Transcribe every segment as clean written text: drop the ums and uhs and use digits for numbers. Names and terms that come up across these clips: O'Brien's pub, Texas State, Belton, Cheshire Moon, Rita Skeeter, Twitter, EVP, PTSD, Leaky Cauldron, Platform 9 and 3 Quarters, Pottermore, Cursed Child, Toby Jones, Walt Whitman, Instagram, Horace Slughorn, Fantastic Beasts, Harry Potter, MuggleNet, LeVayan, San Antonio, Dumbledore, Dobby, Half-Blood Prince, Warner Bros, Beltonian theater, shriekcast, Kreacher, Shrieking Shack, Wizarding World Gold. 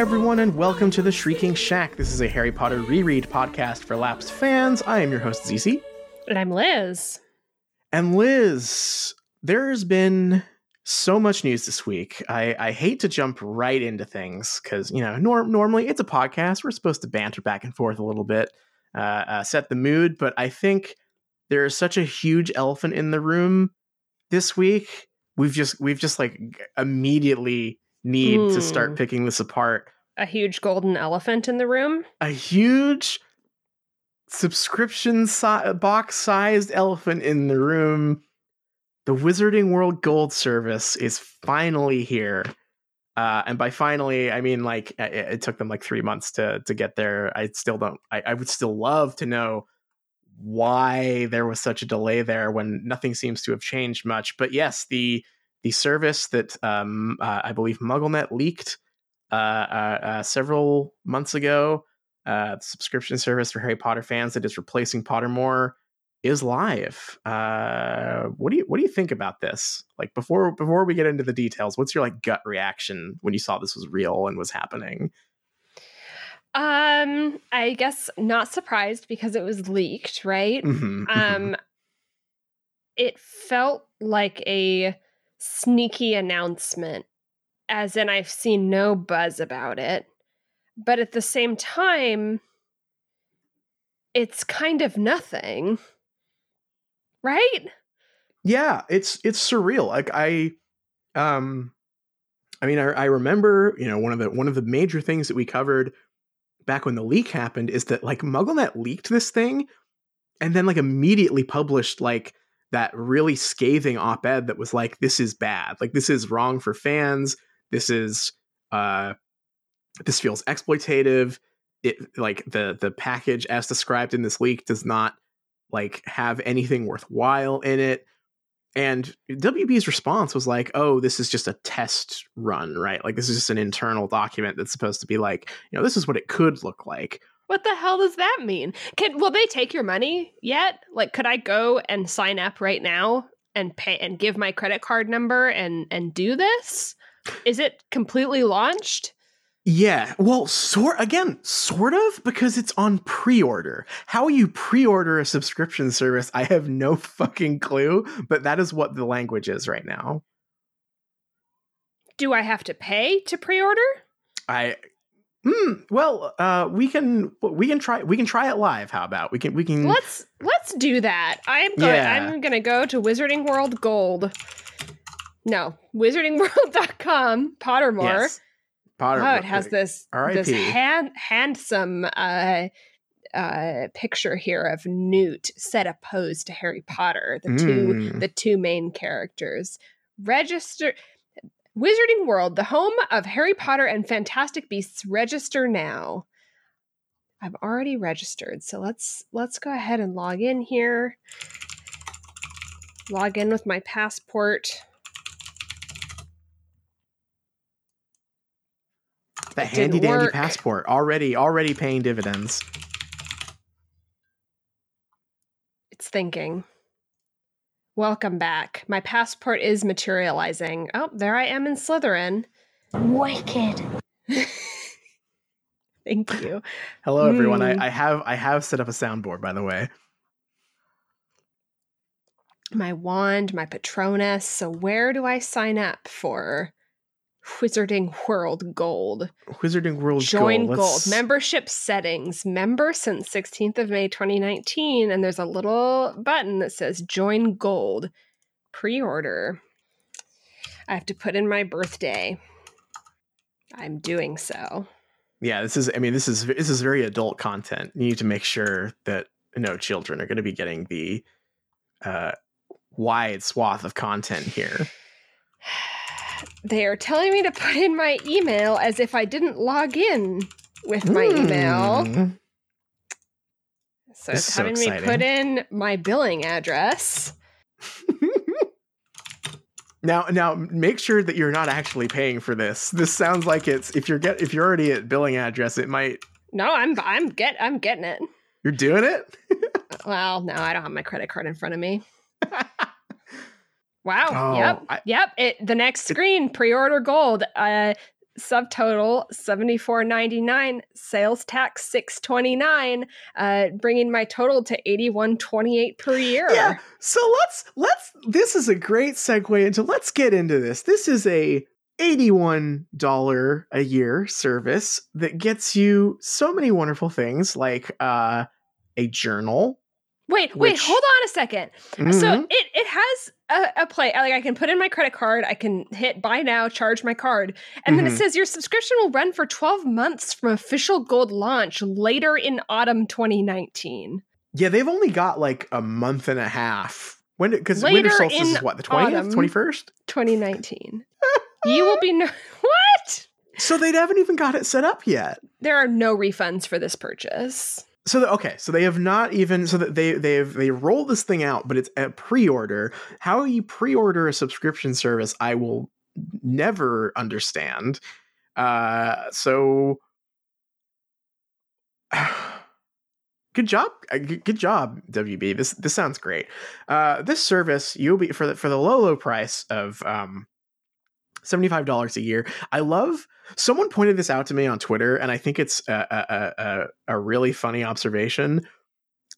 everyone, and welcome to the Shrieking Shack. This is a Harry Potter reread podcast for lapsed fans. I am your host, Zizi. And I'm Liz. And Liz, there's been so much news this week. I hate to jump right into things because, you know, normally it's a podcast. We're supposed to banter back and forth a little bit, set the mood. But I think there is such a huge elephant in the room this week. We've just like immediately need to start picking this apart. A huge golden elephant in the room. A huge subscription box-sized elephant in the room. The Wizarding World Gold service is finally here. And by finally, I mean, like, it took them like 3 months to get there. I would still love to know why there was such a delay there when nothing seems to have changed much. But yes, the service that I believe MuggleNet leaked several months ago, the subscription service for Harry Potter fans that is replacing Pottermore, is live. What do you think about this? Like, before we get into the details, what's your like gut reaction when you saw this was real and was happening? I guess not surprised because it was leaked, right? Mm-hmm, It felt like a sneaky announcement, as in I've seen no buzz about it, but at the same time, it's kind of nothing. Right? Yeah, it's surreal. Like I remember, you know, one of the major things that we covered back when the leak happened is that like MuggleNet leaked this thing and then like immediately published like that really scathing op-ed that was like, this is bad. Like, this is wrong for fans. This is this feels exploitative. It like the package as described in this leak does not like have anything worthwhile in it. And WB's response was like, oh, this is just a test run, right? Like, this is just an internal document that's supposed to be like, you know, this is what it could look like. What the hell does that mean? Will they take your money yet? Like, could I go and sign up right now and pay and give my credit card number and do this? Is it completely launched? Yeah, well, sort of, because it's on pre-order. How you pre-order a subscription service, I have no fucking clue, but that is what the language is right now. Do I have to pay to pre-order? We can try it live. How about we can let's do that. I'm going to go to Wizarding World Gold. No, wizardingworld.com, Pottermore. Yes. Pottermore. Oh, it has this handsome picture here of Newt set opposed to Harry Potter, the two main characters. Register Wizarding World, the home of Harry Potter and Fantastic Beasts. Register now. I've already registered, so let's go ahead and log in here. Log in with my passport. The handy dandy passport already paying dividends. It's thinking. Welcome back. My passport is materializing. Oh, there I am in Slytherin. Wicked. Thank you. Hello, everyone. I have set up a soundboard, by the way. My wand, my Patronus. So where do I sign up for Wizarding World Gold? Wizarding World Join Gold. Gold. Membership settings. Member since 16th of May 2019. And there's a little button that says Join Gold. Pre-order. I have to put in my birthday. I'm doing so. Yeah, this is very adult content. You need to make sure that no children are going to be getting the wide swath of content here. They are telling me to put in my email as if I didn't log in with my email. So it's having me put in my billing address. Now make sure that you're not actually paying for this. This sounds like it's if you're already at billing address, it might. No, I'm getting it. You're doing it? Well, no, I don't have my credit card in front of me. Wow. Oh, yep. The next screen, pre-order gold. subtotal $74.99, sales tax $6.29, bringing my total to $81.28 per year. Yeah. So let's this is a great segue into let's get into this. This is a $81 a year service that gets you so many wonderful things, like a journal. Wait, hold on a second. Mm-hmm. So it has a play. Like, I can put in my credit card, I can hit buy now, charge my card. And then it says your subscription will run for 12 months from official gold launch later in autumn 2019. Yeah, they've only got like a month and a half. Because winter solstice is what, the 20th, 21st? 2019. You will be... What? So they haven't even got it set up yet. There are no refunds for this purchase. So they have not even, so that they roll this thing out, but it's a pre-order. How you pre-order a subscription service, I will never understand. Good job, WB. This sounds great. This service, you'll be for the low price of $75 a year. I love, someone pointed this out to me on Twitter, and I think it's a really funny observation.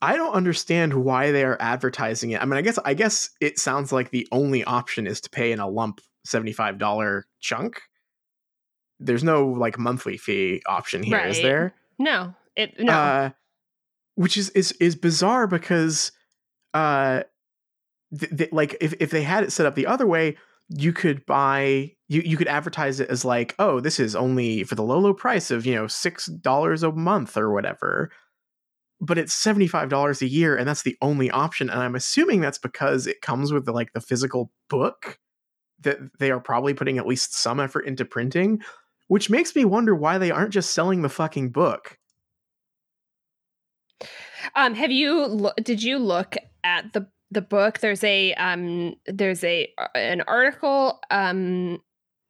I don't understand why they are advertising it. I mean, I guess it sounds like the only option is to pay in a lump $75 chunk. There's no like monthly fee option here, right? Is there? No. Which is bizarre, because like if they had it set up the other way, you could buy, you could advertise it as like, oh, this is only for the low price of, $6 a month or whatever, but it's $75 a year. And that's the only option. And I'm assuming that's because it comes with the physical book that they are probably putting at least some effort into printing, which makes me wonder why they aren't just selling the fucking book. Did you look at the book? There's an article on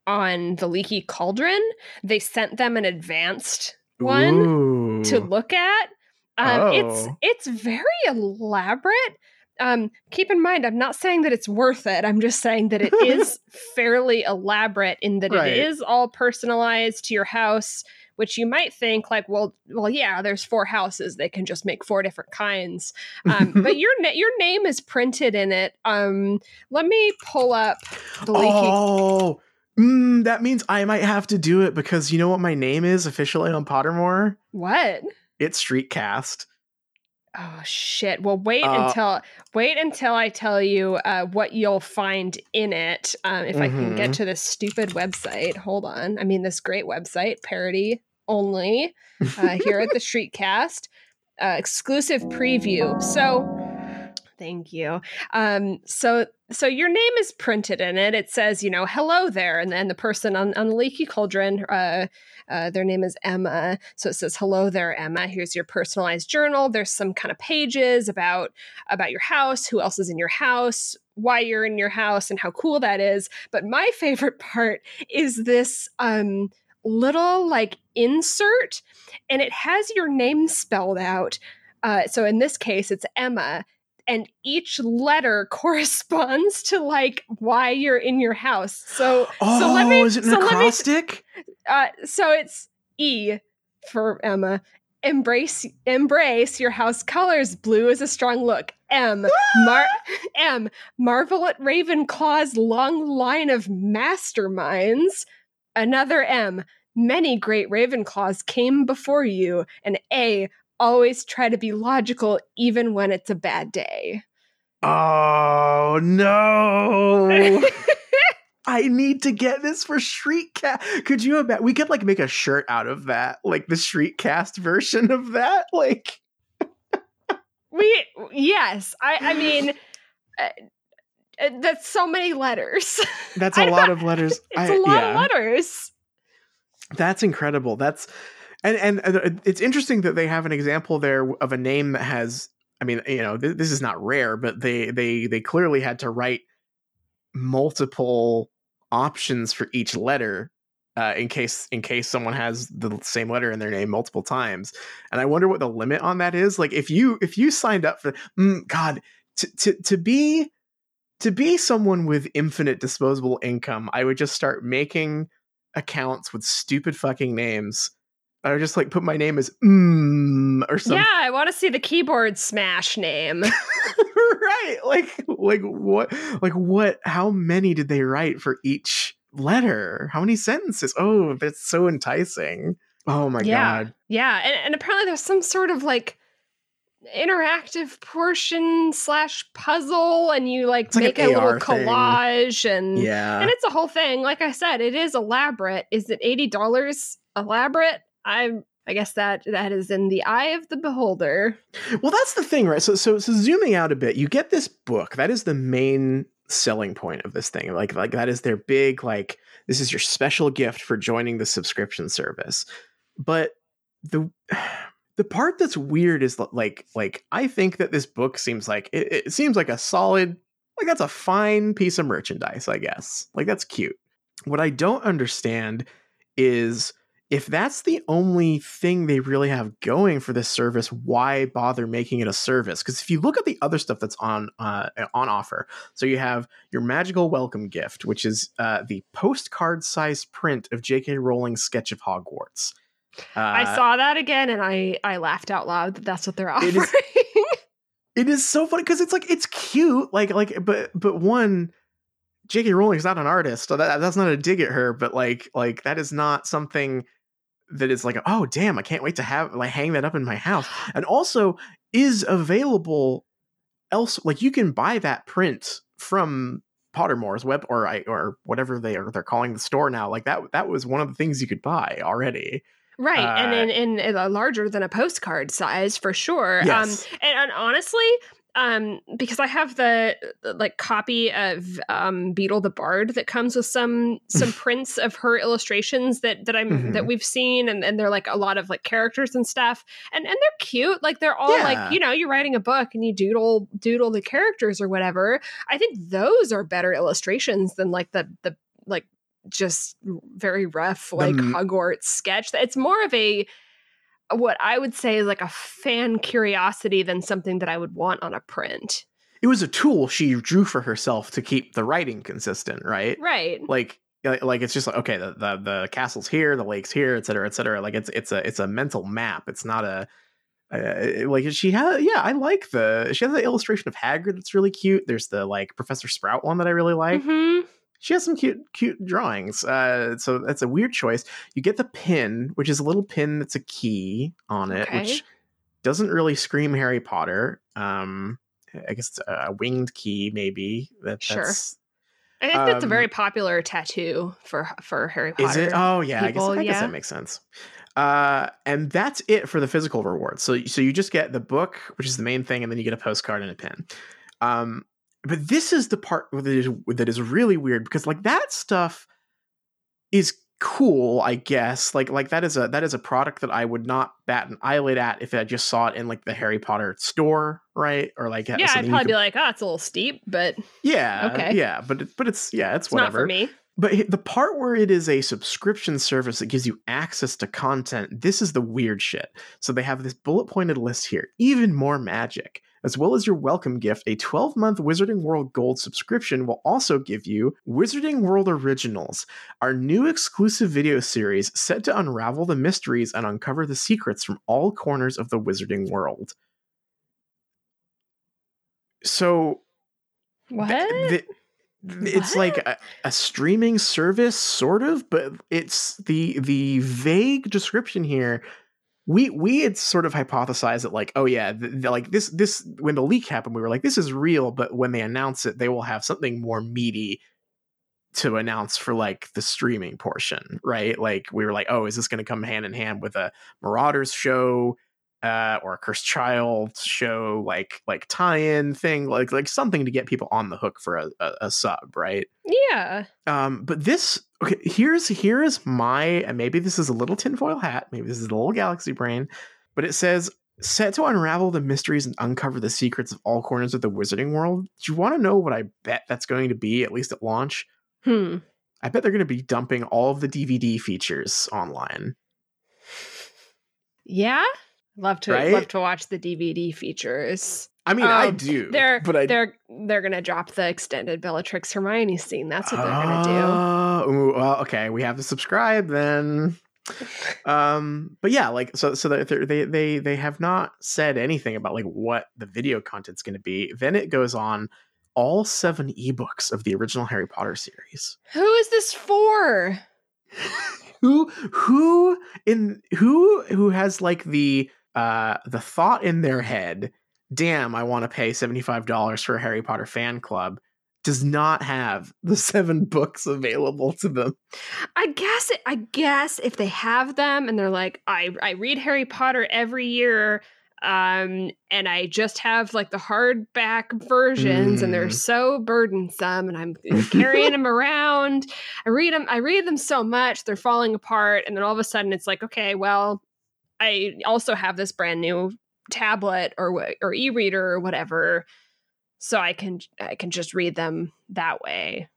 the Leaky Cauldron. They sent them an advanced one to look at. It's very elaborate. Keep in mind, I'm not saying that it's worth it. I'm just saying that it is fairly elaborate in that It is all personalized to your house, which you might think like, well, yeah, there's four houses. They can just make four different kinds. But your name is printed in it. Let me pull up the Leaky. That means I might have to do it, because you know what my name is officially on Pottermore? What? It's Shriekcast. Oh shit. Well, wait until I tell you what you'll find in it. If I can get to this stupid website. Hold on. I mean, this great website, parody only, here at the Shriekcast. Exclusive preview. So thank you. So your name is printed in it. It says, hello there. And then the person on the Leaky Cauldron, their name is Emma. So it says, hello there, Emma. Here's your personalized journal. There's some kind of pages about your house, who else is in your house, why you're in your house, and how cool that is. But my favorite part is this little insert, and it has your name spelled out. So in this case, it's Emma. And each letter corresponds to why you're in your house. So let me. Oh, is it an acrostic? So it's E for Emma. Embrace your house colors. Blue is a strong look. M, marvel at Ravenclaw's long line of masterminds. Another M, many great Ravenclaws came before you. An A, always try to be logical, even when it's a bad day. Oh, no. I need to get this for Shriekcast. Could you imagine? We could, make a shirt out of that. The Shriekcast version of that? Yes. I mean... that's so many letters. That's a lot of letters. It's a lot of letters. That's incredible. That's... And it's interesting that they have an example there of a name that has, I mean, this is not rare, but they clearly had to write multiple options for each letter in case someone has the same letter in their name multiple times. And I wonder what the limit on that is. If you signed up for to be someone with infinite disposable income, I would just start making accounts with stupid fucking names. I would just like put my name as or something. Yeah, I want to see the keyboard smash name. Right. Like what how many did they write for each letter? How many sentences? Oh, but it's so enticing. Oh my God. Yeah. And apparently there's some sort of like interactive portion / puzzle, and you make a little collage thing. And yeah, and it's a whole thing. Like I said, it is elaborate. Is it $80 elaborate? I guess that is in the eye of the beholder. Well, that's the thing, right? So zooming out a bit, you get this book. That is the main selling point of this thing. Like that is their big, like, this is your special gift for joining the subscription service. But the part that's weird is like I think that this book seems like it seems like a solid, like that's a fine piece of merchandise, I guess. Like that's cute. What I don't understand is, if that's the only thing they really have going for this service, why bother making it a service? Because if you look at the other stuff that's on offer, so you have your magical welcome gift, which is the postcard-sized print of J.K. Rowling's sketch of Hogwarts. I saw that again, and I laughed out loud that that's what they're offering. It is so funny because it's like, it's cute, but one, J.K. Rowling is not an artist, so that's not a dig at her. But like that is not something that is like, oh damn, I can't wait to have hang that up in my house. And also is available else. Like you can buy that print from Pottermore's web or whatever they're calling the store now. Like that was one of the things you could buy already. Right. And in a larger than a postcard size for sure. Yes. And honestly, because I have the copy of Beetle the Bard that comes with some prints of her illustrations that we've seen, and they're like a lot of like characters and stuff, and they're cute, like they're all like, you know, you're writing a book and you doodle the characters or whatever. I think those are better illustrations than like the like just very rough like Hogwarts sketch. It's more of a, what I would say is like a fan curiosity than something that I would want on a print. It was a tool she drew for herself to keep the writing consistent, right? Right. Like it's just like, okay, the castle's here, the lake's here, et cetera, et cetera. Like it's a mental map. It's not she has the illustration of Hagrid that's really cute. There's the like Professor Sprout one that I really like. Mm-hmm. She has some cute drawings. So that's a weird choice. You get the pin, which is a little pin that's a key on it, which doesn't really scream Harry Potter. I guess it's a winged key, maybe. That's, I think that's a very popular tattoo for Harry Potter. Is it? Oh, yeah. People, I guess that makes sense. And that's it for the physical rewards. So you just get the book, which is the main thing, and then you get a postcard and a pin. But this is the part that is really weird, because like that stuff is cool, I guess. Like that is a product that I would not bat an eyelid at if I just saw it in like the Harry Potter store, right? Or like, yeah, I'd probably be like, oh, it's a little steep, but yeah, okay, yeah, but it's whatever. Not for me. But the part where it is a subscription service that gives you access to content, this is the weird shit. So they have this bullet pointed list here, even more magic. As well as your welcome gift, a 12-month Wizarding World Gold subscription will also give you Wizarding World Originals, our new exclusive video series set to unravel the mysteries and uncover the secrets from all corners of the Wizarding World. So, what? It's like a streaming service, sort of, but it's the vague description here. We had sort of hypothesized that, like, oh yeah, this when the leak happened, we were like, this is real, but when they announce it, they will have something more meaty to announce for like the streaming portion, right? Like we were like, oh, is this going to come hand in hand with a Marauders show or a Cursed Child show, like tie-in thing, like something to get people on the hook for a sub, right? Yeah. But this. Okay, here is my, and maybe this is a little tinfoil hat, maybe this is a little galaxy brain, but it says, set to unravel the mysteries and uncover the secrets of all corners of the Wizarding World. Do you want to know what I bet that's going to be, at least at launch? I bet they're going to be dumping all of the DVD features online. Yeah? Love to watch the DVD features. I mean, I do. They're gonna drop the extended Bellatrix Hermione scene. That's what they're gonna do. Well, okay, we have to subscribe then. But yeah, like so they have not said anything about like what the video content's gonna be. Then it goes on all 7 ebooks of the original Harry Potter series. Who is this for? who has like the thought in their head? Damn, I want to pay $75 for a Harry Potter fan club, does not have the 7 books available to them. I guess if they have them and they're like, I read Harry Potter every year, and I just have like the hardback versions and they're so burdensome and I'm carrying them around. I read them so much, they're falling apart. And then all of a sudden it's like, okay, well, I also have this brand new tablet or e-reader or whatever, so I can just read them that way.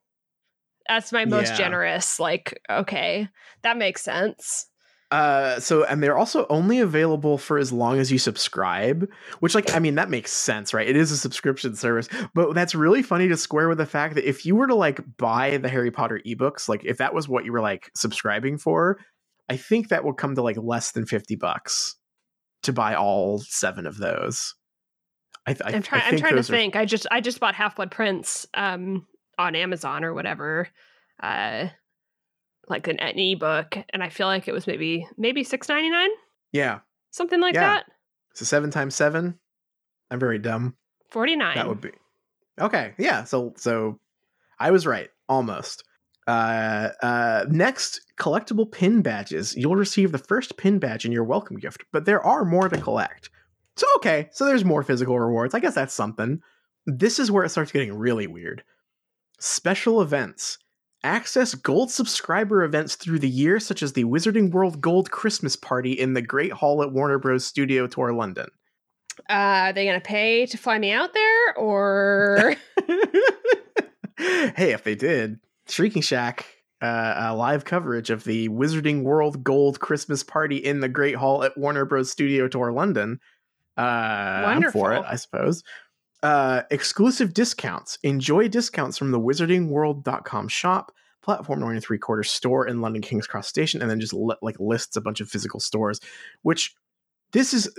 That's my most generous, like, okay, that makes sense. And they're also only available for as long as you subscribe, which, like, I mean, that makes sense, right? It is a subscription service, but that's really funny to square with the fact that if you were to like buy the Harry Potter ebooks, like if that was what you were like subscribing for, I think that would come to like less than $50 to buy all 7 of those. I'm trying to think. I just bought Half-Blood Prince on Amazon or whatever, like an ebook, and I feel like it was maybe $6.99. Yeah, something like that. So 7 times 7. I'm very dumb. 49. That would be okay. Yeah. So I was right almost. Next, collectible pin badges. You'll receive the first pin badge in your welcome gift, but there are more to collect. So, okay, so there's more physical rewards. I guess that's something. This is where it starts getting really weird. Special events. Access gold subscriber events through the year, such as the Wizarding World Gold Christmas Party in the Great Hall at Warner Bros. Studio Tour London. Are they going to pay to fly me out there, or... Hey, if they did... Shrieking Shack, live coverage of the Wizarding World Gold Christmas Party in the Great Hall at Warner Bros. Studio Tour London. Wonderful. I'm for it, I suppose. Exclusive discounts. Enjoy discounts from the WizardingWorld.com shop, Platform 9 and 3 Quarters store in London King's Cross Station, and then just lists a bunch of physical stores, which this is...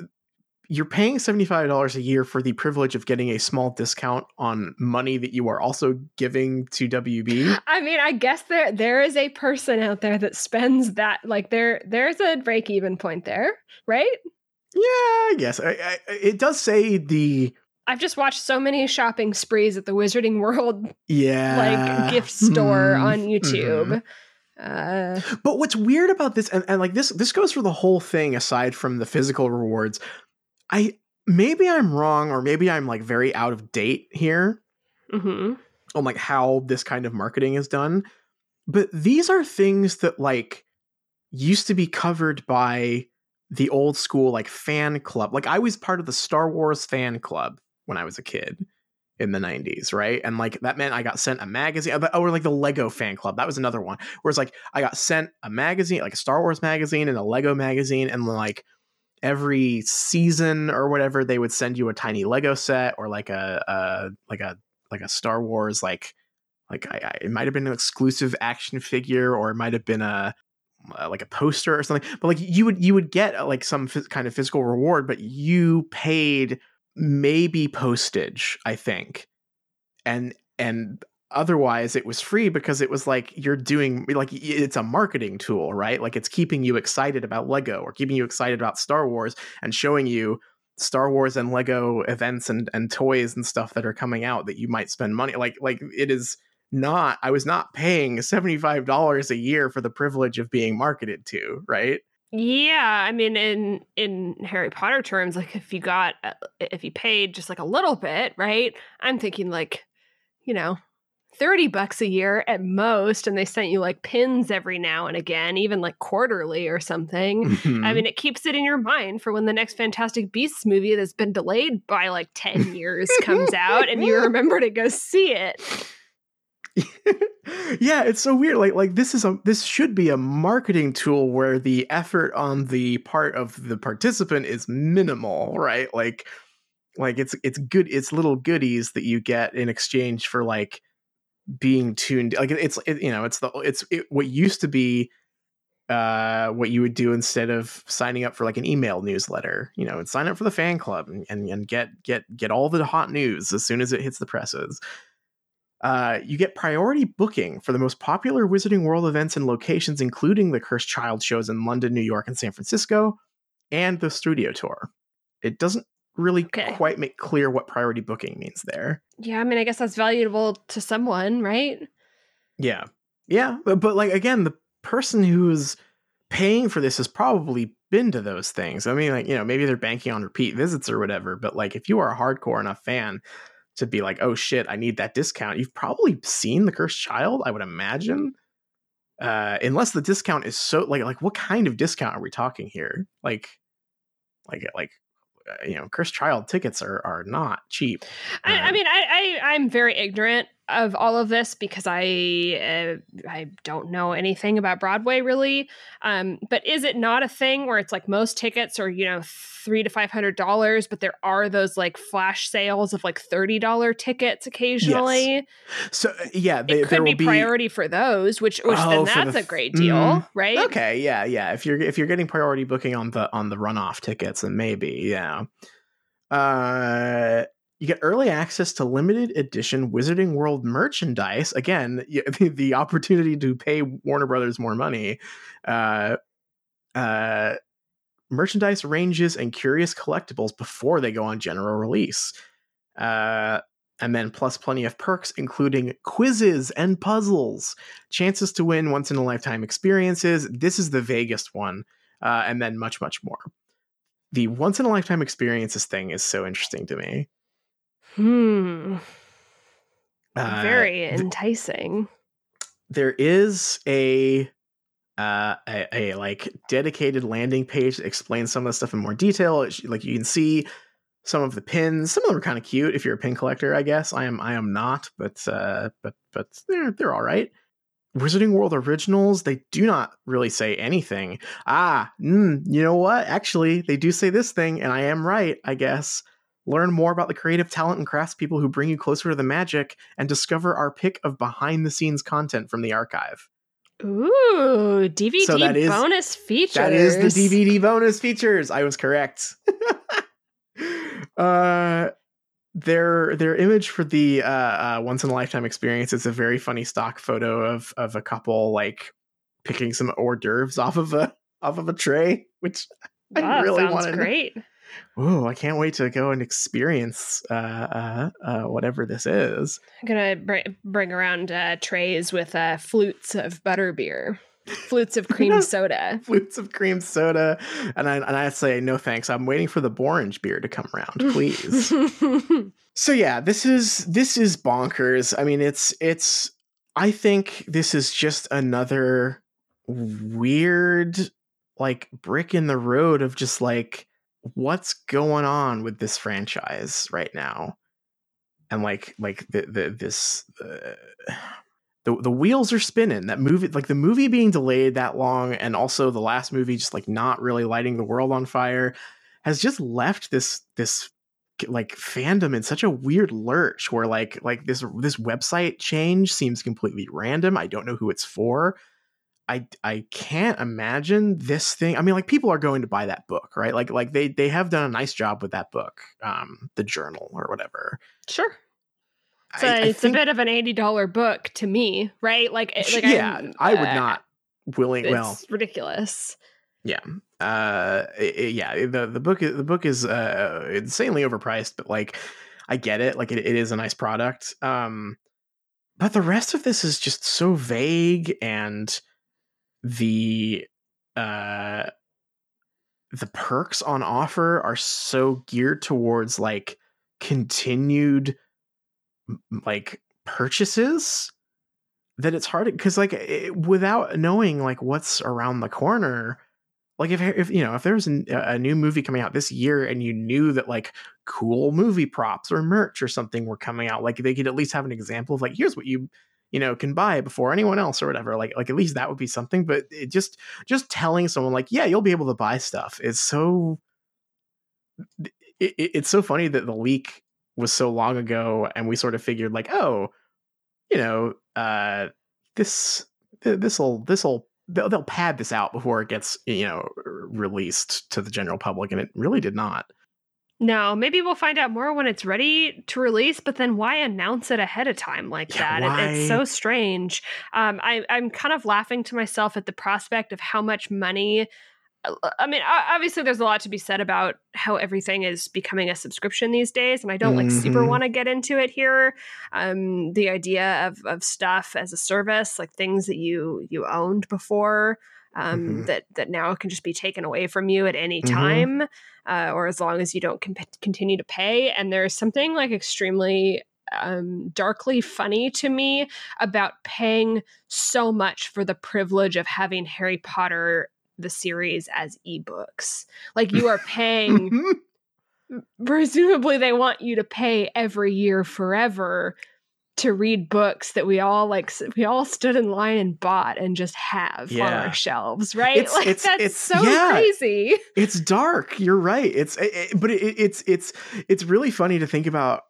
You're paying $75 a year for the privilege of getting a small discount on money that you are also giving to WB. I mean, I guess there is a person out there that spends that, like, there's a break even point there, right? Yeah, I guess. It does say the... I've just watched so many shopping sprees at the Wizarding World like gift store on YouTube. But what's weird about this, and like this goes for the whole thing aside from the physical rewards... Maybe I'm wrong, or maybe I'm like very out of date here on like how this kind of marketing is done. But these are things that like used to be covered by the old school like fan club. Like I was part of the Star Wars fan club when I was a kid in the 90s, right? And like that meant I got sent a magazine, or like the Lego fan club. That was another one. Whereas like I got sent a magazine, like a Star Wars magazine and a Lego magazine, and like every season or whatever they would send you a tiny Lego set or like a Star Wars like it might have been an exclusive action figure, or it might have been a poster or something, but like you would get like some kind of physical reward, but you paid maybe postage, I think, and otherwise it was free, because it was like you're doing like it's a marketing tool, right? Like it's keeping you excited about Lego or keeping you excited about Star Wars and showing you Star Wars and Lego events and toys and stuff that are coming out that you might spend money like it is not... I was not paying $75 a year for the privilege of being marketed to, right? Yeah, I mean, in Harry Potter terms, like if you paid just like a little bit, right? I'm thinking like, you know, $30 a year at most, and they sent you like pins every now and again, even like quarterly or something. I mean, it keeps it in your mind for when the next Fantastic Beasts movie that's been delayed by like 10 years comes out and you remember to go see it. Yeah, it's so weird. Like this should be a marketing tool where the effort on the part of the participant is minimal, right? Like Like it's good. It's little goodies that you get in exchange for like being tuned. Like it's what used to be what you would do instead of signing up for like an email newsletter, you know, and sign up for the fan club and get all the hot news as soon as it hits the presses. You get priority booking for the most popular Wizarding World events and locations, including the Cursed Child shows in London, New York, and San Francisco, and the studio tour. It doesn't really quite make clear what priority booking means there. Yeah, I mean, I guess that's valuable to someone, right? Yeah. Yeah, but like, again, the person who's paying for this has probably been to those things. I mean, like, you know, maybe they're banking on repeat visits or whatever, but like, if you are a hardcore enough fan to be like, oh shit, I need that discount, you've probably seen the Cursed Child, I would imagine. Unless the discount is so like what kind of discount are we talking here? Like, you know, Cursed Child tickets are not cheap. I'm very ignorant of all of this because I don't know anything about Broadway really. But is it not a thing where it's like most tickets are, you know, $300 to $500, but there are those like flash sales of like $30 tickets occasionally? Yes. So yeah, there will be priority for those, which then that's a great deal, right? Okay, yeah. If you're getting priority booking on the runoff tickets, then maybe, yeah. You get early access to limited edition Wizarding World merchandise. Again, the opportunity to pay Warner Brothers more money. Merchandise ranges and curious collectibles before they go on general release. And then plus plenty of perks, including quizzes and puzzles, chances to win once in a lifetime experiences. This is the vaguest one. And then much, much more. The once in a lifetime experiences thing is so interesting to me. Very enticing. There is a like dedicated landing page that explains some of the stuff in more detail. Like you can see some of the pins. Some of them are kind of cute if you're a pin collector, I guess. I am not, but they're all right. Wizarding World originals, they do not really say anything. You know what? Actually, they do say this thing, and I am right, I guess. Learn more about the creative talent and craftspeople who bring you closer to the magic, and discover our pick of behind-the-scenes content from the archive. Ooh, DVD bonus features. That is the DVD bonus features. I was correct. Their image for the once-in-a-lifetime experience is a very funny stock photo of a couple like picking some hors d'oeuvres off of a tray, which I really wanted. Great. Oh, I can't wait to go and experience whatever this is. I'm going to bring around trays with flutes of butterbeer, flutes of cream soda. Flutes of cream soda. And I say, no thanks. I'm waiting for the Borange beer to come around, please. So yeah, this is bonkers. I mean, I think this is just another weird, like, brick in the road of just like, what's going on with this franchise right now? And like the wheels are spinning. That movie, like the movie being delayed that long, and also the last movie just like not really lighting the world on fire, has just left this like fandom in such a weird lurch where like this website change seems completely random. I don't know who it's for. I can't imagine this thing. I mean, like, people are going to buy that book, right? Like they have done a nice job with that book, the journal or whatever. Sure. So I think a bit of an $80 book to me, right? Like yeah, I would not willingly. It's ridiculous. Yeah. The book is insanely overpriced, but like I get it. Like it is a nice product. But the rest of this is just so vague, and the perks on offer are so geared towards like continued like purchases that it's hard, because like without knowing like what's around the corner, like if you know, if there was a new movie coming out this year and you knew that like cool movie props or merch or something were coming out, like they could at least have an example of like, here's what you know, can buy before anyone else or whatever. Like at least that would be something. But it just telling someone like, yeah, you'll be able to buy stuff is so it's so funny that the leak was so long ago, and we sort of figured like, oh, you know, they'll pad this out before it gets, you know, released to the general public, and it really did not. No, maybe we'll find out more when it's ready to release, but then why announce it ahead of time like that? It's so strange. I'm kind of laughing to myself at the prospect of how much money. I mean, obviously there's a lot to be said about how everything is becoming a subscription these days, and I don't like super want to get into it here. The idea of stuff as a service, like things that you owned before, that now can just be taken away from you at any time, or as long as you don't continue to pay. And there's something like extremely darkly funny to me about paying so much for the privilege of having Harry Potter the series as ebooks. Like, you are paying presumably they want you to pay every year forever to read books that we all stood in line and bought and just have on our shelves, right? That's crazy. It's dark. You're right. It's really funny to think about.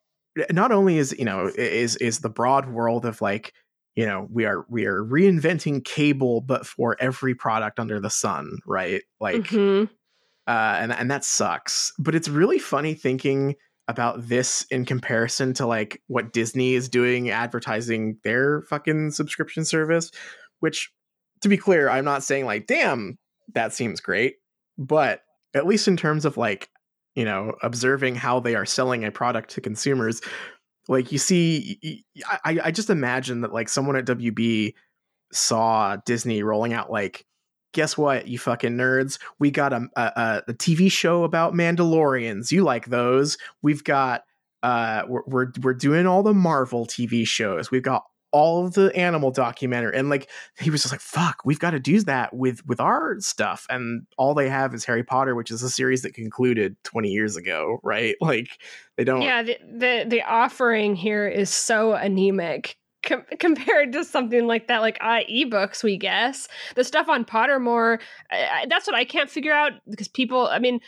Not only is, you know, is the broad world of like, you know, we are reinventing cable, but for every product under the sun, right? Like, and that sucks. But it's really funny thinking about this in comparison to like what Disney is doing advertising their fucking subscription service, which, to be clear, I'm not saying like, damn, that seems great, but at least in terms of like, you know, observing how they are selling a product to consumers, like you see, I just imagine that like someone at WB saw Disney rolling out like, guess what, you fucking nerds, we got a TV show about Mandalorians. You like those? We've got we're doing all the Marvel TV shows. We've got all of the animal documentary. And like, he was just like, fuck, we've got to do that with our stuff. And all they have is Harry Potter, which is a series that concluded 20 years ago, right? Like, they don't. Yeah, the offering here is so anemic compared to something like that, like ebooks, we guess. The stuff on Pottermore, that's what I can't figure out, because people, I mean,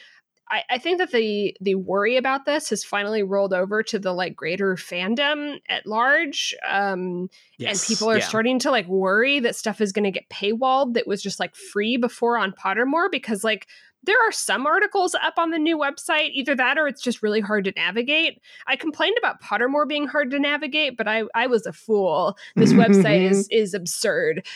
I think that the worry about this has finally rolled over to the like greater fandom at large. Yes, and people are starting to like worry that stuff is going to get paywalled that was just like free before on Pottermore, because like there are some articles up on the new website, either that or it's just really hard to navigate. I complained about Pottermore being hard to navigate, but I was a fool. This website is absurd.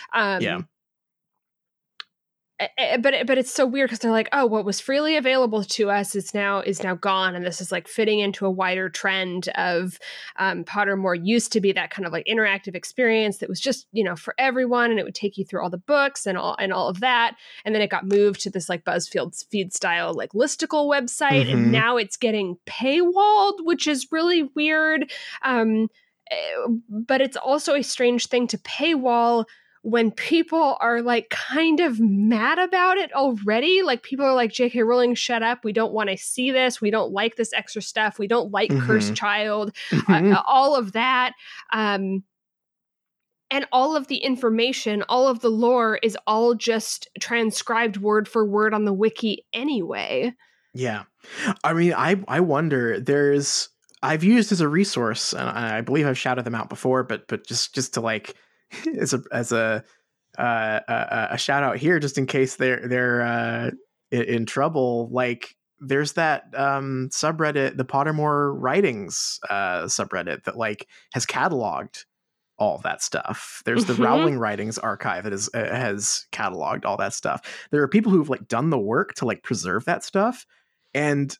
But it's so weird, because they're like, oh, what was freely available to us is now gone, and this is like fitting into a wider trend of Pottermore used to be that kind of like interactive experience that was just, you know, for everyone, and it would take you through all the books and all of that, and then it got moved to this like BuzzFeed feed style like listicle website, and now it's getting paywalled, which is really weird. But it's also a strange thing to paywall when people are like kind of mad about it already. Like, people are like, J.K. Rowling, shut up. We don't want to see this. We don't like this extra stuff. We don't like Cursed Child, all of that. And all of the information, all of the lore is all just transcribed word for word on the wiki anyway. Yeah. I mean, I wonder, I've used as a resource, and I believe I've shouted them out before, but just to like, as a shout out here, just in case they're in trouble. Like, there's that subreddit, the Pottermore Writings subreddit, that like has cataloged all that stuff. There's the Rowling Writings archive that has cataloged all that stuff. There are people who've like done the work to like preserve that stuff, and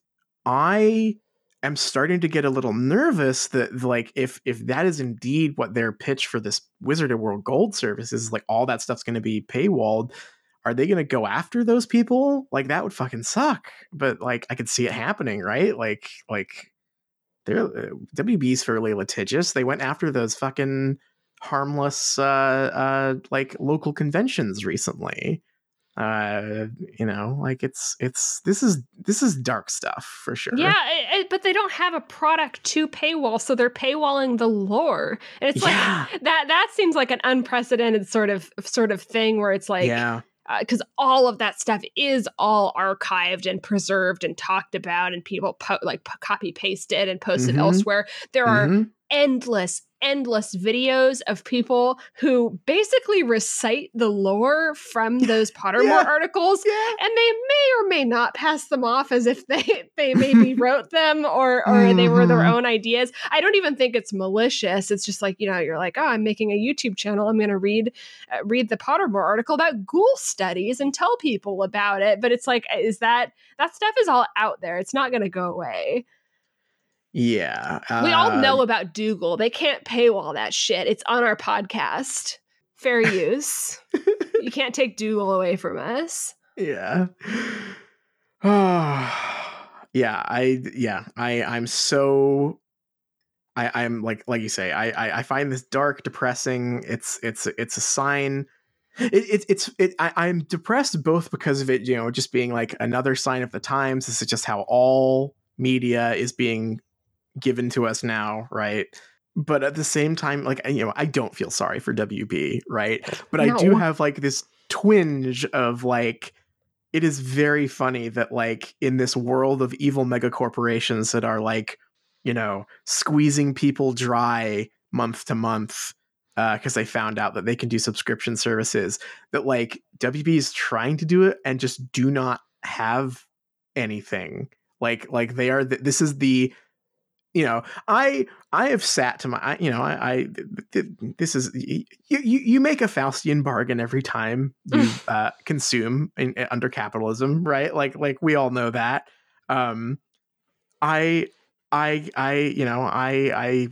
I'm starting to get a little nervous that like, if that is indeed what their pitch for this Wizarding World Gold service is, like all that stuff's going to be paywalled, are they going to go after those people? Like, that would fucking suck. But like, I could see it happening, right? Like they're WB's fairly litigious. They went after those fucking harmless like local conventions recently. You know, like this is dark stuff for sure. Yeah, but they don't have a product to paywall, so they're paywalling the lore, and it's like that seems like an unprecedented sort of thing where it's like, because all of that stuff is all archived and preserved and talked about, and people copy pasted and posted elsewhere. There are endless videos of people who basically recite the lore from those Pottermore articles, and they may or may not pass them off as if they maybe wrote them or they were their own ideas. I don't even think it's malicious. It's just like, you know, you're like, oh, I'm making a YouTube channel. I'm going to read the Pottermore article about ghoul studies and tell people about it. But it's like, is that stuff is all out there. It's not going to go away. Yeah. We all know about Dougal. They can't paywall that shit. It's on our podcast. Fair use. You can't take Dougal away from us. Yeah. I'm you say, I find this dark, depressing. It's a sign. I'm depressed both because of it, you know, just being like another sign of the times. This is just how all media is being given to us now, right? But at the same time, like, you know, I don't feel sorry for WB, right? But no. I do have like this twinge of like, it is very funny that like in this world of evil mega corporations that are like, you know, squeezing people dry month to month because they found out that they can do subscription services, that like WB is trying to do it and just do not have anything. Like they are. This is the. You know, I have sat to my, you know, this is, you make a Faustian bargain every time you consume under capitalism, right? Like we all know that. I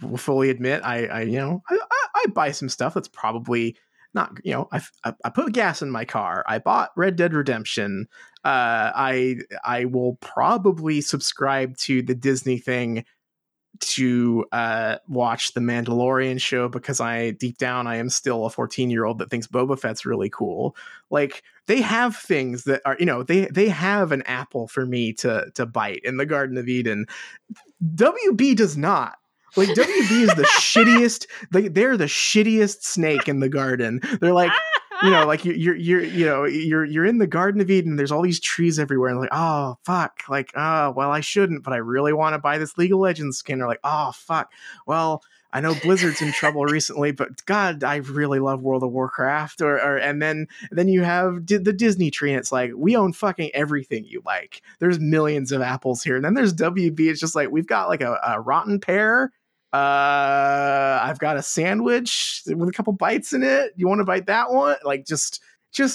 will fully admit, I buy some stuff that's probably not, you know, I put gas in my car. I bought Red Dead Redemption. I will probably subscribe to the Disney thing to watch the Mandalorian show because I deep down I am still a 14-year-old that thinks Boba Fett's really cool. Like they have things that are, you know, they have an apple for me to bite in the Garden of Eden. WB does not. Like WB is the shittiest. They're the shittiest snake in the garden. They're like, you know, like you're in the Garden of Eden. There's all these trees everywhere, and like, oh fuck, like, well, I shouldn't, but I really want to buy this League of Legends skin. Or like, oh fuck, well, I know Blizzard's in trouble recently, but God, I really love World of Warcraft. Or and then you have the Disney tree, and it's like we own fucking everything you like. There's millions of apples here, and then there's WB. It's just like we've got like a rotten pear. I've got a sandwich with a couple bites in it. You want to bite that one? Like just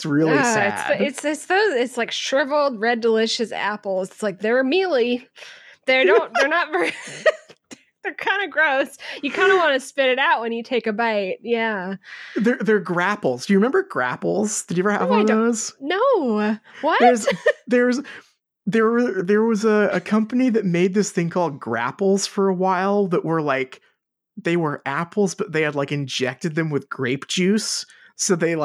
really sad. It's like shriveled red delicious apples. It's like they're mealy. They're not very. They're kind of gross. You kind of want to spit it out when you take a bite. Yeah. They're grapples. Do you remember grapples? Did you ever have one of those? No. What? There was a company that made this thing called grapples for a while that were like, they were apples, but they had like injected them with grape juice. So they were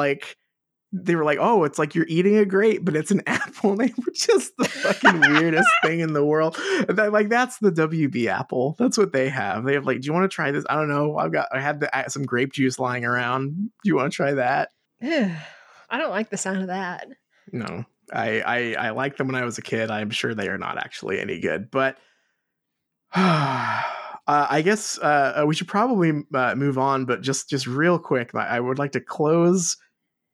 like, oh, it's like you're eating a grape, but it's an apple. And they were just the fucking weirdest thing in the world. Like that's the WB apple. That's what they have. They have like, do you want to try this? I don't know. I had some grape juice lying around. Do you want to try that? I don't like the sound of that. No. I liked them when I was a kid. I'm sure they are not actually any good, but I guess we should probably move on. But just real quick, I would like to close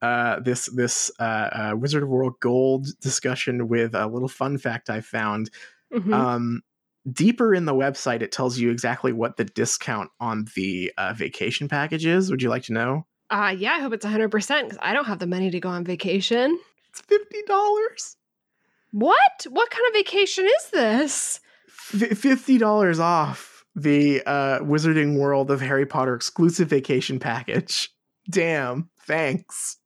this Wizard of World Gold discussion with a little fun fact I found. Deeper in the website, it tells you exactly what the discount on the vacation package is. Would you like to know? Yeah, I hope it's 100% because I don't have the money to go on vacation. $50. What kind of vacation is this? $50 off the Wizarding World of Harry Potter exclusive vacation package. Damn, thanks.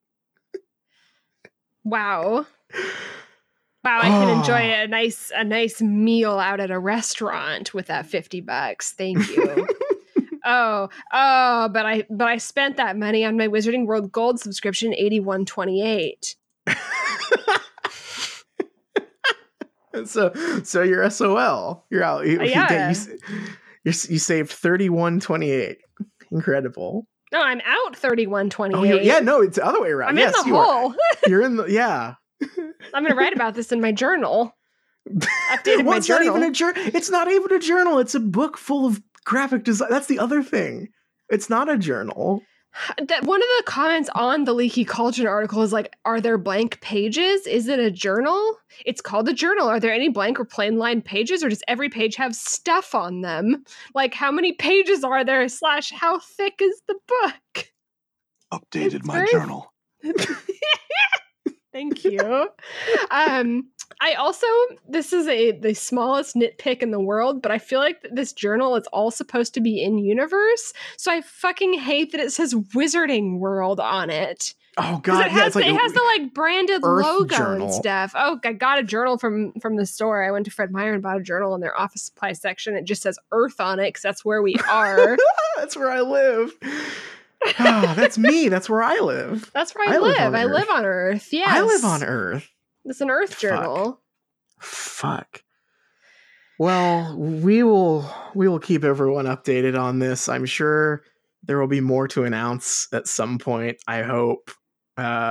Wow, I can enjoy a nice meal out at a restaurant with that $50. Thank you. but I spent that money on my Wizarding World Gold subscription, $81.28. So you're SOL. You're out. You saved $31.28. Incredible. No, I'm out 3128. Oh, yeah, no, it's the other way around. I'm in the hole. You're in the, yeah. I'm going to write about this in my journal. Updated my journal. It's not even a journal. It's a book full of graphic design. That's the other thing. It's not a journal. That one of the comments on the Leaky Cauldron article is like, are there blank pages? Is it a journal? It's called a journal. Are there any blank or plain line pages, or does every page have stuff on them? Like, how many pages are there / how thick is the book? Updated my journal. Thank you. I also, this is the smallest nitpick in the world, but I feel like this journal is all supposed to be in universe, so I fucking hate that it says Wizarding World on it. Oh god, it has the like branded Earth logo journal and stuff. Oh, I got a journal from the store. I went to Fred Meyer and bought a journal in their office supply section. It just says Earth on it because that's where we are. That's where I live. Oh, that's me. That's where I live. That's where I live. I live on Earth. Yes. I live on Earth. It's an Earth journal. Fuck. Well, we will keep everyone updated on this. I'm sure there will be more to announce at some point, I hope.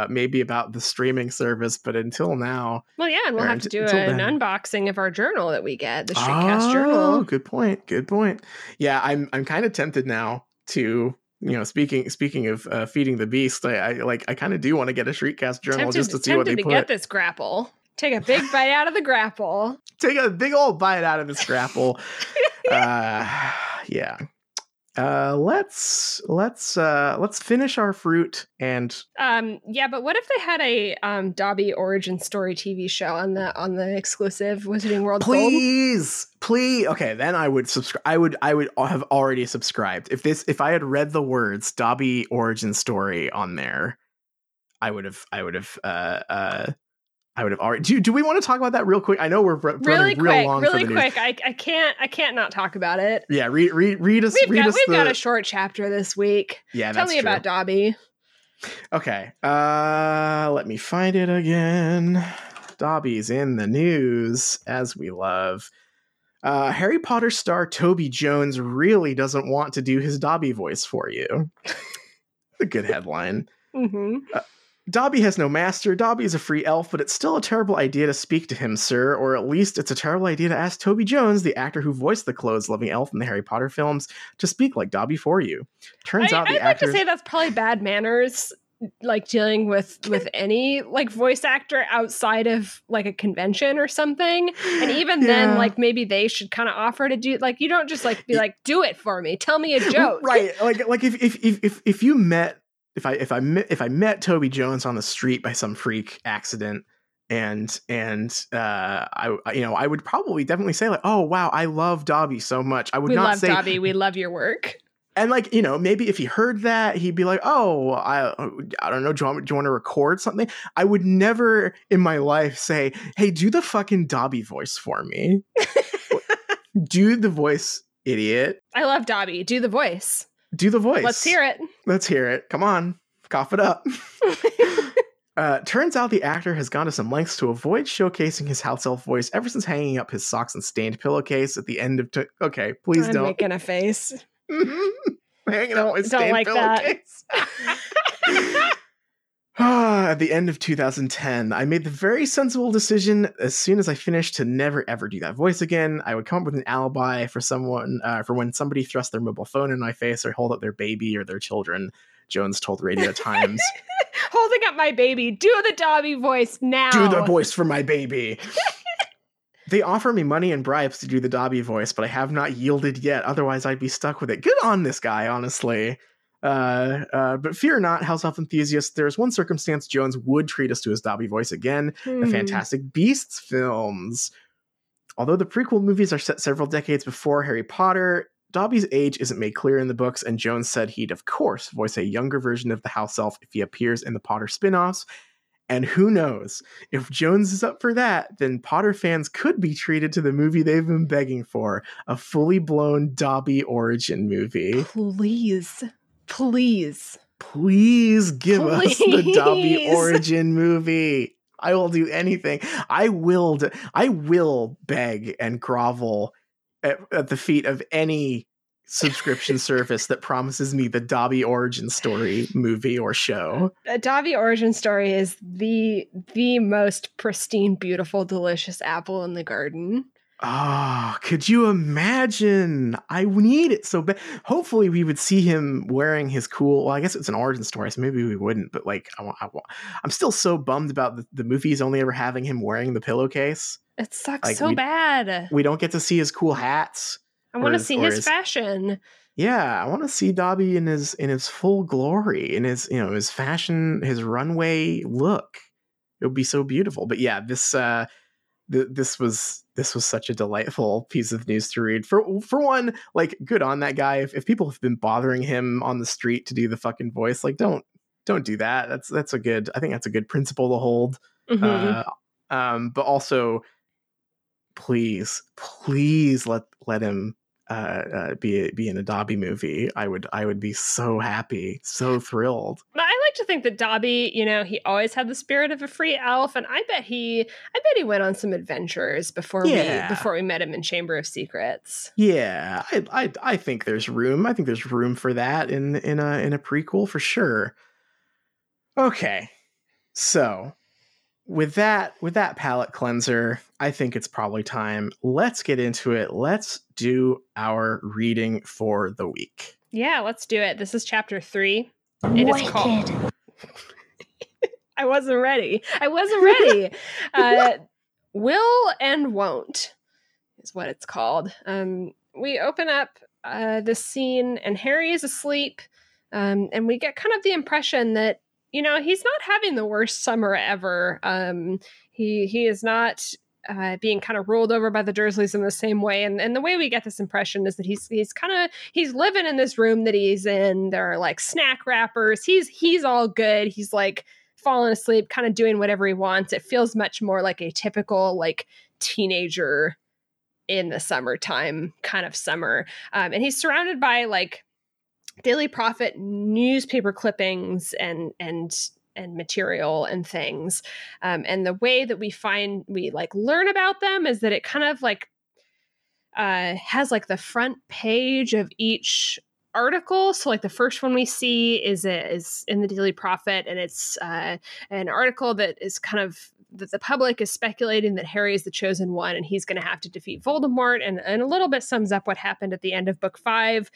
Maybe about the streaming service, but until now. Well, yeah, and we'll have to do an unboxing of our journal that we get, the Shriekcast journal. Oh, good point. Good point. Yeah, I'm kind of tempted now to, you know, speaking of feeding the beast, I kind of do want to get a Shriekcast journal just to see what they put. Get this grapple. Take a big bite out of the grapple. Take a big old bite out of this grapple. Yeah. Let's finish our fruit and. Yeah, but what if they had a Dobby origin story TV show on the exclusive Wizarding World Gold? Please. Okay, then I would subscribe. I would have already subscribed if I had read the words Dobby origin story on there. I would have already. Do we want to talk about that real quick? I know we're running real long for the news. I can't not talk about it. Yeah, read us. We've got a short chapter this week. Yeah, tell me about Dobby. Okay, let me find it again. Dobby's in the news, as we love. Harry Potter star Toby Jones really doesn't want to do his Dobby voice for you. A good headline. Mm-hmm. Dobby has no master. Dobby is a free elf, but it's still a terrible idea to speak to him, sir. Or at least it's a terrible idea to ask Toby Jones, the actor who voiced the clothes-loving elf in the Harry Potter films, to speak like Dobby for you. I'd like to say that's probably bad manners, like dealing with any like voice actor outside of like a convention or something. And even then, like maybe they should kind of offer to do like, you don't just like be like, do it for me. Tell me a joke. Right. Like if you met. If I met Toby Jones on the street by some freak accident and I would probably definitely say like, oh wow, I love Dobby so much. I would not say Dobby, we love your work. And like, you know, maybe if he heard that, he'd be like, oh, I don't know, do you want to record something? I would never in my life say, hey, do the fucking Dobby voice for me. Do the voice, idiot. I love Dobby. Do the voice. Do the voice. Let's hear it. Come on. Cough it up. Turns out the actor has gone to some lengths to avoid showcasing his house elf voice ever since hanging up his socks and stained pillowcase at the end of... Okay, please don't. I'm making a face. Hanging up his stained pillowcase. That. At the end of 2010, I made the very sensible decision as soon as I finished to never ever do that voice again. I would come up with an alibi for someone for when somebody thrust their mobile phone in my face or hold up their baby or their children. Jones told Radio Times, "Holding up my baby, do the Dobby voice now. Do the voice for my baby." They offer me money and bribes to do the Dobby voice, but I have not yielded yet. Otherwise, I'd be stuck with it. Good on this guy, honestly. But fear not, house elf enthusiasts, there's one circumstance Jones would treat us to his Dobby voice again, the Fantastic Beasts films. Although the prequel movies are set several decades before Harry Potter, Dobby's age isn't made clear in the books, and Jones said he'd, of course, voice a younger version of the house elf if he appears in the Potter spin-offs. And who knows? If Jones is up for that, then Potter fans could be treated to the movie they've been begging for, a fully-blown Dobby origin movie. Please give us the Dobby origin movie. I will do anything. I will beg and grovel at the feet of any subscription service that promises me the Dobby origin story movie or show. The Dobby origin story is the most pristine, beautiful, delicious apple in the garden. Oh, could you imagine? I need it so bad. Hopefully we would see him wearing his cool, well, I guess it's an origin story, so maybe we wouldn't, but like, I'm still so bummed about the movies only ever having him wearing the pillowcase. It sucks like, so bad. We don't get to see his cool hats. I want to see his fashion. Yeah, I want to see Dobby in his full glory, in his, you know, his fashion, his runway look. It would be so beautiful. But yeah, this was such a delightful piece of news to read. For one, like, good on that guy. If people have been bothering him on the street to do the fucking voice, like, don't do that. I think that's a good principle to hold. Mm-hmm. But also, please let him be in a Dobby movie. I would be so happy, so thrilled. But I like to think that Dobby, you know, he always had the spirit of a free elf, and I bet he went on some adventures before we met him in Chamber of Secrets. Yeah, I think there's room. I think there's room for that in a prequel for sure. Okay, so. With that palate cleanser, I think it's probably time. Let's get into it. Let's do our reading for the week. Yeah, let's do it. This is chapter 3. It is called. I wasn't ready. Will and Won't is what it's called. We open up this scene and Harry is asleep. And we get kind of the impression that, you know, he's not having the worst summer ever. He is not being kind of ruled over by the Dursleys in the same way. And the way we get this impression is that he's living in this room that he's in. There are like snack wrappers. He's all good. He's like falling asleep, kind of doing whatever he wants. It feels much more like a typical like teenager in the summertime kind of summer. And he's surrounded by like Daily Prophet newspaper clippings and material and things, and the way that we learn about them is that it kind of like has like the front page of each article. So like the first one we see is in the Daily Prophet, and it's an article that is kind of that the public is speculating that Harry is the chosen one and he's going to have to defeat Voldemort, and a little bit sums up what happened at the end of Book 5.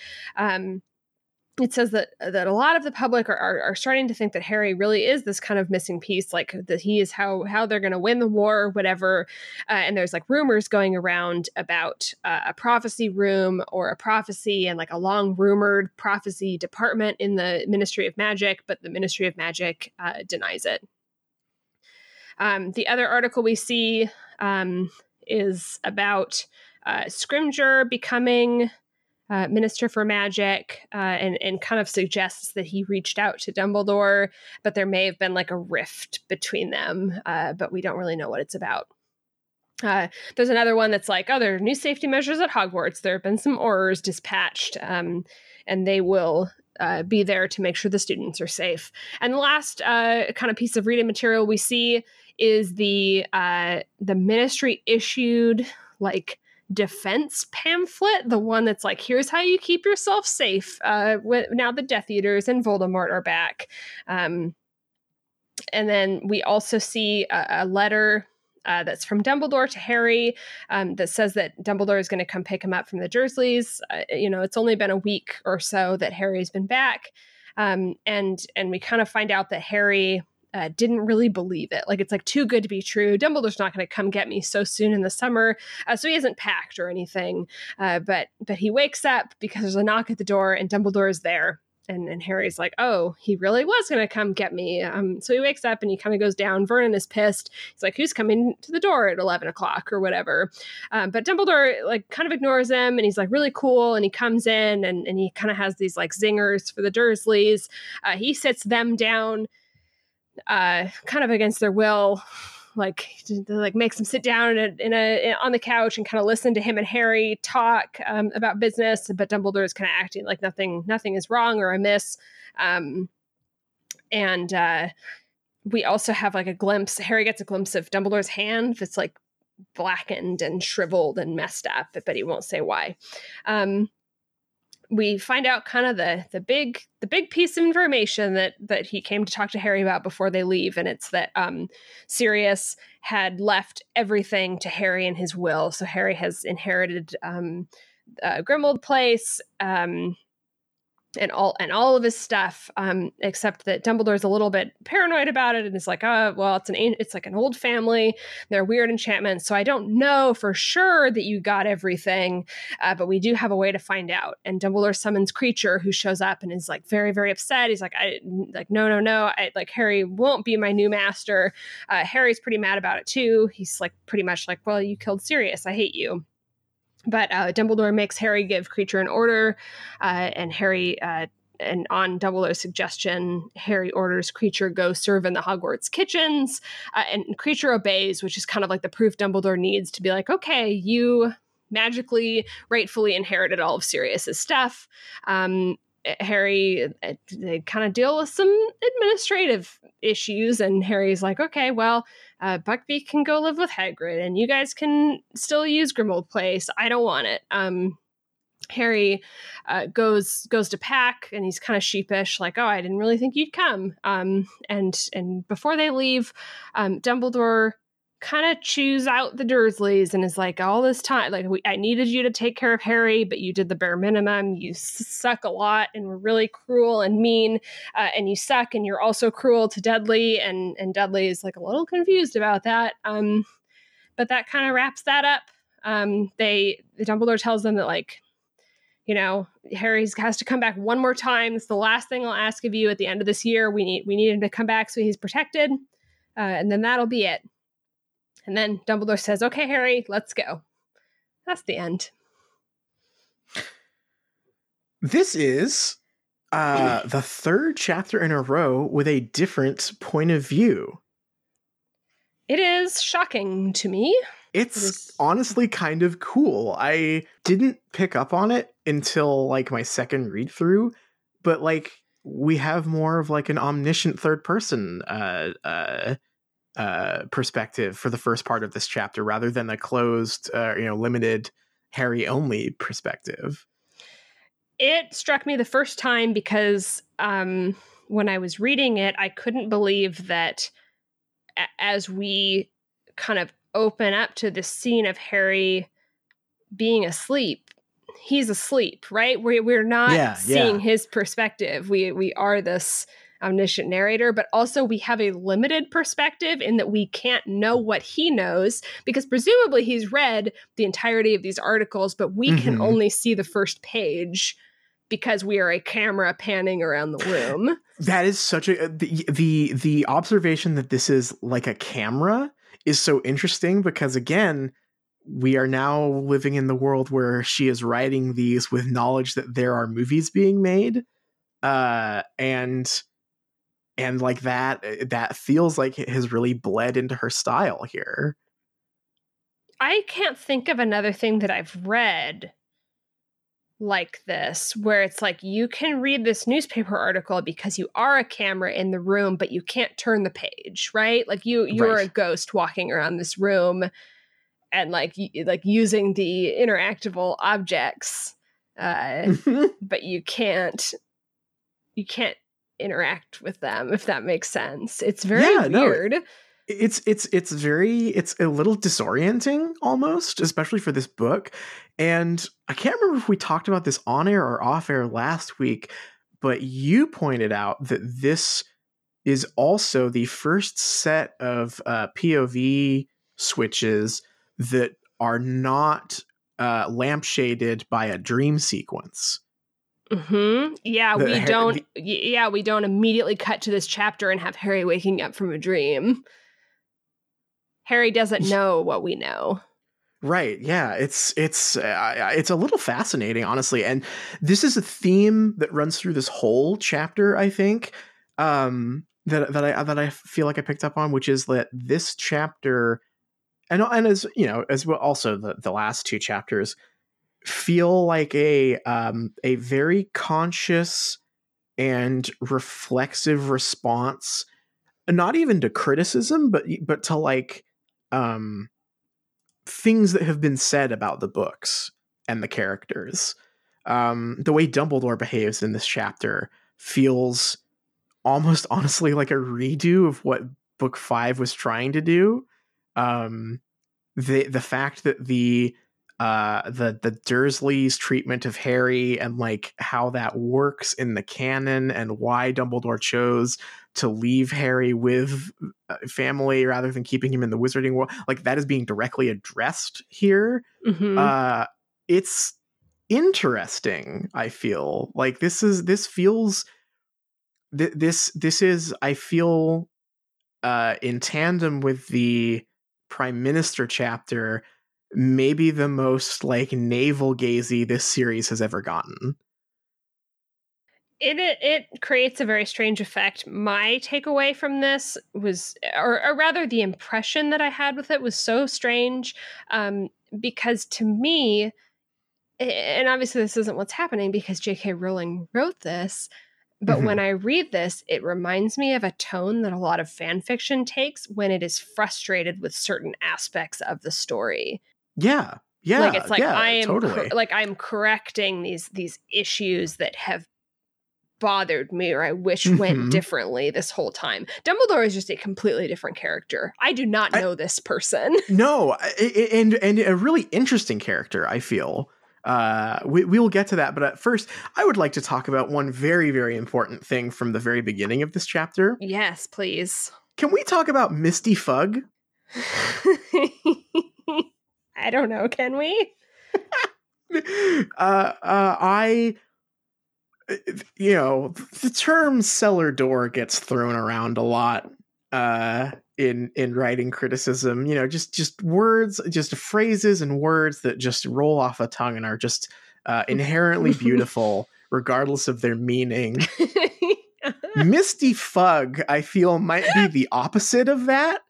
It says that a lot of the public are starting to think that Harry really is this kind of missing piece, like that he is how they're going to win the war or whatever. And there's like rumors going around about a prophecy room or a prophecy and like a long rumored prophecy department in the Ministry of Magic, but the Ministry of Magic denies it. The other article we see is about Scrimgeour becoming Minister for Magic, and kind of suggests that he reached out to Dumbledore, but there may have been like a rift between them, but we don't really know what it's about. There's another one that's like, oh, there are new safety measures at Hogwarts. There have been some Aurors dispatched, and they will be there to make sure the students are safe. And the last kind of piece of reading material we see is the Ministry issued like defense pamphlet, the one that's like, here's how you keep yourself safe now the Death Eaters and Voldemort are back, and then we also see a letter that's from Dumbledore to Harry that says that Dumbledore is going to come pick him up from the Dursleys. You know, it's only been a week or so that Harry's been back, and we kind of find out that Harry didn't really believe it. Like, it's like too good to be true. Dumbledore's not going to come get me so soon in the summer. So he isn't packed or anything. But he wakes up because there's a knock at the door and Dumbledore is there. And Harry's like, oh, he really was going to come get me. So he wakes up and he kind of goes down. Vernon is pissed. He's like, who's coming to the door at 11 o'clock or whatever? But Dumbledore like kind of ignores him, and he's like really cool. And he comes in and he kind of has these like zingers for the Dursleys. He sits them down, kind of against their will, like makes them sit down on the couch and kind of listen to him and Harry talk about business. But Dumbledore is kind of acting like nothing is wrong or amiss. And we also have like a glimpse. Harry gets a glimpse of Dumbledore's hand that's like blackened and shriveled and messed up, but he won't say why. we find out kind of the big piece of information that he came to talk to Harry about before they leave. And it's that Sirius had left everything to Harry in his will. So Harry has inherited Grimmauld Place and all of his stuff, except that Dumbledore's a little bit paranoid about it and is like, oh, well, it's like an old family. They're weird enchantments. So I don't know for sure that you got everything, but we do have a way to find out. And Dumbledore summons Kreacher, who shows up and is like very, very upset. He's like, no, Harry won't be my new master. Harry's pretty mad about it too. He's like, pretty much like, well, you killed Sirius. I hate you. But Dumbledore makes Harry give Kreacher an order, and Harry, and on Dumbledore's suggestion, Harry orders Kreacher go serve in the Hogwarts kitchens, and Kreacher obeys, which is kind of like the proof Dumbledore needs to be like, okay, you magically, rightfully inherited all of Sirius's stuff. Harry, they kind of deal with some administrative issues, and Harry's like, okay, well, Buckbeak can go live with Hagrid, and you guys can still use Grimmauld Place. I don't want it. Harry goes to pack, and he's kind of sheepish, like, oh, I didn't really think you'd come. And before they leave, Dumbledore kind of chews out the Dursleys and is like, all this time, like, I needed you to take care of Harry, but you did the bare minimum. You suck a lot and were really cruel and mean, and you suck, and you're also cruel to Dudley, and Dudley is like a little confused about that, but that kind of wraps that up. Dumbledore tells them that, like, you know, Harry has to come back one more time. It's the last thing I'll ask of you at the end of this year. We need him to come back so he's protected, and then that'll be it. And then Dumbledore says, okay, Harry, let's go. That's the end. This is the third chapter in a row with a different point of view. It is shocking to me. It's honestly kind of cool. I didn't pick up on it until like my second read through, but like we have more of like an omniscient third person perspective for the first part of this chapter, rather than a closed, limited Harry only perspective. It struck me the first time because when I was reading it, I couldn't believe that as we kind of open up to the scene of Harry being asleep, he's asleep, right? We're not seeing his perspective. We are this omniscient narrator, but also we have a limited perspective in that we can't know what he knows, because presumably he's read the entirety of these articles, but we can only see the first page because we are a camera panning around the room. That is such a the observation that this is like a camera is so interesting, because again, we are now living in the world where she is writing these with knowledge that there are movies being made, and like that feels like it has really bled into her style here. I can't think of another thing that I've read like this, where it's like, you can read this newspaper article because you are a camera in the room, but you can't turn the page, right? Like you're a ghost walking around this room, and like using the interactable objects, but you can't interact with them, if that makes sense. It's very weird. No, it's a little disorienting almost, especially for this book. And I can't remember if we talked about this on air or off air last week, but you pointed out that this is also the first set of POV switches that are not lampshaded by a dream sequence. Mm-hmm. We don't immediately cut to this chapter and have Harry waking up from a dream. Harry doesn't know what we know. Right. Yeah. It's a little fascinating, honestly. And this is a theme that runs through this whole chapter, I think, that I feel like I picked up on, which is that this chapter and as you know, as well, also the last two chapters feel like a very conscious and reflexive response, not even to criticism, but to like things that have been said about the books and the characters. The way Dumbledore behaves in this chapter feels almost honestly like a redo of what book 5 was trying to do. The fact that the Dursleys' treatment of Harry and like how that works in the canon and why Dumbledore chose to leave Harry with family rather than keeping him in the Wizarding World, like that is being directly addressed here. Mm-hmm. It's interesting. I feel like this feels in tandem with the Prime Minister chapter, maybe the most like navel-gazy this series has ever gotten. It creates a very strange effect. My takeaway from this was, or rather the impression that I had with it was so strange, because to me, and obviously this isn't what's happening because J.K. Rowling wrote this, but mm-hmm. when I read this, it reminds me of a tone that a lot of fan fiction takes when it is frustrated with certain aspects of the story. Yeah. Yeah. Like it's like, yeah, I'm correcting these issues that have bothered me or I wish mm-hmm. went differently this whole time. Dumbledore is just a completely different character. I do not know this person. No. And a really interesting character, I feel. We will get to that, but at first I would like to talk about one very, very important thing from the very beginning of this chapter. Yes, please. Can we talk about Misty Fugg? I don't know, can we? The term cellar door gets thrown around a lot in writing criticism, just words, just phrases and words that just roll off a tongue and are just inherently beautiful regardless of their meaning. Misty Fugg, I feel, might be the opposite of that.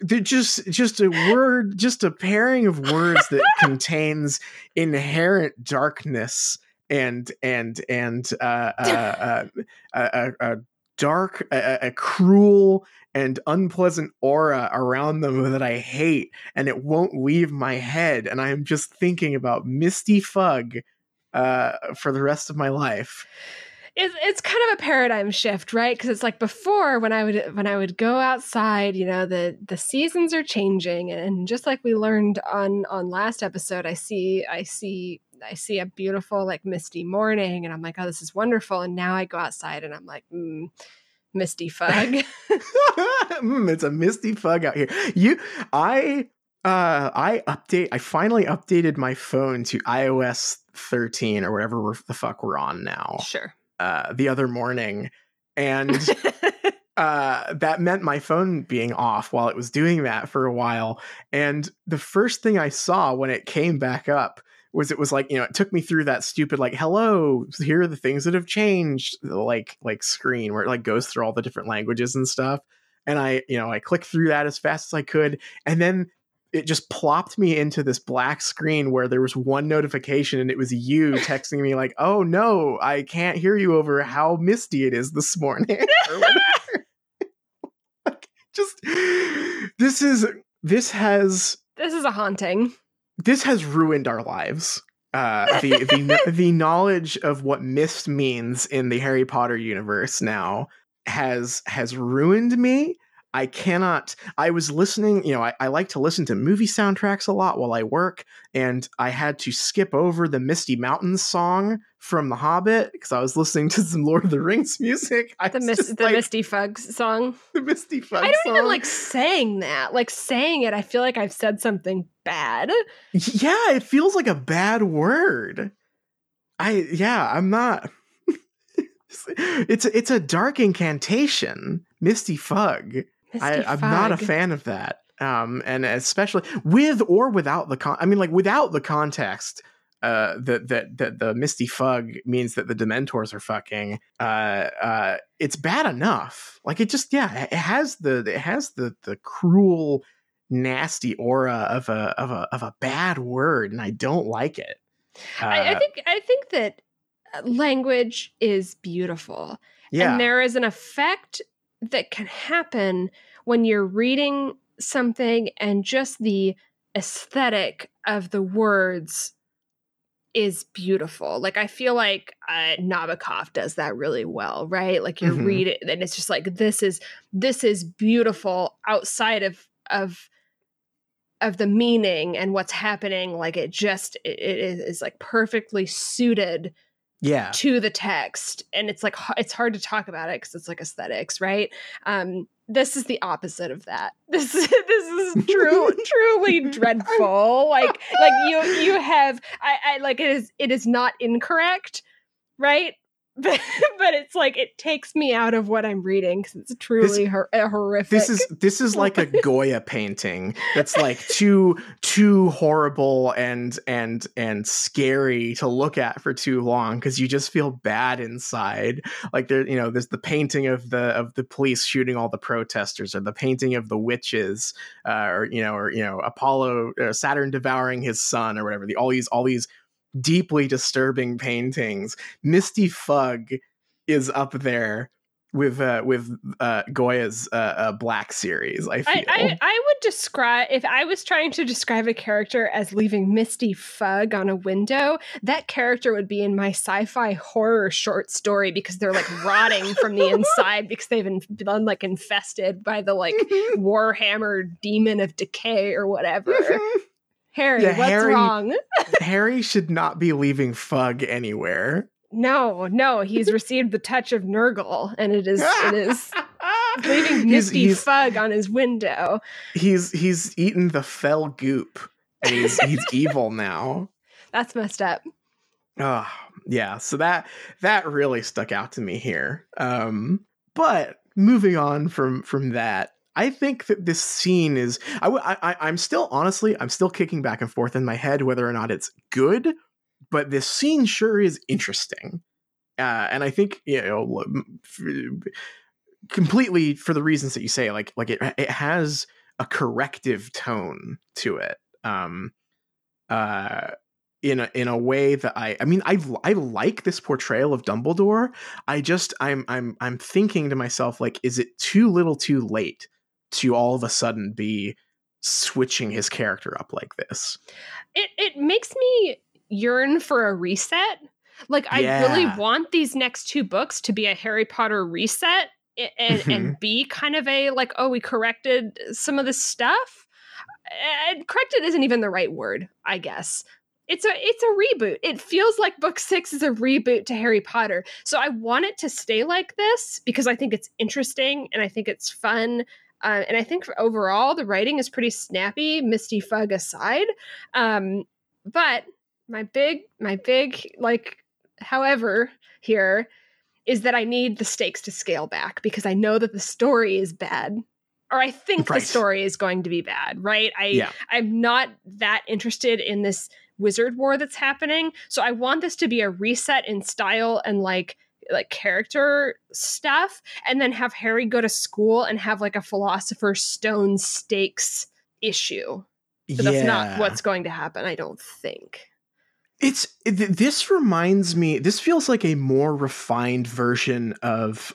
They're just a pairing of words that contains inherent darkness and dark, a cruel and unpleasant aura around them that I hate, and it won't leave my head, and I'm just thinking about Misty Fugg for the rest of my life. It's kind of a paradigm shift, right? Because it's like before, when I would go outside, the seasons are changing, and just like we learned on last episode, I see a beautiful like misty morning and I'm like, oh, this is wonderful. And now I go outside and I'm like, Misty Fugg. It's a Misty Fugg out here. I finally updated my phone to iOS 13 or whatever the fuck we're on now. Sure. The other morning. And that meant my phone being off while it was doing that for a while. And the first thing I saw when it came back up was it was like, it took me through that stupid, like, hello, here are the things that have changed, like screen where it like goes through all the different languages and stuff. And I clicked through that as fast as I could. And then it just plopped me into this black screen where there was one notification and it was you texting me like, oh no, I can't hear you over how misty it is this morning. Or whatever. This is a haunting. This has ruined our lives. The knowledge of what mist means in the Harry Potter universe now has ruined me. I cannot. I was listening. I like to listen to movie soundtracks a lot while I work, and I had to skip over the Misty Mountains song from The Hobbit because I was listening to some Lord of the Rings music. Misty Fugg song. The Misty Fugg song. I don't even like saying that. Like saying it, I feel like I've said something bad. Yeah, it feels like a bad word. I'm not. It's a dark incantation, Misty Fugg. I'm not a fan of that, and especially with or without the without the context that the Misty Fugg means that the Dementors are fucking. It's bad enough. Like it just it has the cruel, nasty aura of a bad word, and I don't like it. I think that language is beautiful, and there is an effect that can happen when you're reading something and just the aesthetic of the words is beautiful. Like, I feel like Nabokov does that really well, right? Like, you read it and it's just like, this is beautiful outside of the meaning and what's happening. Like, it is like perfectly suited to the text. And it's like, it's hard to talk about it because it's like aesthetics, right? This is the opposite of that. This is truly dreadful. Like you have, I like, it is not incorrect, right? But it's like, it takes me out of what I'm reading because it's truly horrific. This is like a Goya painting that's like too horrible and scary to look at for too long because you just feel bad inside. Like, there, you know, there's the painting of the police shooting all the protesters, or the painting of the witches, or Apollo or Saturn devouring his son, or whatever. All these deeply disturbing paintings. Misty Fug is up there with Goya's Black series. I feel. I would describe, if I was trying to describe a character as leaving Misty Fug on a window, that character would be in my sci-fi horror short story, because they're like rotting from the inside because they've been like infested by the like Warhammer demon of decay or whatever. Harry, what's wrong? Harry should not be leaving Fug anywhere. No, he's received the touch of Nurgle, and it is leaving Misty Fug on his window. He's eaten the fell goop, and he's evil now. That's messed up. Oh, yeah. So that really stuck out to me here. But moving on from that, I think that this scene is, I'm still kicking back and forth in my head whether or not it's good, but this scene sure is interesting. And I think, you know, completely for the reasons that you say, like it has a corrective tone to it. In a way that I mean I like this portrayal of Dumbledore. I just, I'm thinking to myself, like, is it too little too late to all of a sudden be switching his character up like this? It makes me yearn for a reset. Like, I really want these next two books to be a Harry Potter reset and be kind of a, like, oh, we corrected some of this stuff. And corrected isn't even the right word, I guess. It's a reboot. It feels like book 6 is a reboot to Harry Potter. So I want it to stay like this because I think it's interesting and I think it's fun. And I think overall the writing is pretty snappy, Misty Fug aside. But my big, like, however here is that I need the stakes to scale back because I know that the story is bad. Or I think the story is going to be bad, right? I'm not that interested in this wizard war that's happening. So I want this to be a reset in style and like character stuff, and then have Harry go to school and have like a Philosopher's Stone stakes issue. But that's not what's going to happen, I don't think. This reminds me, this feels like a more refined version of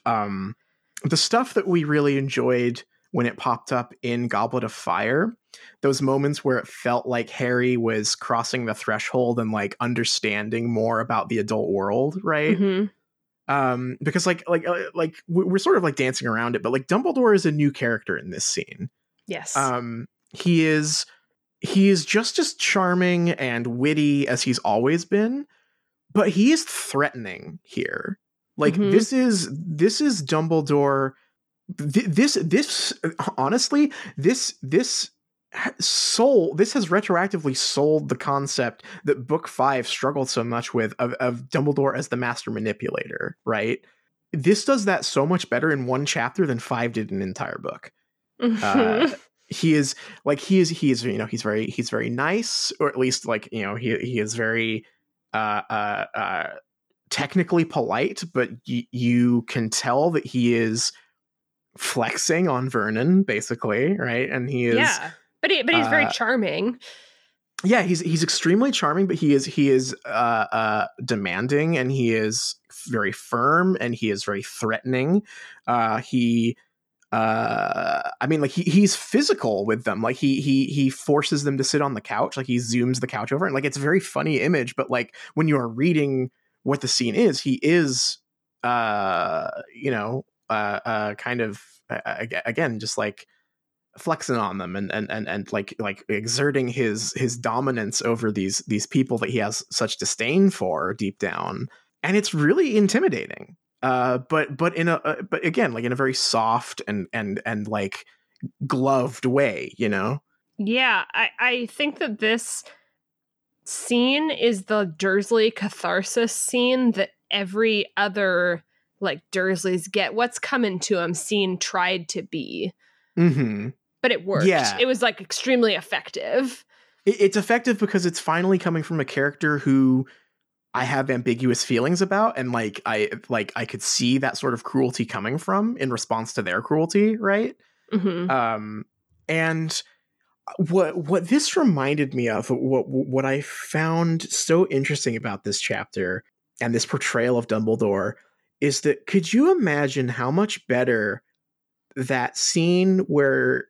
the stuff that we really enjoyed when it popped up in Goblet of Fire. Those moments where it felt like Harry was crossing the threshold and like understanding more about the adult world, right? Mm-hmm. Because like we're sort of like dancing around it, but like Dumbledore is a new character in this scene. Yes. He is just as charming and witty as he's always been, but he is threatening here. Like, mm-hmm. This is Dumbledore. This honestly, this has retroactively sold the concept that book 5 struggled so much with of Dumbledore as the master manipulator, right? This does that so much better in one chapter than 5 did an entire book. He is, you know, he's very nice, or at least, like, you know, he is very technically polite, but you can tell that he is flexing on Vernon, basically, right? And he is, but he's very charming. Yeah, he's extremely charming, but he is demanding, and he is very firm, and he is very threatening. He I mean, like he's physical with them. Like he forces them to sit on the couch. Like he zooms the couch over, and like it's a very funny image. But like when you are reading what the scene is, he is, kind of again, just like flexing on them and like exerting his dominance over these people that he has such disdain for deep down, and it's really intimidating. But again, like in a very soft and like gloved way, you know? Yeah. I think that this scene is the Dursley catharsis scene that every other like Dursley's get what's coming to him scene tried to be, but it worked. Yeah. It was like extremely effective. It's effective because it's finally coming from a character who I have ambiguous feelings about, and like I could see that sort of cruelty coming from in response to their cruelty, right? And what this reminded me of, what I found so interesting about this chapter and this portrayal of Dumbledore, is that could you imagine how much better that scene where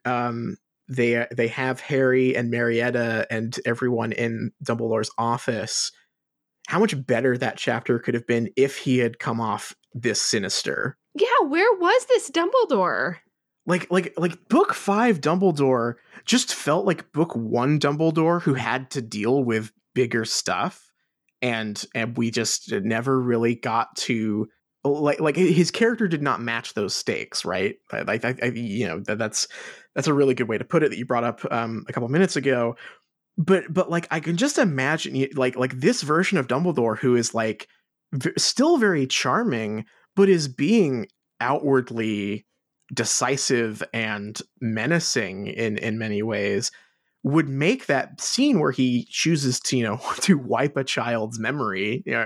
they have Harry and Marietta and everyone in Dumbledore's office, how much better that chapter could have been if he had come off this sinister. Yeah, where was this Dumbledore? Like book 5 Dumbledore just felt like book 1 Dumbledore who had to deal with bigger stuff, and we just never really got to like his character did not match those stakes, right? Like I you know, that's a really good way to put it that you brought up a couple minutes ago. But like I can just imagine like this version of Dumbledore who is like still very charming but is being outwardly decisive and menacing in many ways would make that scene where he chooses to, you know, to wipe a child's memory, in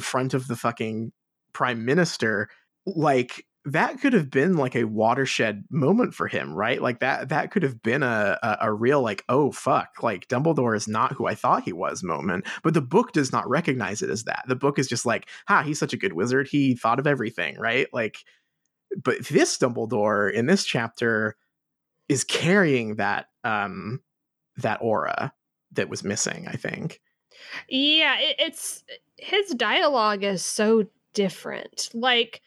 front of the fucking prime minister, like that could have been like a watershed moment for him, right? Like that could have been a real like, oh fuck, like Dumbledore is not who I thought he was moment. But the book does not recognize it as that. The book is just like, ha, he's such a good wizard. He thought of everything, right? Like, but this Dumbledore in this chapter is carrying that that aura that was missing, I think. Yeah, it's his dialogue is so different. Like,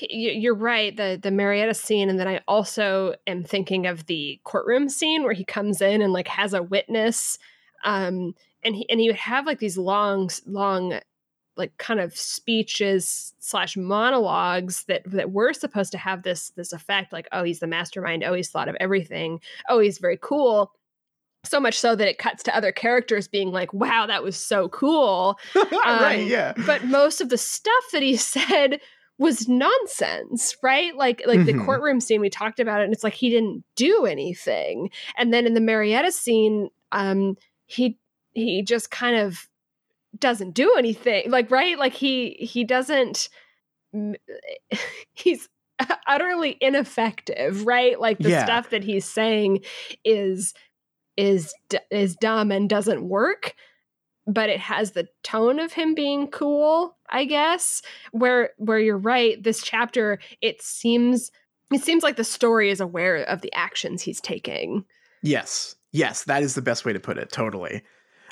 you're right, the Marietta scene, and then I also am thinking of the courtroom scene where he comes in and like has a witness, and he would have like these long like kind of speeches / monologues that were supposed to have this effect, like, oh, he's the mastermind, oh, he's thought of everything, oh, he's very cool. So much so that it cuts to other characters being like, wow, that was so cool. Right, yeah. But most of the stuff that he said was nonsense, right? Like the courtroom scene, we talked about it, and it's like he didn't do anything. And then in the Marietta scene, he just kind of doesn't do anything. Like, right? Like he doesn't, he's utterly ineffective, right? Like the stuff that he's saying is dumb and doesn't work, but it has the tone of him being cool, I guess, where you're right. This chapter, it seems like the story is aware of the actions he's taking. Yes. That is the best way to put it. Totally.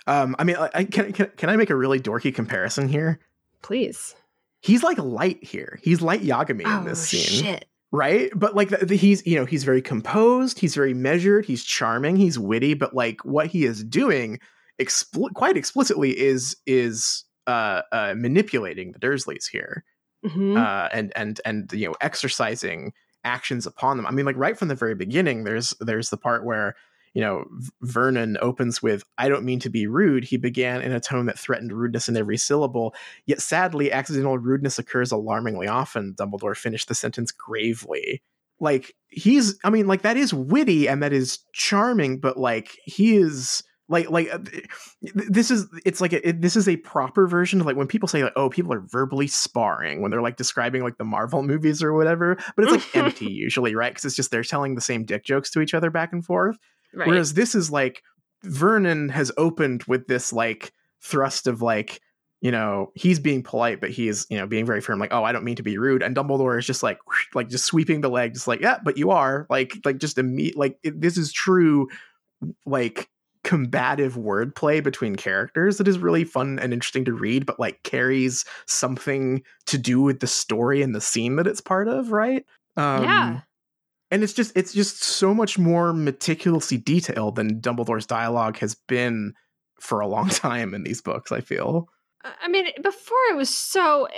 I mean, can I make a really dorky comparison here? Please. He's like light here. He's light Yagami in this scene. Shit. Right. But like he's, you know, he's very composed. He's very measured. He's charming. He's witty. But like what he is doing quite explicitly is manipulating the Dursleys here, and you know, exercising actions upon them. I mean, like right from the very beginning, there's the part where, you know, Vernon opens with, "I don't mean to be rude. He began in a tone that threatened rudeness in every syllable. Yet sadly, accidental rudeness occurs alarmingly often. Dumbledore finished the sentence gravely." Like that is witty and that is charming, but like he is. This is a proper version of like when people say like, oh, people are verbally sparring when they're like describing like the Marvel movies or whatever, but it's like empty usually, right? Because it's just they're telling the same dick jokes to each other back and forth, right? Whereas this is like Vernon has opened with this like thrust of like, you know, he's being polite, but he is, you know, being very firm, like, oh, I don't mean to be rude. And Dumbledore is just like, whoosh, like just sweeping the leg, just like, yeah, but you are like just this is true, like, combative wordplay between characters that is really fun and interesting to read, but like carries something to do with the story and the scene that it's part of, right? Yeah. And it's just so much more meticulously detailed than Dumbledore's dialogue has been for a long time in these books, I feel. I mean, before it was so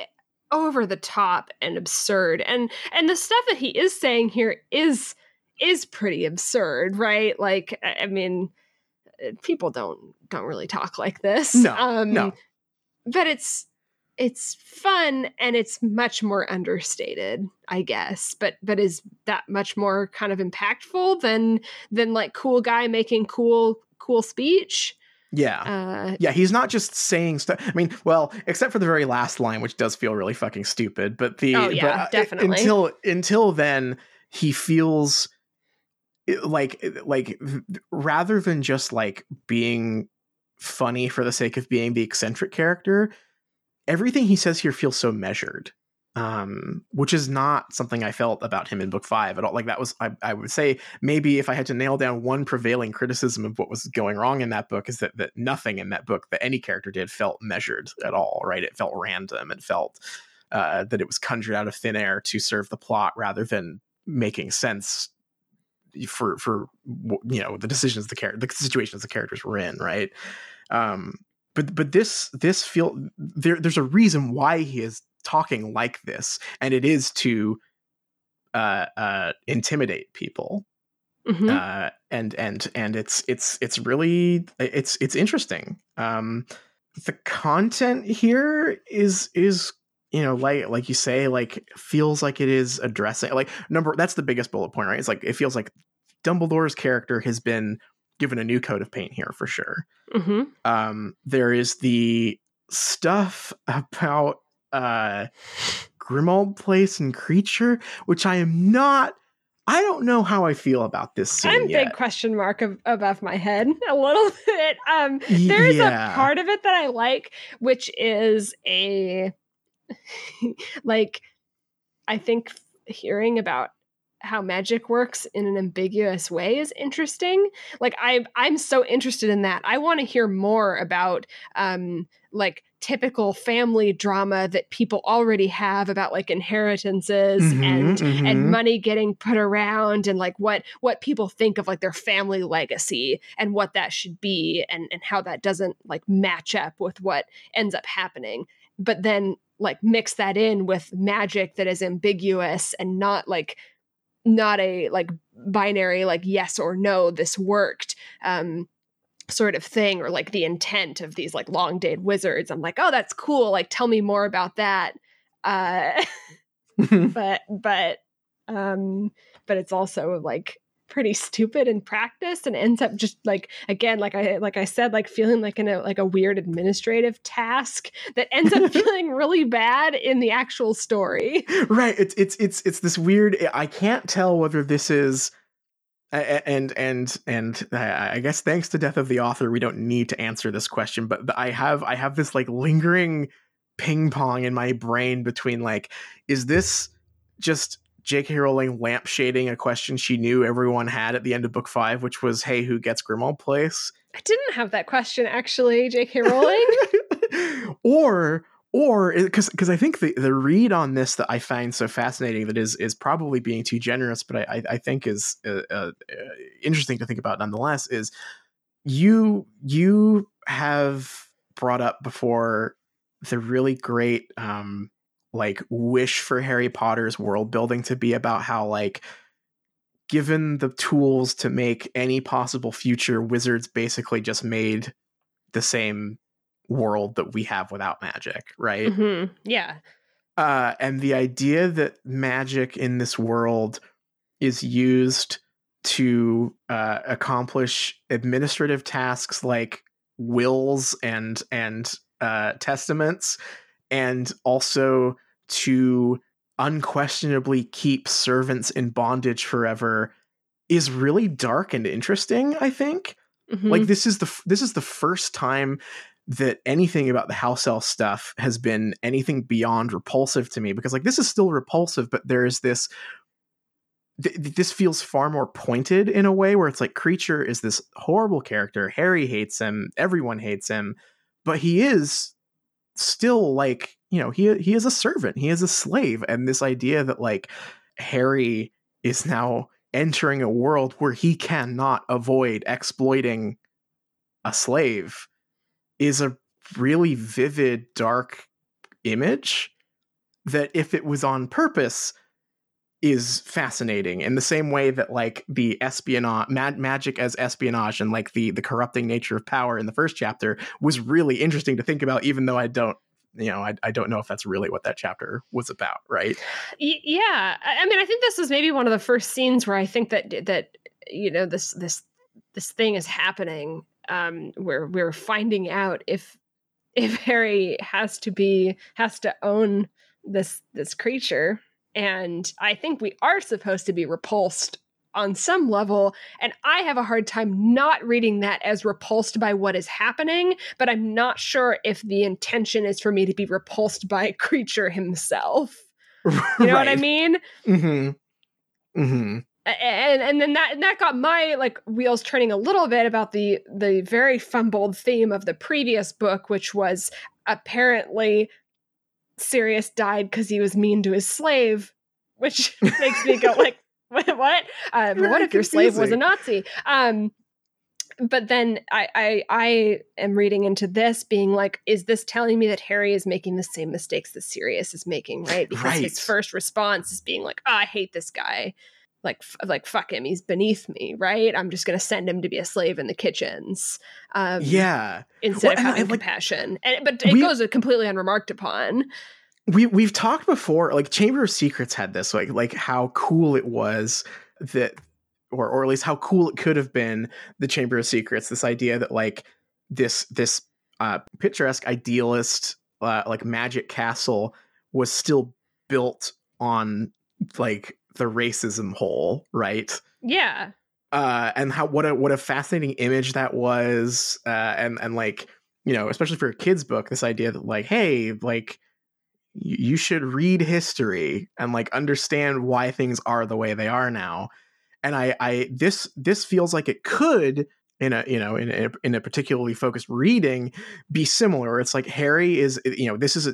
over the top and absurd, and the stuff that he is saying here is pretty absurd, right? Like, I mean, people don't really talk like this. No. But it's fun, and it's much more understated, I guess, but is that much more kind of impactful than like cool guy making cool speech? Yeah. Yeah, he's not just saying stuff. I mean, well, except for the very last line, which does feel really fucking stupid, but definitely. Until then, he feels like rather than just like being funny for the sake of being the eccentric character, everything he says here feels so measured, which is not something I felt about him in book 5 at all. Like, that was, I would say, maybe if I had to nail down one prevailing criticism of what was going wrong in that book, is that nothing in that book that any character did felt measured at all, right? It felt random. It felt that it was conjured out of thin air to serve the plot rather than making sense for you know, the decisions the situations the characters were in, right? But this feel there's a reason why he is talking like this, and it is to intimidate people. Mm-hmm. And it's really it's interesting. The content here is, you know, like you say, like, feels like it is addressing, like, that's the biggest bullet point, right? It's like, it feels like Dumbledore's character has been given a new coat of paint here for sure. Mm-hmm. There is the stuff about Grimmauld Place and Kreacher, which I don't know how I feel about this scene. I'm yet. Big question mark above my head a little bit. There is a part of it that I like, which is a like, I think hearing about how magic works in an ambiguous way is interesting. Like, I'm so interested in that. I want to hear more about like typical family drama that people already have about like inheritances and money getting put around, and like what people think of like their family legacy and what that should be, and how that doesn't like match up with what ends up happening. But then like mix that in with magic that is ambiguous and not a like binary, like yes or no, this worked sort of thing, or like the intent of these like long dayed wizards. I'm like, oh, that's cool. Like, tell me more about that. But it's also like pretty stupid in practice, and ends up just like, again, like I said, like feeling like in a weird administrative task that ends up feeling really bad in the actual story. Right. It's this weird, I can't tell whether this is, and I guess thanks to death of the author, we don't need to answer this question, but I have this like lingering ping pong in my brain between like, is this just J.K. Rowling lampshading a question she knew everyone had at the end of book 5, which was, hey, who gets Grimmauld Place? I didn't have that question, actually, J.K. Rowling. or because I think the read on this that I find so fascinating, that is probably being too generous, but I think is interesting to think about nonetheless, is you have brought up before the really great like wish for Harry Potter's world building to be about how, like, given the tools to make any possible future, wizards basically just made the same world that we have without magic, right? Mm-hmm. Yeah. And the idea that magic in this world is used to accomplish administrative tasks like wills and testaments, and also to unquestionably keep servants in bondage forever, is really dark and interesting, I think. Mm-hmm. Like, this is the first time that anything about the house elf stuff has been anything beyond repulsive to me, because like this is still repulsive, but there is this, this feels far more pointed in a way where it's like Kreacher is this horrible character. Harry hates him. Everyone hates him, but he is still like, you know, he is a servant. He is a slave. And this idea that like Harry is now entering a world where he cannot avoid exploiting a slave is a really vivid, dark image that if it was on purpose is fascinating in the same way that like the espionage magic as espionage and like the corrupting nature of power in the first chapter was really interesting to think about, even though I don't, you know, I don't know if that's really what that chapter was about. Right. Yeah. I mean, I think this is maybe one of the first scenes where I think that, you know, this thing is happening. Where we're finding out if Harry has to own this Kreacher. And I think we are supposed to be repulsed on some level. And I have a hard time not reading that as repulsed by what is happening, but I'm not sure if the intention is for me to be repulsed by Kreacher himself. You know right. what I mean? Mm-hmm. Mm-hmm. And then that got my like wheels turning a little bit about the very fumbled theme of the previous book, which was apparently Sirius died because he was mean to his slave, which makes me go like, what? Really what if your slave was a Nazi? But then I am reading into this being like, is this telling me that Harry is making the same mistakes that Sirius is making, right? Because right. his first response is being like, oh, I hate this guy. Like, fuck him. He's beneath me, right? I'm just going to send him to be a slave in the kitchens. Yeah. Instead of having compassion. But it goes completely unremarked upon. We've talked before, like Chamber of Secrets had this, like how cool it was that, or at least how cool it could have been, the Chamber of Secrets. This idea that like this picturesque idealist like magic castle was still built on like the racism hole, right? Yeah. And how what a fascinating image that was. And like, you know, especially for a kid's book, this idea that like, hey, like you should read history and like understand why things are the way they are now. And this feels like it could in a particularly focused reading be similar. It's like Harry is, you know, this is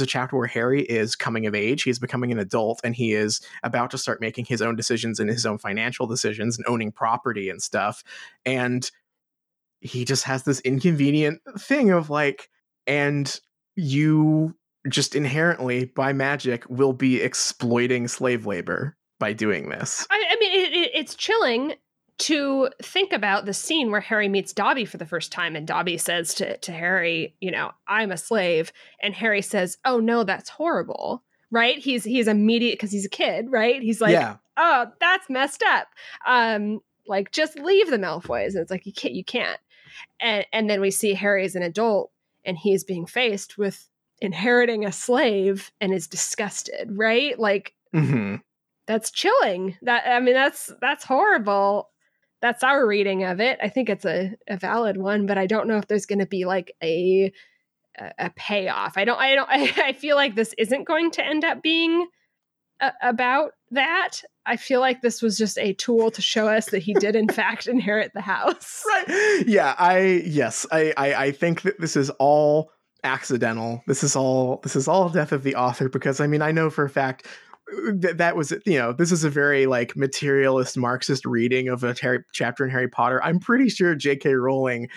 a chapter where Harry is coming of age. He is becoming an adult and he is about to start making his own decisions and his own financial decisions and owning property and stuff. And he just has this inconvenient thing of like, and you just inherently by magic will be exploiting slave labor by doing this. I mean, it's chilling to think about the scene where Harry meets Dobby for the first time and Dobby says to Harry, you know, I'm a slave. And Harry says, oh, no, that's horrible. Right. He's immediate because he's a kid. Right. He's like, yeah. Oh, that's messed up. Like just leave the Malfoys. And it's like, you can't. And then we see Harry as an adult and he's being faced with inheriting a slave and is disgusted. Right. Like mm-hmm. That's chilling. That's horrible. That's our reading of it. I think it's a valid one, but I don't know if there's going to be like a payoff. I feel like this isn't going to end up being about that. I feel like this was just a tool to show us that he did in fact inherit the house. Right. Yeah. I think that this is all accidental. This is all death of the author, because I mean, I know for a fact that was, you know, this is a very like materialist Marxist reading of a chapter in Harry Potter. I'm pretty sure J.K. Rowling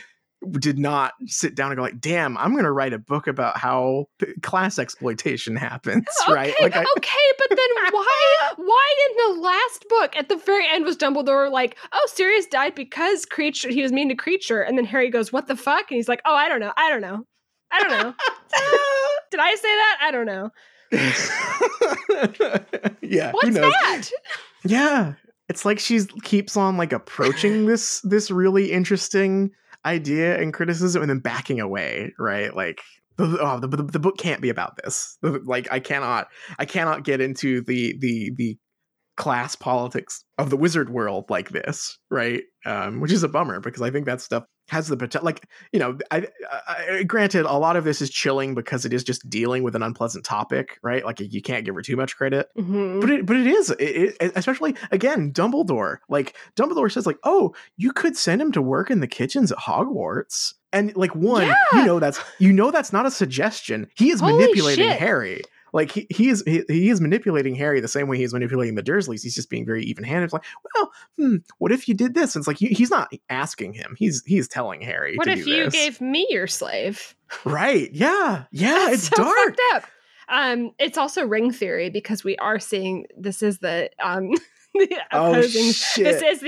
did not sit down and go like, damn, I'm going to write a book about how class exploitation happens. Okay, right. Like but then why in the last book at the very end was Dumbledore like, oh, Sirius died because Kreacher, he was mean to Kreacher. And then Harry goes, what the fuck? And he's like, oh, I don't know. Did I say that? I don't know. Yeah, what's that? Yeah, it's like she keeps on like approaching this really interesting idea and criticism and then backing away, right? Like the book can't be about this. Like I cannot get into the class politics of the wizard world like this, right? Which is a bummer because I think that stuff has the potential, like, you know, I granted a lot of this is chilling because it is just dealing with an unpleasant topic, right? Like, you can't give her too much credit, but it is, especially again, Dumbledore. Like, Dumbledore says, like, oh, you could send him to work in the kitchens at Hogwarts. And like, that's not a suggestion. He is manipulating Harry. Like, he is manipulating Harry the same way he's manipulating the Dursleys. He's just being very even-handed. It's like, well, what if you did this? And it's like, he's not asking him. He's telling Harry to do this. What if you gave me your slave? Right. Yeah. Yeah. That's so dark. Fucked up. It's also ring theory, because we are seeing this is the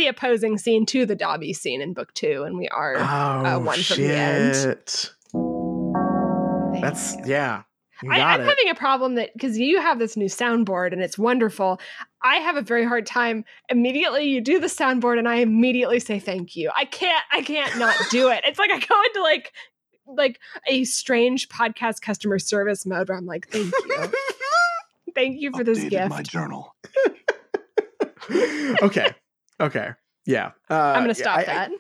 opposing scene to the Dobby scene in book 2, and we are one from the end. That's I'm having a problem that, because you have this new soundboard and it's wonderful. I have a very hard time. Immediately you do the soundboard and I immediately say thank you. I can't not do it. It's like I go into like a strange podcast customer service mode where I'm like, thank you. Thank you for this gift. My journal. Okay. Yeah. I'm going to stop that.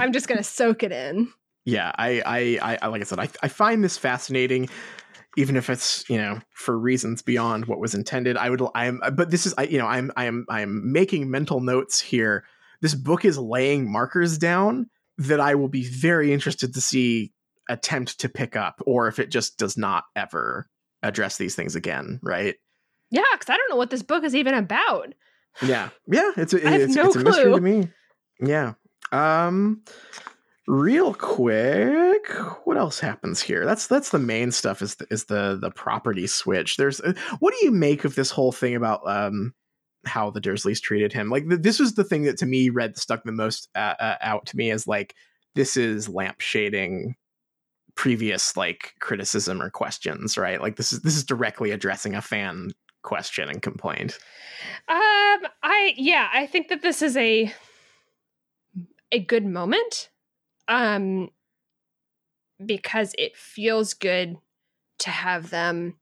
I'm just going to soak it in. Yeah, I like I said, I find this fascinating, even if it's, you know, for reasons beyond what was intended. I am making mental notes here. This book is laying markers down that I will be very interested to see attempt to pick up, or if it just does not ever address these things again, right? Yeah, because I don't know what this book is even about. Yeah, it's a mystery to me. Yeah. Real quick, what else happens here? That's the main stuff. Is the property switch? There's what do you make of this whole thing about how the Dursleys treated him? Like this was the thing that to me stuck the most out to me, is like, this is lampshading previous like criticism or questions, right? Like this is directly addressing a fan question and complaint. I think that this is a good moment. Because it feels good to have them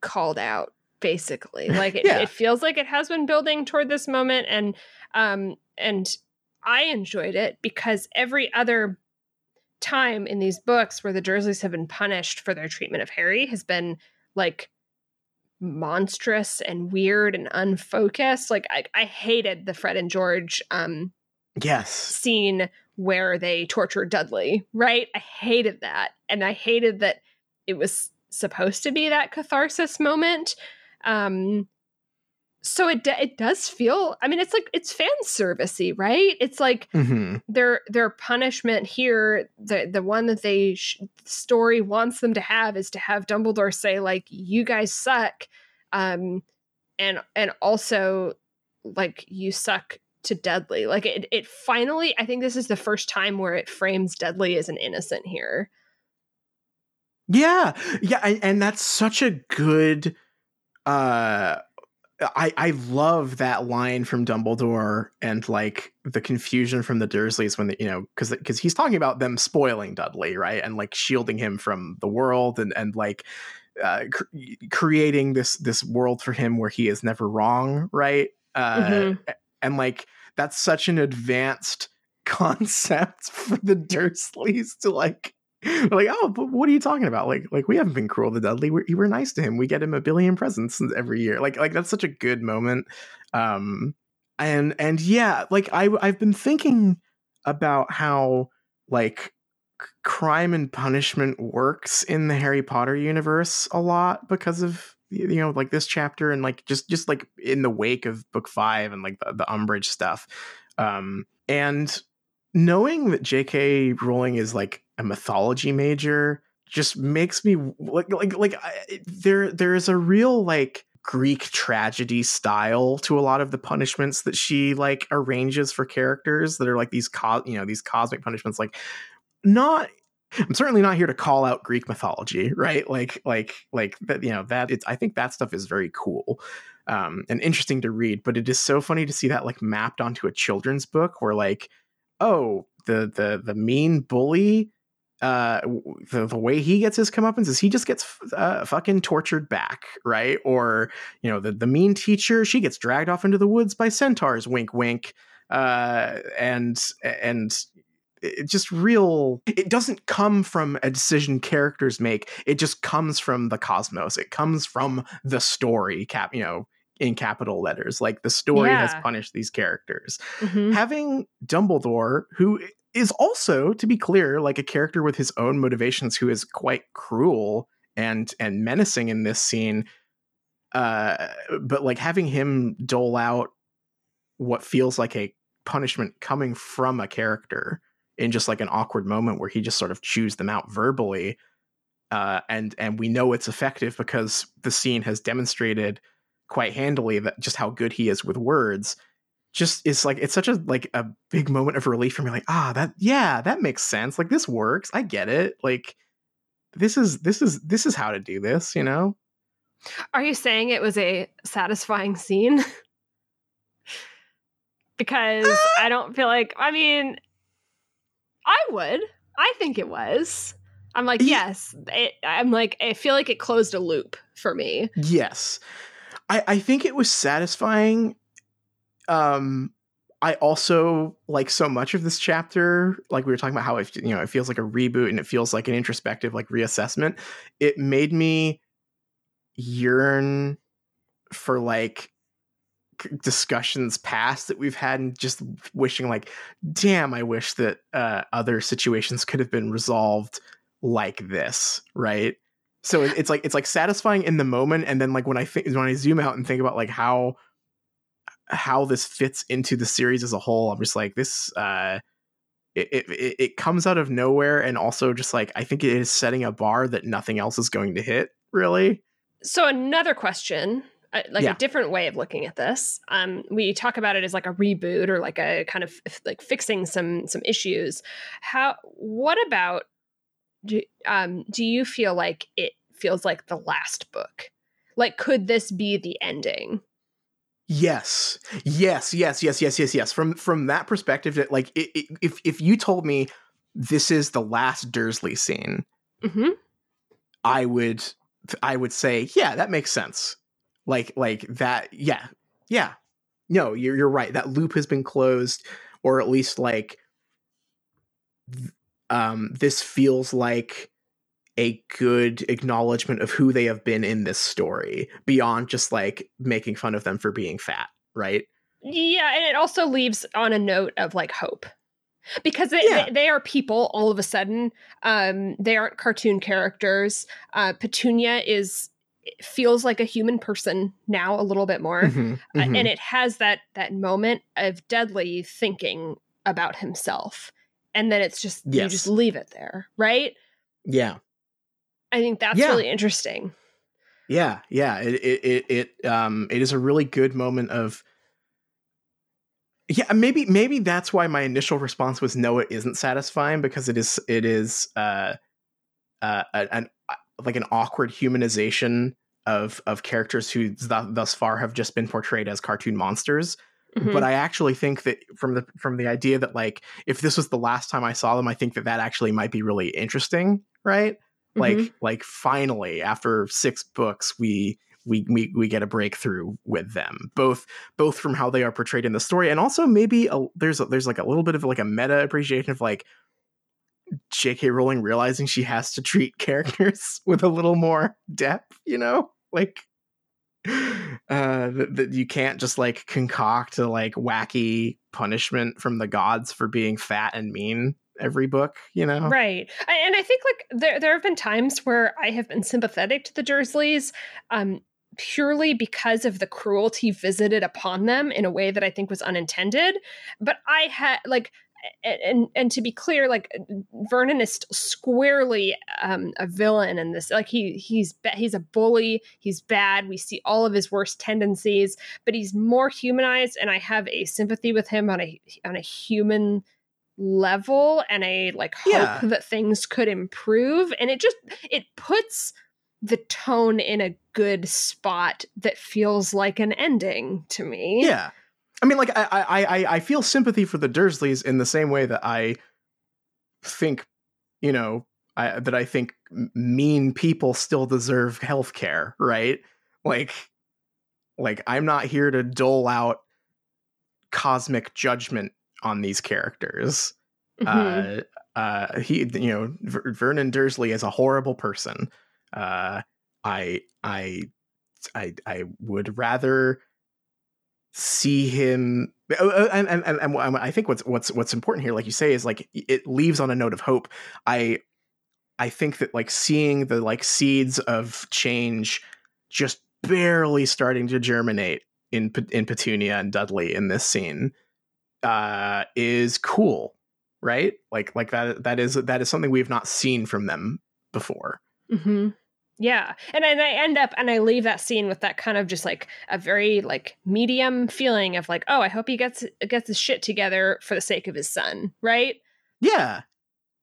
called out, basically. Like it feels like it has been building toward this moment, and I enjoyed it, because every other time in these books where the Dursleys have been punished for their treatment of Harry has been like monstrous and weird and unfocused. Like I hated the Fred and George scene where they tortured Dudley, right? I hated that. And I hated that it was supposed to be that catharsis moment. So it does feel, I mean, it's like, it's fan servicey, right? It's like their punishment here, the one that the story wants them to have, is to have Dumbledore say, like, you guys suck. And also, like, you suck to Dudley. Like it finally, I think this is the first time where it frames Dudley as an innocent here. Yeah. And that's such a good, I love that line from Dumbledore, and like the confusion from the Dursleys when because he's talking about them spoiling Dudley, right? And like shielding him from the world and like creating this world for him where he is never wrong. Right. And like, that's such an advanced concept for the Dursleys to like, oh, but what are you talking about? Like we haven't been cruel to Dudley. We're nice to him. We get him 1 billion presents every year. Like that's such a good moment. And yeah, like I've been thinking about how like crime and punishment works in the Harry Potter universe a lot because of, you know, like this chapter, and like just like in the wake of book 5 and like the Umbridge stuff, and knowing that J.K. Rowling is like a mythology major just makes me there is a real like Greek tragedy style to a lot of the punishments that she like arranges for characters that are like these cosmic punishments. Like, not, I'm certainly not here to call out Greek mythology, right? Like that, you know, that it's, I think that stuff is very cool and interesting to read, but it is so funny to see that like mapped onto a children's book where like, oh, the mean bully, the way he gets his comeuppance is he just gets fucking tortured back, right? Or, you know, the mean teacher, she gets dragged off into the woods by centaurs, wink, wink. and it just real, it doesn't come from a decision characters make. It just comes from the cosmos. It comes from the story, in capital letters, like the story has punished these characters. Mm-hmm. Having Dumbledore, who is also, to be clear, like a character with his own motivations, who is quite cruel and menacing in this scene. But like having him dole out what feels like a punishment coming from a character in just like an awkward moment where he just sort of chews them out verbally. And we know it's effective because the scene has demonstrated quite handily that just how good he is with words. Just it's like, it's such a like a big moment of relief for me. Like, that makes sense. Like, this works. I get it. Like, this is how to do this, you know? Are you saying it was a satisfying scene? Because I don't feel like, I mean, I think it was. I'm like, yes. I feel like it closed a loop for me. Yes. I think it was satisfying. I also like so much of this chapter, like we were talking about how it, it feels like a reboot and it feels like an introspective, like reassessment. It made me yearn for like discussions past that we've had and just wishing like, damn, I wish that other situations could have been resolved like this, right? So it's like satisfying in the moment, and then like when I zoom out and think about like how this fits into the series as a whole, I'm just like, this it comes out of nowhere, and also just like I think it is setting a bar that nothing else is going to hit, really. So another question, a different way of looking at this. We talk about it as like a reboot or like a kind of like fixing some issues. What about, do you feel like it feels like the last book? Like, could this be the ending? Yes. From that perspective, that like, if you told me this is the last Dursley scene, mm-hmm. I would say, yeah, that makes sense. Like that. Yeah. No, you're right. That loop has been closed, or at least like, this feels like a good acknowledgement of who they have been in this story beyond just like making fun of them for being fat. Right. Yeah. And it also leaves on a note of like hope. Because they are people all of a sudden. They aren't cartoon characters. Petunia feels like a human person now a little bit more. Mm-hmm, mm-hmm. And it has that moment of Dudley thinking about himself. And then it's just, you just leave it there, right? Yeah. I think that's really interesting. Yeah, yeah. It is a really good moment of... Yeah, maybe that's why my initial response was no, it isn't satisfying, because it is an awkward humanization of characters who thus far have just been portrayed as cartoon monsters. Mm-hmm. But I actually think that from the idea that like if this was the last time I saw them, I think that actually might be really interesting, right? Mm-hmm. Like finally after 6 books we get a breakthrough with them, both from how they are portrayed in the story, and also maybe there's like a little bit of like a meta appreciation of like J.K. Rowling realizing she has to treat characters with a little more depth, like that you can't just like concoct a like wacky punishment from the gods for being fat and mean every book, right? And I think like there have been times where I have been sympathetic to the Dursleys, purely because of the cruelty visited upon them in a way that I think was unintended. But I had like, and to be clear, like Vernon is squarely a villain in this. Like he's a bully. He's bad. We see all of his worst tendencies, but he's more humanized, and I have a sympathy with him on a human level, and a like hope that things could improve. And it puts the tone in a good spot that feels like an ending to me. Yeah. I mean, like I feel sympathy for the Dursleys in the same way that I think, I think mean people still deserve healthcare, right? Like I'm not here to dole out cosmic judgment on these characters. Mm-hmm. Vernon Dursley is a horrible person. I would rather see him. And I think what's important here, like you say, is like it leaves on a note of hope. I think that like seeing the like seeds of change just barely starting to germinate in Petunia and Dudley in this scene is cool, right? Like that is something we've not seen from them before. Mm-hmm. Yeah. And I leave that scene with that kind of just like a very like medium feeling of like, oh, I hope he gets his shit together for the sake of his son. Right. Yeah.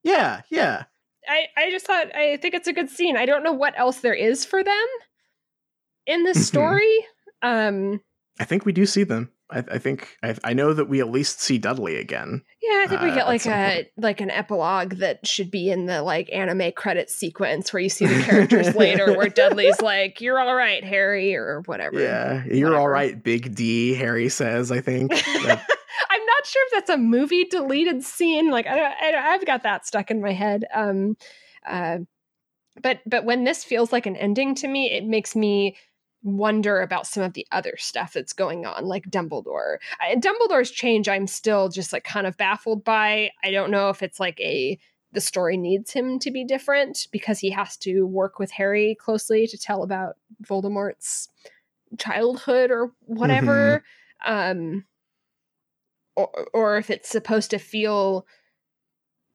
Yeah. Yeah. I think it's a good scene. I don't know what else there is for them in this story. I think we do see them. I know that we at least see Dudley again. Yeah, I think we get like an epilogue that should be in the like anime credits sequence where you see the characters later, where Dudley's like, "You're all right, Harry," or whatever. Yeah, "You're all right, Big D," Harry says. I think. I'm not sure if that's a movie deleted scene. Like I've got that stuck in my head. But when this feels like an ending to me, it makes me wonder about some of the other stuff that's going on, like Dumbledore. Dumbledore's change, I'm still just like kind of baffled by. I don't know if it's like the story needs him to be different because he has to work with Harry closely to tell about Voldemort's childhood or whatever. Mm-hmm. Or if it's supposed to feel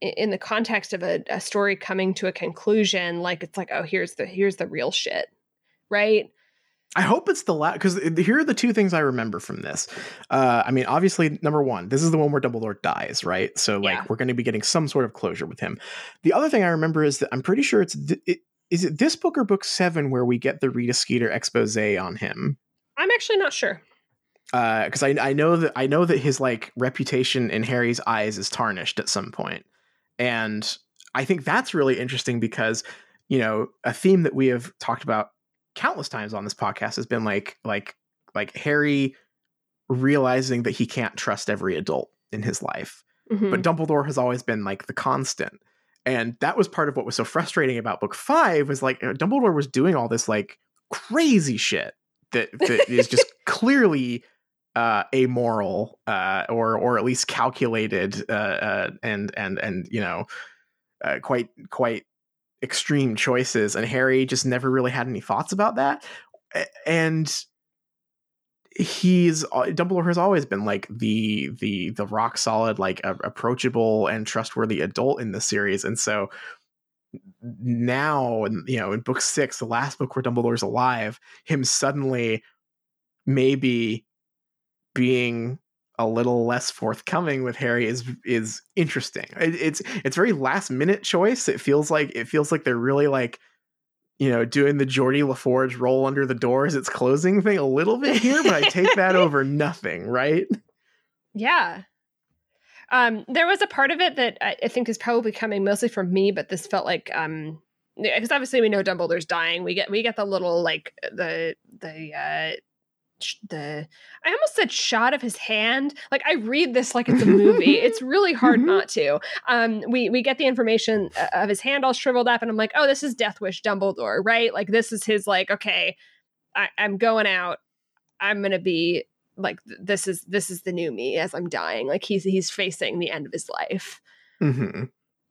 in the context of a story coming to a conclusion, like it's like, oh, here's the real shit, right? I hope it's the last, because here are the two things I remember from this. I mean, obviously, number one, this is the one where Dumbledore dies, right? So, like, yeah, we're going to be getting some sort of closure with him. The other thing I remember is that I'm pretty sure is it this book or book 7 where we get the Rita Skeeter expose on him? I'm actually not sure. Because I know that his like reputation in Harry's eyes is tarnished at some point, and I think that's really interesting because, you know, a theme that we have talked about countless times on this podcast has been like Harry realizing that he can't trust every adult in his life. Mm-hmm. But Dumbledore has always been like the constant. And that was part of what was so frustrating about book 5 was like Dumbledore was doing all this like crazy shit that is just clearly amoral or at least calculated and you know, quite extreme choices, and Harry just never really had any thoughts about that. And Dumbledore has always been like the rock solid, like approachable and trustworthy adult in the series. And so now, you know, in book 6, the last book where Dumbledore's alive, him suddenly maybe being a little less forthcoming with Harry is interesting. It's very last minute choice. It feels like they're really like, you know, doing the Geordie LaForge roll under the door as it's closing thing a little bit here, but I take that over nothing, right? Yeah. There was a part of it that I think is probably coming mostly from me, but this felt like because obviously we know Dumbledore's dying. We get the little like the I almost said shot of his hand. Like I read this like it's a movie. It's really hard not to. We get the information of his hand all shriveled up, and I'm like, oh, this is Death Wish Dumbledore, right? Like this is his like, okay, I'm going out. I'm gonna be like this is the new me as I'm dying. Like he's facing the end of his life. Mm-hmm.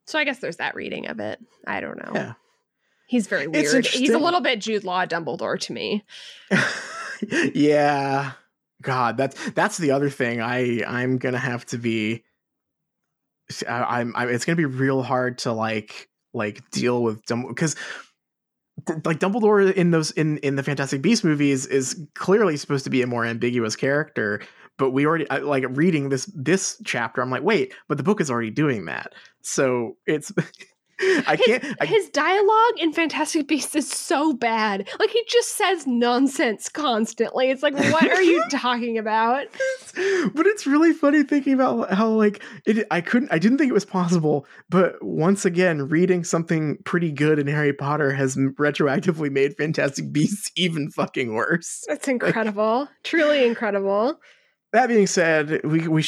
So I guess there's that reading of it. I don't know. Yeah. He's very weird. He's a little bit Jude Law Dumbledore to me. Yeah, God, that's the other thing. I'm gonna have to be. I'm it's gonna be real hard to like deal with because like Dumbledore in those in the Fantastic Beasts movies is clearly supposed to be a more ambiguous character. But we already like reading this chapter, I'm like, wait, but the book is already doing that. So it's. His dialogue in Fantastic Beasts is so bad. Like he just says nonsense constantly. It's like, what are you talking about? But it's really funny thinking about how like I didn't think it was possible, but once again, reading something pretty good in Harry Potter has retroactively made Fantastic Beasts even fucking worse. That's incredible. Like, truly incredible. That being said, we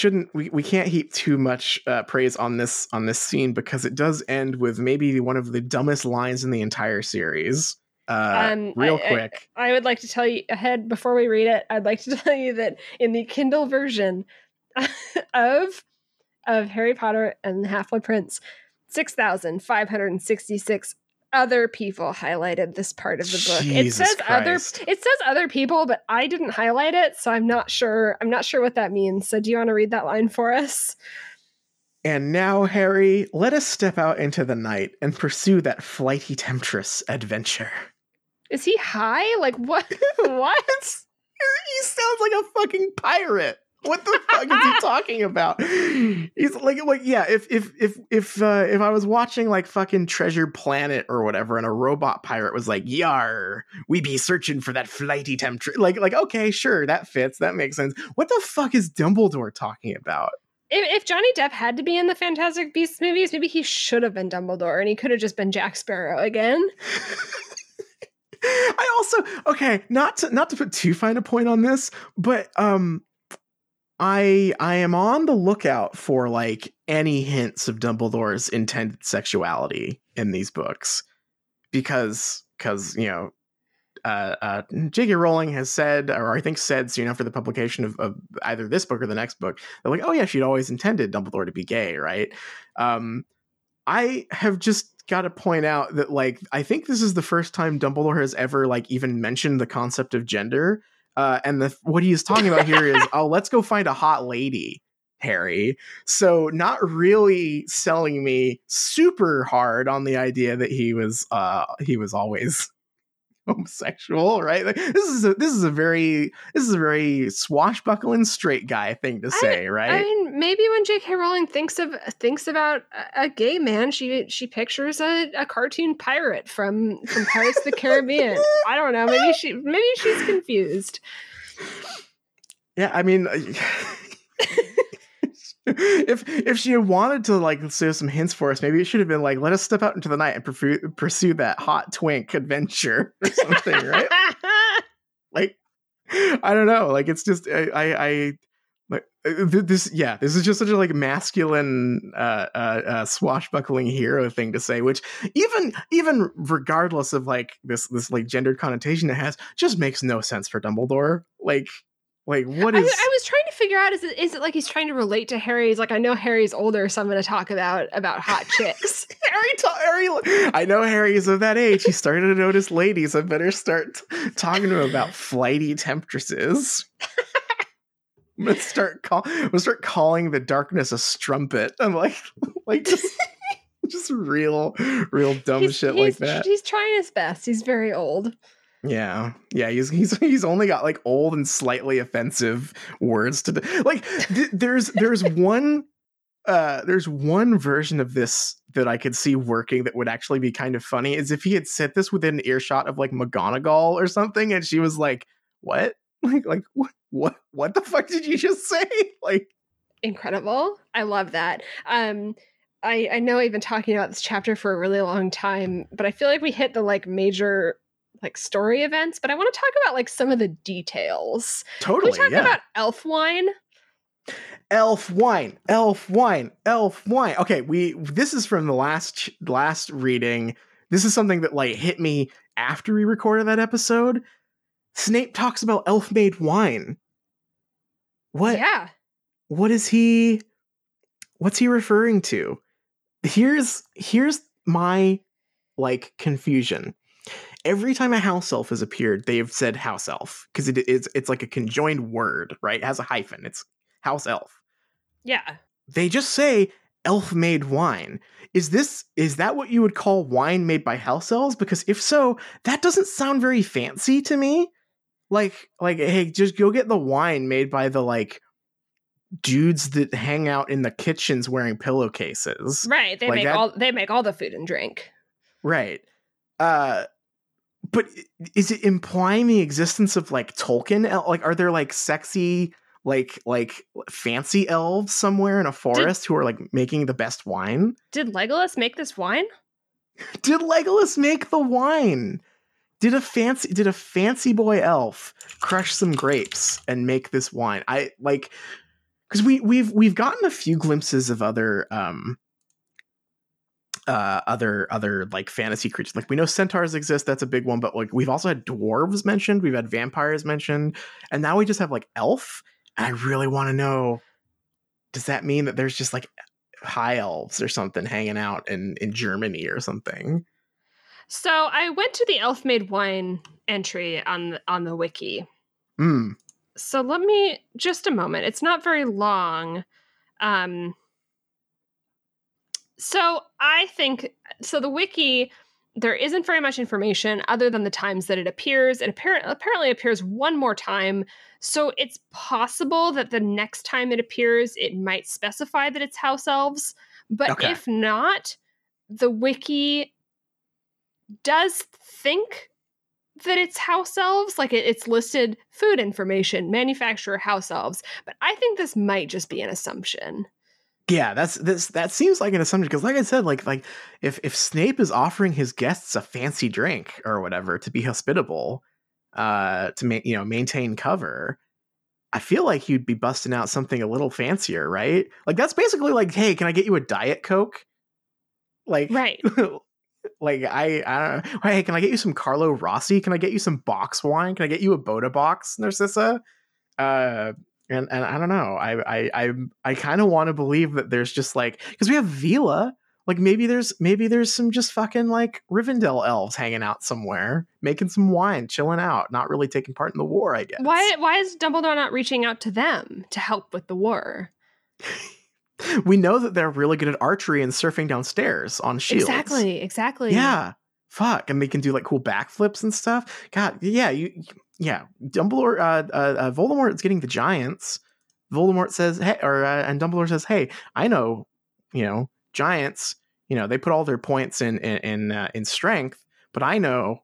can't heap too much praise on this scene, because it does end with maybe one of the dumbest lines in the entire series. Real quick. I would like to tell you ahead before we read it. I'd like to tell you that in the Kindle version of Harry Potter and the Half-Blood Prince, 6,566 other people highlighted this part of the book. It says other people, but I didn't highlight it, so I'm not sure what that means. So do you want to read that line for us? "And now, Harry, let us step out into the night and pursue that flighty temptress adventure." Is he high? Like what? What? He sounds like a fucking pirate. What the fuck is he talking about? He's like, yeah. If I was watching like fucking Treasure Planet or whatever, and a robot pirate was like, "Yar, we be searching for that flighty temptress," like, okay, sure, that fits, that makes sense. What the fuck is Dumbledore talking about? If Johnny Depp had to be in the Fantastic Beasts movies, maybe he should have been Dumbledore, and he could have just been Jack Sparrow again. I also, okay, not to put too fine a point on this, but I am on the lookout for like any hints of Dumbledore's intended sexuality in these books, because you know, J.K. Rowling has said, or I think said soon after the publication of either this book or the next book, they're like, oh yeah, she'd always intended Dumbledore to be gay, right? I have just got to point out that like I think this is the first time Dumbledore has ever like even mentioned the concept of gender. What he is talking about here is, oh, let's go find a hot lady, Harry. So not really selling me super hard on the idea that he was always homosexual, right? Like, this is a very swashbuckling straight guy thing to say, right? I mean, maybe when J.K. Rowling thinks about a gay man, she pictures a cartoon pirate from Pirates of the Caribbean. I don't know. Maybe she's confused. Yeah, I mean. If she had wanted to like save some hints for us, maybe it should have been like, let us step out into the night and pursue that hot twink adventure or something, right? Like, I don't know. Like, it's just I like this. Yeah, this is just such a like masculine swashbuckling hero thing to say, which even regardless of like this like gendered connotation it has, just makes no sense for Dumbledore. Like, what is... I was trying to figure out, is it like he's trying to relate to Harry? He's like, I know Harry's older, so I'm going to talk about hot chicks. Harry, I know Harry's of that age. He started to notice ladies. I better start talking to him about flighty temptresses. I'm going to start calling the darkness a strumpet. I'm like just real dumb shit like that. He's trying his best. He's very old. Yeah. He's only got like old and slightly offensive words to like. There's one version of this that I could see working that would actually be kind of funny is if he had said this within earshot of like McGonagall or something, and she was like, "What? Like what the fuck did you just say?" Like, incredible. I love that. I know I've been talking about this chapter for a really long time, but I feel like we hit the like major. Like story events, but I want to talk about like some of the details. Totally. Can we talk about elf wine? Okay, this is from the last reading. This is something that like hit me after we recorded that episode. Snape talks about elf made wine. What? Yeah. What's he referring to? Here's my like confusion. Every time a house elf has appeared, they have said house elf because it's like a conjoined word, right? It has a hyphen. It's house elf. Yeah. They just say elf made wine. Is that what you would call wine made by house elves? Because if so, that doesn't sound very fancy to me. Like, hey, just go get the wine made by the like dudes that hang out in the kitchens wearing pillowcases. Right. They like make that, all the food and drink. Right. But is it implying the existence of like Tolkien? Like, are there like sexy, like fancy elves somewhere in a forest who are like making the best wine? Did Legolas make this wine? Did Legolas make the wine? Did a fancy boy elf crush some grapes and make this wine? I like, because we've gotten a few glimpses of other like fantasy creatures. Like, we know centaurs exist, that's a big one, but like we've also had dwarves mentioned, we've had vampires mentioned, and now we just have like elf. And I really want to know, does that mean that there's just like high elves or something hanging out in Germany or something? So I went to the elf made wine entry on the wiki. Mm. So let me just a moment. It's not very long. So I think so. The wiki, there isn't very much information other than the times that it appears. It apparently appears one more time. So it's possible that the next time it appears, it might specify that it's house elves. But If not, the wiki does think that it's house elves. Like, it's listed food information, manufacturer, house elves. But I think this might just be an assumption. Yeah, that seems like an assumption, because like I said, like if Snape is offering his guests a fancy drink or whatever to be hospitable, to maintain cover, I feel like you'd be busting out something a little fancier, right? Like, that's basically like, hey, can I get you a Diet Coke? Like, right. Like, I don't know. Hey, can I get you some Carlo Rossi? Can I get you some box wine? Can I get you a Boda box, Narcissa? And I don't know. I kind of want to believe that there's just like, because we have Vila, like maybe there's some just fucking like Rivendell elves hanging out somewhere, making some wine, chilling out, not really taking part in the war, I guess. Why is Dumbledore not reaching out to them to help with the war? We know that they're really good at archery and surfing downstairs on shields. Exactly. Yeah. Fuck. And they can do like cool backflips and stuff. God, yeah, Dumbledore, Voldemort is getting the giants. Voldemort says, hey, and Dumbledore says, hey, I know, giants, they put all their points in strength, but I know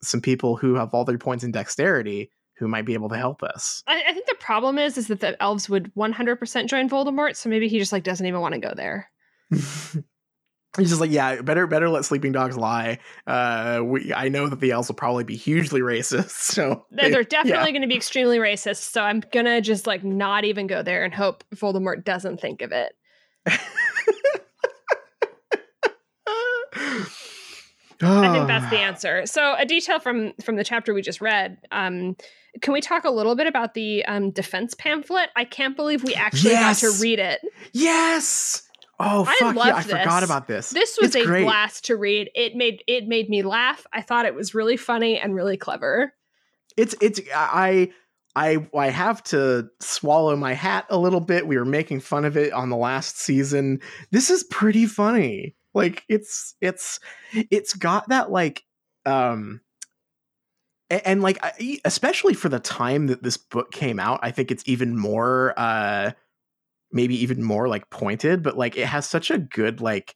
some people who have all their points in dexterity who might be able to help us. I think the problem is that the elves would 100% join Voldemort, so maybe he just like doesn't even want to go there. He's just like, yeah, better let sleeping dogs lie. I know that the elves will probably be hugely racist, so they're definitely going to be extremely racist. So I'm gonna just like not even go there and hope Voldemort doesn't think of it. I think that's the answer. So a detail from the chapter we just read. Can we talk a little bit about the defense pamphlet? I can't believe we actually got to read it. Yes. Oh, fuck, I forgot about this. This was a blast to read. It made me laugh. I thought it was really funny and really clever. I have to swallow my hat a little bit. We were making fun of it on the last season. This is pretty funny. Like, it's got that like and like, especially for the time that this book came out, I think it's even more maybe even more like pointed, but like it has such a good like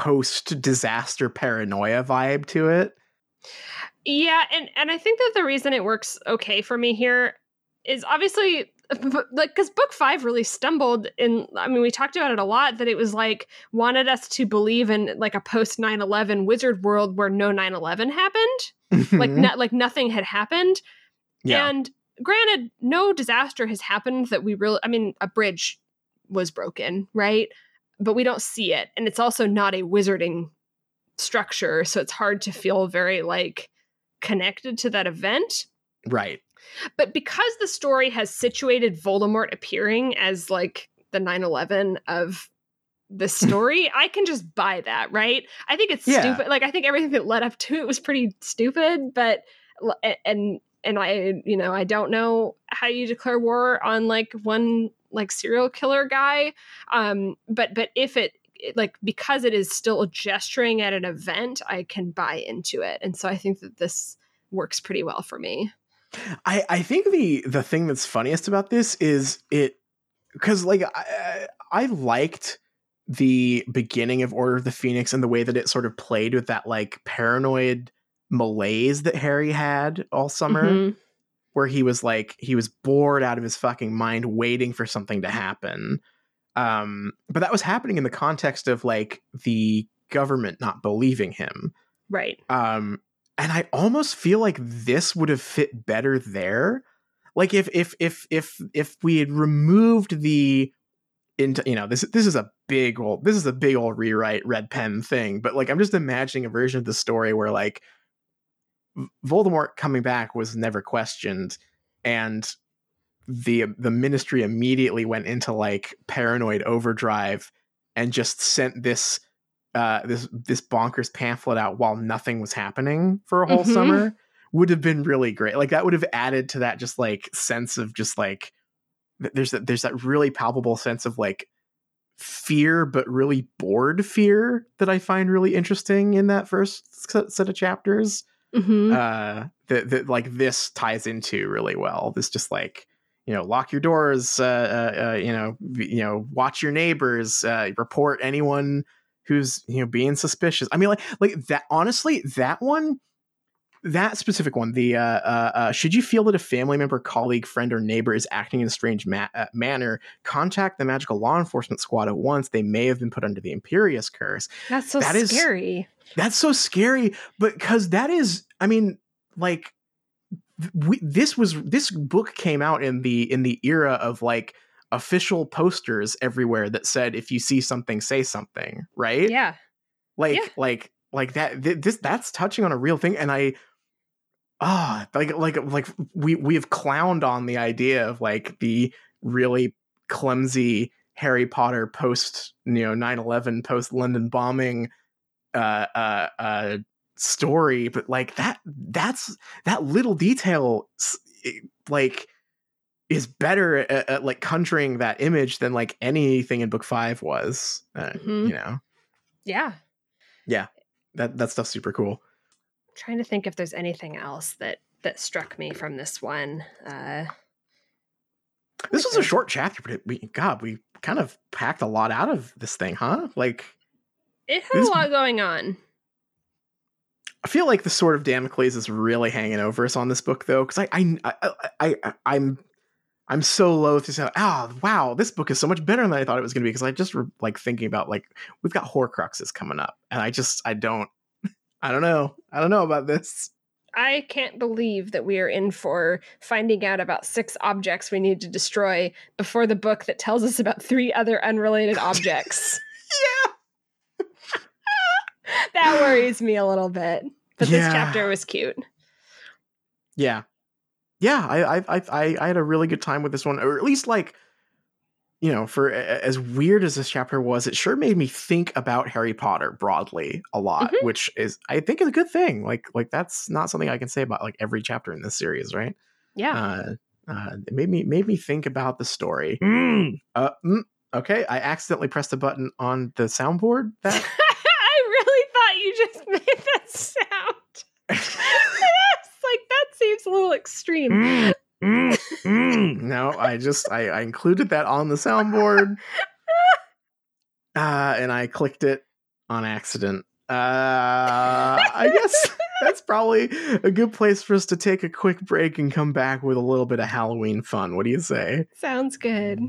post disaster paranoia vibe to it. Yeah, and I think that the reason it works okay for me here is obviously like, because book 5 really stumbled in, I mean, we talked about it a lot, that it was like wanted us to believe in like a post 9/11 wizard world where no 9/11 happened. like nothing had happened. Yeah. And granted, no disaster has happened that we really, I mean, a bridge was broken, right? But we don't see it. And it's also not a wizarding structure, so it's hard to feel very like connected to that event. Right. But because the story has situated Voldemort appearing as like the 9/11 of the story, I can just buy that, right? I think it's stupid. Like, I think everything that led up to it was pretty stupid, but and I, I don't know how you declare war on like one like serial killer guy. But if it like, because it is still gesturing at an event, I can buy into it. And so I think that this works pretty well for me. I think the thing that's funniest about this is it, because like I liked the beginning of Order of the Phoenix and the way that it sort of played with that like paranoid malaise that Harry had all summer, mm-hmm. where he was bored out of his fucking mind waiting for something to happen. But that was happening in the context of like the government not believing him. Right. And I almost feel like this would have fit better there. Like if we had removed the, you know, this is a big old rewrite red pen thing, but like I'm just imagining a version of the story where like Voldemort coming back was never questioned, and the ministry immediately went into like paranoid overdrive and just sent this this bonkers pamphlet out while nothing was happening for a whole summer would have been really great. Like that would have added to that just like sense of just like there's that really palpable sense of like fear, but really bored fear that I find really interesting in that first set of chapters. Mm-hmm. That like this ties into really well. This just like, you know, lock your doors, you know, watch your neighbors, report anyone who's, you know, being suspicious. I mean, like that, honestly, that specific one, the should you feel that a family member, colleague, friend, or neighbor is acting in a strange manner, contact the magical law enforcement squad at once. They may have been put under the Imperious curse. That's so scary. That's so scary, but because that is, I mean, like this book came out in the era of like official posters everywhere that said, if you see something, say something. Right. Yeah. That's touching on a real thing. And we have clowned on the idea of like the really clumsy Harry Potter post, you know, 9/11 post London bombing story, but like that's little detail like is better at like conjuring that image than like anything in book 5 was, you know. Yeah, that stuff's super cool. I'm trying to think if there's anything else that struck me from this one. This was a short chapter, but we kind of packed a lot out of this thing, huh? Like it had a lot going on. I feel like the Sword of Damocles is really hanging over us on this book, though, because I'm so loath to say, oh, wow, this book is so much better than I thought it was going to be, because I just like thinking about like we've got Horcruxes coming up, and I don't know about this. I can't believe that we are in for finding out about 6 objects we need to destroy before the book that tells us about 3 other unrelated objects. Yeah. That worries me a little bit, but yeah. This chapter was cute. Yeah. I had a really good time with this one, or at least like, you know, for as weird as this chapter was, it sure made me think about Harry Potter broadly a lot, which is, I think, is a good thing. Like that's not something I can say about like every chapter in this series, right? Yeah. It made me think about the story. Okay, I accidentally pressed a button on the soundboard. That. Just made that sound. Like that seems a little extreme. No, I included that on the soundboard, and I clicked it on accident. I guess that's probably a good place for us to take a quick break and come back with a little bit of Halloween fun. What do you say? Sounds good.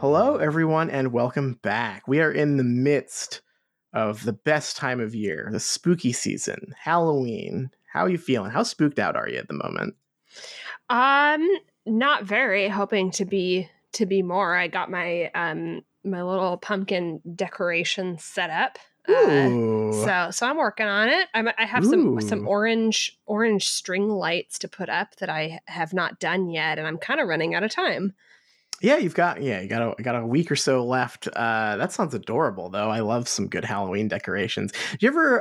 Hello, everyone, and welcome back. We are in the midst of the best time of year, the spooky season, Halloween. How are you feeling? How spooked out are you at the moment? Not very. Hoping to be more. I got my my little pumpkin decoration set up. So I'm working on it. I have some orange string lights to put up that I have not done yet, and I'm kind of running out of time. Yeah, you got a week or so left. That sounds adorable, though. I love some good Halloween decorations. Do you ever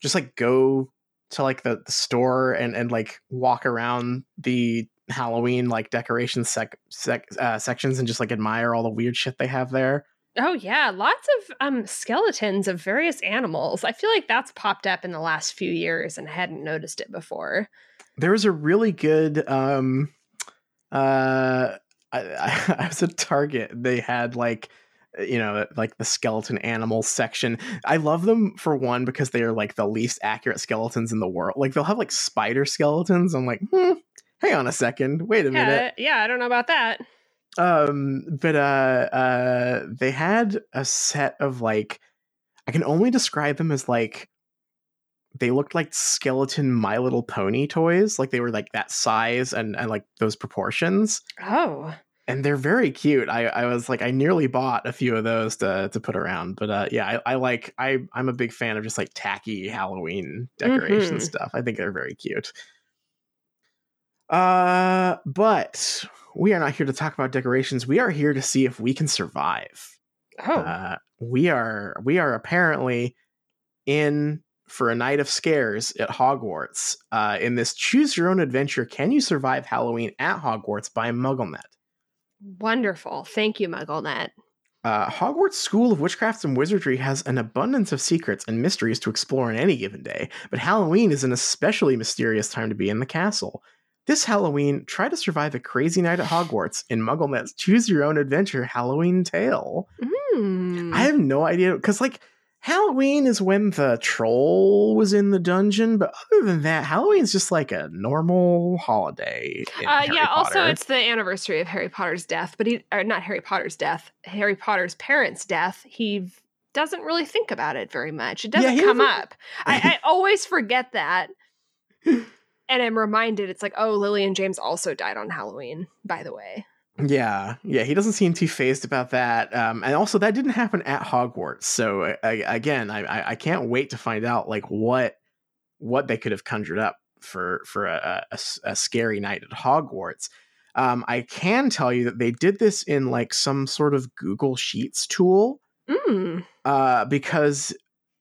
just like go to like the store and like walk around the Halloween like decoration sections and just like admire all the weird shit they have there? Oh yeah, lots of skeletons of various animals. I feel like that's popped up in the last few years and I hadn't noticed it before. There was a really good I was at Target. They had like the skeleton animal section. I love them for one because they are like the least accurate skeletons in the world. Like they'll have like spider skeletons. I'm like, hang on a second. Wait a minute. Yeah, I don't know about that. But they had a set of like, I can only describe them as like, they looked like skeleton My Little Pony toys. Like they were like that size and like those proportions. Oh. And they're very cute. I was like, I nearly bought a few of those to put around. But I'm a big fan of just like tacky Halloween decoration stuff. I think they're very cute. But we are not here to talk about decorations. We are here to see if we can survive. Oh. We are apparently in for a night of scares at Hogwarts in this Choose Your Own Adventure. Can you survive Halloween at Hogwarts by MuggleNet? Wonderful. Thank you, MuggleNet. Hogwarts School of Witchcraft and Wizardry has an abundance of secrets and mysteries to explore on any given day, but Halloween is an especially mysterious time to be in the castle. This Halloween, try to survive a crazy night at Hogwarts in MuggleNet's Choose Your Own Adventure Halloween Tale. I have no idea, because like Halloween is when the troll was in the dungeon, but other than that, Halloween's just like a normal holiday. Also, it's the anniversary of Harry Potter's death, Harry Potter's parents' death. He doesnn't really think about it very much. It doesn't come up. I always forget that. And I'm reminded, it's like, oh, Lily and James also died on Halloween, by the way. Yeah, he doesn't seem too phased about that. And also, that didn't happen at Hogwarts. So, I can't wait to find out, like, what they could have conjured up for a scary night at Hogwarts. I can tell you that they did this in, like, some sort of Google Sheets tool. Because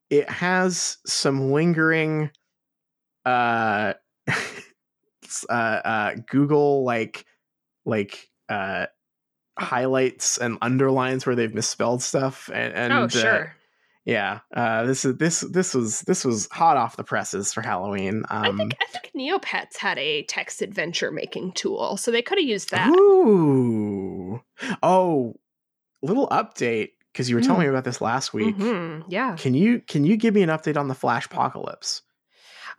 it has some lingering... Google like highlights and underlines where they've misspelled stuff and this was hot off the presses for Halloween. I think Neopets had a text adventure making tool, so they could have used that. Ooh. Oh, little update, because you were telling me about this last week. Yeah, can you give me an update on the Flashpocalypse?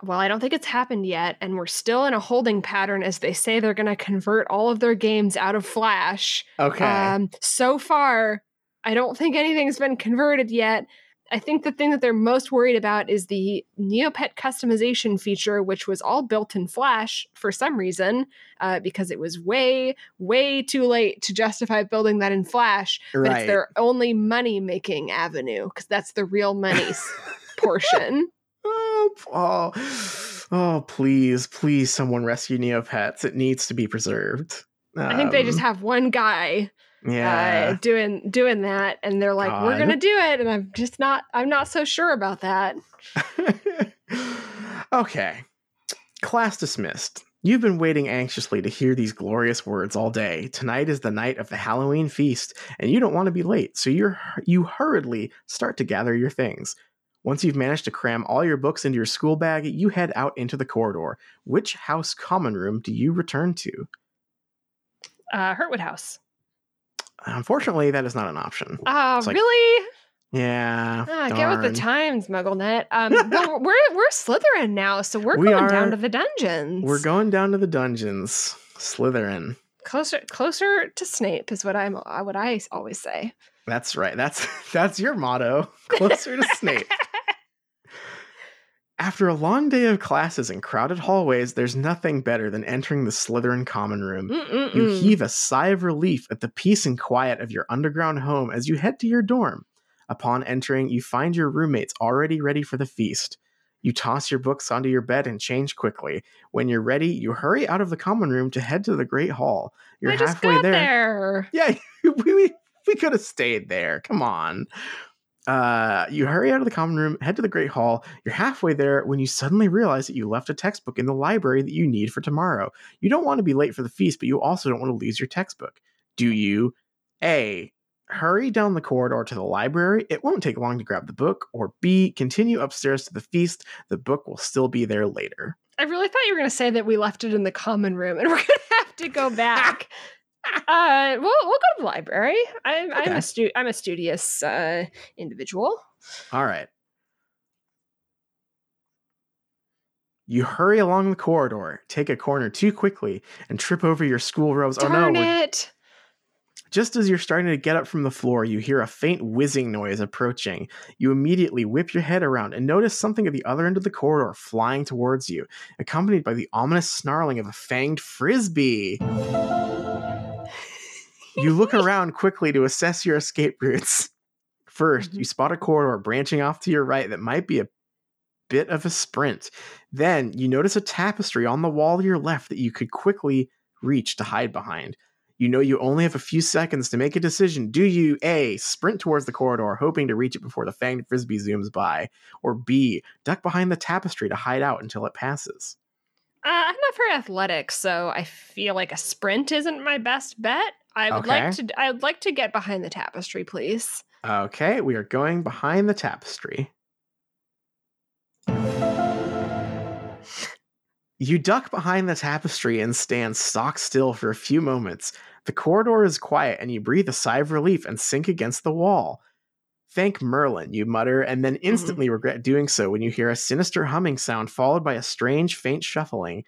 Well, I don't think it's happened yet, and we're still in a holding pattern as they say they're going to convert all of their games out of Flash. Okay. So far, I don't think anything's been converted yet. I think the thing that they're most worried about is the Neopet customization feature, which was all built in Flash for some reason, because it was way, way too late to justify building that in Flash. Right. But it's their only money-making avenue, because that's the real money portion. Oh, please, someone rescue Neopets. It needs to be preserved. I think they just have one guy doing that, and they're like, God, we're going to do it. And I'm not so sure about that. Okay. Class dismissed. You've been waiting anxiously to hear these glorious words all day. Tonight is the night of the Halloween feast, and you don't want to be late. So you hurriedly start to gather your things. Once you've managed to cram all your books into your school bag, you head out into the corridor. Which house common room do you return to? Hurtwood House. Unfortunately, that is not an option. Really? Yeah. Get with the times, MuggleNet. We're Slytherin now, so we are down to the dungeons. We're going down to the dungeons. Slytherin. Closer to Snape is what I always say. That's right. That's your motto. Closer to Snape. After a long day of classes and crowded hallways, there's nothing better than entering the Slytherin common room. You heave a sigh of relief at the peace and quiet of your underground home as you head to your dorm. Upon entering, you find your roommates already ready for the feast. You toss your books onto your bed and change quickly. When you're ready, you hurry out of the common room to head to the Great Hall. You're halfway there. Yeah, we could have stayed there. Come on. You hurry out of the common room, head to the Great Hall. You're halfway there when you suddenly realize that you left a textbook in the library that you need for tomorrow. You don't want to be late for the feast, but you also don't want to lose your textbook. Do you A, hurry down the corridor to the library? It won't take long to grab the book. Or B, continue upstairs to the feast. The book will still be there later. I really thought you were going to say that we left it in the common room and we're going to have to go back. We'll go to the library. I'm a studious individual. All right. You hurry along the corridor, take a corner too quickly, and trip over your school robes. Darn it! Just as you're starting to get up from the floor, you hear a faint whizzing noise approaching. You immediately whip your head around and notice something at the other end of the corridor flying towards you, accompanied by the ominous snarling of a fanged frisbee. You look around quickly to assess your escape routes. First, you spot a corridor branching off to your right that might be a bit of a sprint. Then, you notice a tapestry on the wall to your left that you could quickly reach to hide behind. You know you only have a few seconds to make a decision. Do you, A, sprint towards the corridor, hoping to reach it before the fanged frisbee zooms by, or B, duck behind the tapestry to hide out until it passes? I'm not very athletic, so I feel like a sprint isn't my best bet. I would like to get behind the tapestry, please. Okay, we are going behind the tapestry. You duck behind the tapestry and stand stock still for a few moments. The corridor is quiet, and you breathe a sigh of relief and sink against the wall. Thank Merlin, you mutter, and then instantly regret doing so when you hear a sinister humming sound followed by a strange, faint shuffling.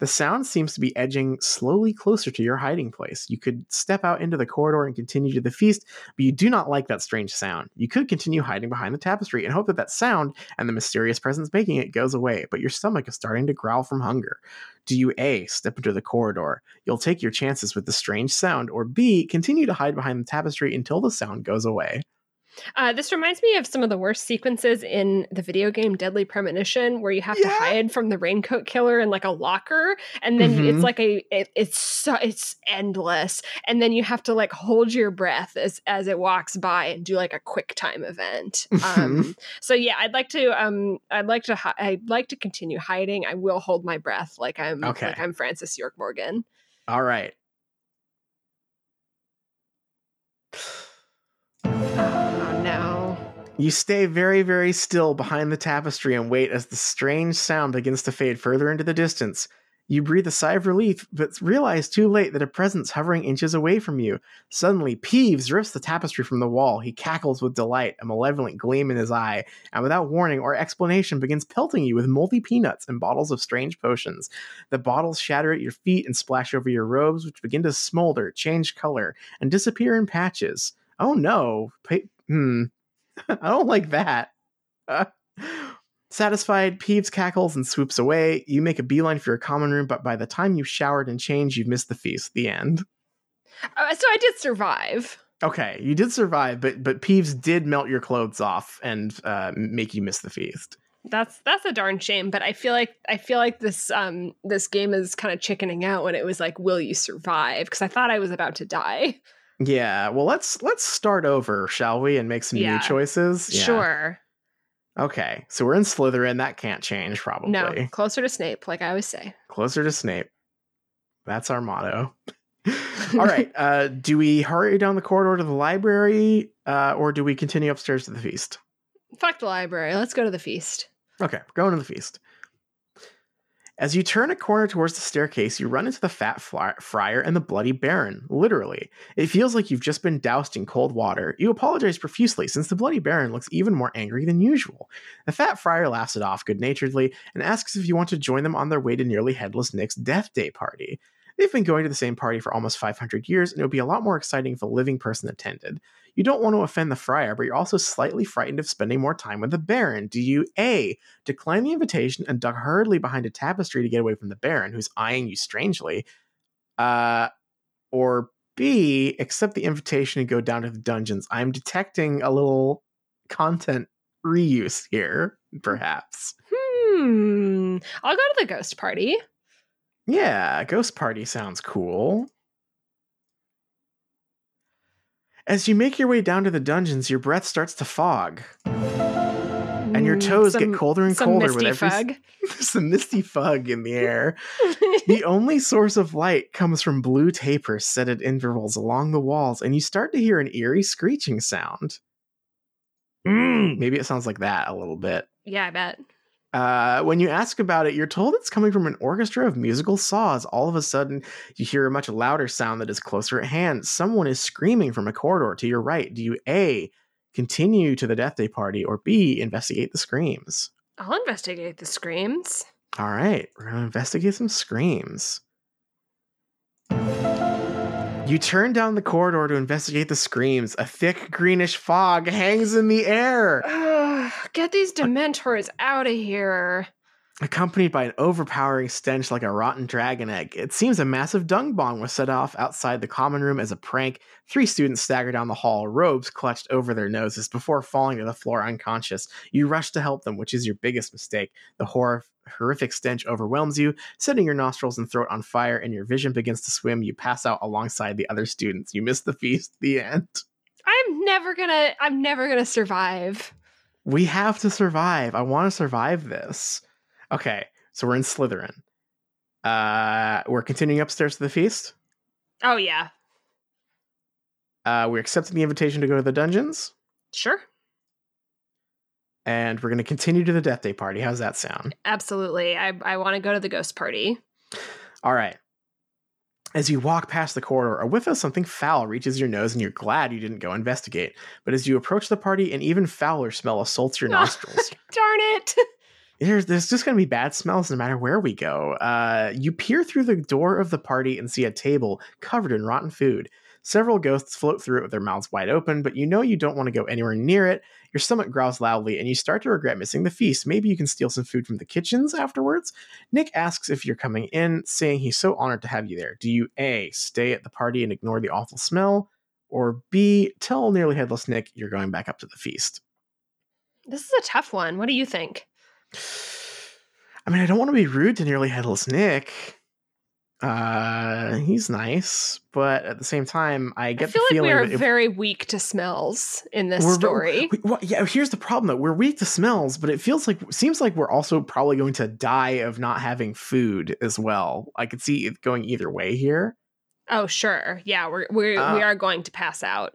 The sound seems to be edging slowly closer to your hiding place. You could step out into the corridor and continue to the feast, but you do not like that strange sound. You could continue hiding behind the tapestry and hope that that sound and the mysterious presence making it goes away, but your stomach is starting to growl from hunger. Do you A, step into the corridor? You'll take your chances with the strange sound, or B, continue to hide behind the tapestry until the sound goes away. This reminds me of some of the worst sequences in the video game Deadly Premonition, where you have to hide from the raincoat killer in like a locker, and then it's like it's endless, and then you have to like hold your breath as it walks by and do like a quick time event. So yeah, I'd like to continue hiding. I will hold my breath like I'm okay. Like I'm Francis York Morgan. All right. You stay very, very still behind the tapestry and wait as the strange sound begins to fade further into the distance. You breathe a sigh of relief, but realize too late that a presence hovering inches away from you. Suddenly, Peeves rips the tapestry from the wall. He cackles with delight, a malevolent gleam in his eye, and without warning or explanation begins pelting you with moldy peanuts and bottles of strange potions. The bottles shatter at your feet and splash over your robes, which begin to smolder, change color, and disappear in patches. Oh no. I don't like that. Satisfied, Peeves cackles and swoops away. You make a beeline for your common room, but by the time you've showered and changed, you've missed the feast. The end. So I did survive. Okay, you did survive, but Peeves did melt your clothes off and make you miss the feast. That's a darn shame, but I feel like this game is kind of chickening out when it was like, will you survive? Because I thought I was about to die. Yeah, well, let's start over, shall we, and make some new choices? Yeah. Sure. Okay, so we're in Slytherin. That can't change, probably. No, closer to Snape, like I always say. Closer to Snape. That's our motto. All right, do we hurry down the corridor to the library, or do we continue upstairs to the feast? Fuck the library. Let's go to the feast. Okay, we're going to the feast. As you turn a corner towards the staircase, you run into the Fat Friar and the Bloody Baron, literally. It feels like you've just been doused in cold water. You apologize profusely, since the Bloody Baron looks even more angry than usual. The Fat Friar laughs it off good-naturedly and asks if you want to join them on their way to Nearly Headless Nick's Death Day party. They've been going to the same party for almost 500 years, and it would be a lot more exciting if a living person attended. You don't want to offend the friar, but you're also slightly frightened of spending more time with the Baron. Do you, A, decline the invitation and duck hurriedly behind a tapestry to get away from the Baron, who's eyeing you strangely, or B, accept the invitation and go down to the dungeons? I'm detecting a little content reuse here, perhaps. I'll go to the ghost party. Yeah, ghost party sounds cool. As you make your way down to the dungeons, your breath starts to fog. And your toes get colder and colder with every... There's some misty fog in the air. The only source of light comes from blue tapers set at intervals along the walls, and you start to hear an eerie screeching sound. Maybe it sounds like that a little bit. Yeah, I bet. When you ask about it, you're told it's coming from an orchestra of musical saws. All of a sudden, you hear a much louder sound that is closer at hand. Someone is screaming from a corridor to your right. Do you A, continue to the death day party, or B, investigate the screams? I'll investigate the screams. All right, we're going to investigate some screams. You turn down the corridor to investigate the screams. A thick greenish fog hangs in the air. Get these Dementors out of here. Accompanied by an overpowering stench like a rotten dragon egg, it seems a massive dung bong was set off outside the common room as a prank. 3 students stagger down the hall, robes clutched over their noses before falling to the floor unconscious. You rush to help them, which is your biggest mistake. The horrific stench overwhelms you, setting your nostrils and throat on fire, and your vision begins to swim. You pass out alongside the other students. You miss the feast. The end. I'm never gonna survive. We have to survive. I want to survive this. Okay, so we're in Slytherin. We're continuing upstairs to the feast? Oh, yeah. We're accepting the invitation to go to the dungeons? Sure. And we're going to continue to the death day party. How's that sound? Absolutely. I want to go to the ghost party. All right. As you walk past the corridor, a whiff of something foul reaches your nose, and you're glad you didn't go investigate. But as you approach the party, an even fouler smell assaults your nostrils. Darn it! There's just going to be bad smells no matter where we go. You peer through the door of the party and see a table covered in rotten food. Several ghosts float through it with their mouths wide open, but you know you don't want to go anywhere near it. Your stomach growls loudly, and you start to regret missing the feast. Maybe you can steal some food from the kitchens afterwards? Nick asks if you're coming in, saying he's so honored to have you there. Do you A, stay at the party and ignore the awful smell, or B, tell nearly headless Nick you're going back up to the feast? This is a tough one. What do you think? I mean, I don't want to be rude to nearly headless Nick. He's nice, but at the same time, I get the feeling like we are very weak to smells in this story. Here's the problem, though. We're weak to smells, but it seems like we're also probably going to die of not having food as well. I could see it going either way here. Oh, sure. Yeah, we are going to pass out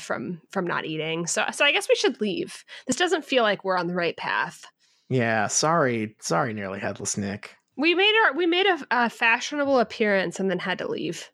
from not eating. So I guess we should leave. This doesn't feel like we're on the right path. Yeah, sorry, nearly headless Nick. We made a fashionable appearance and then had to leave.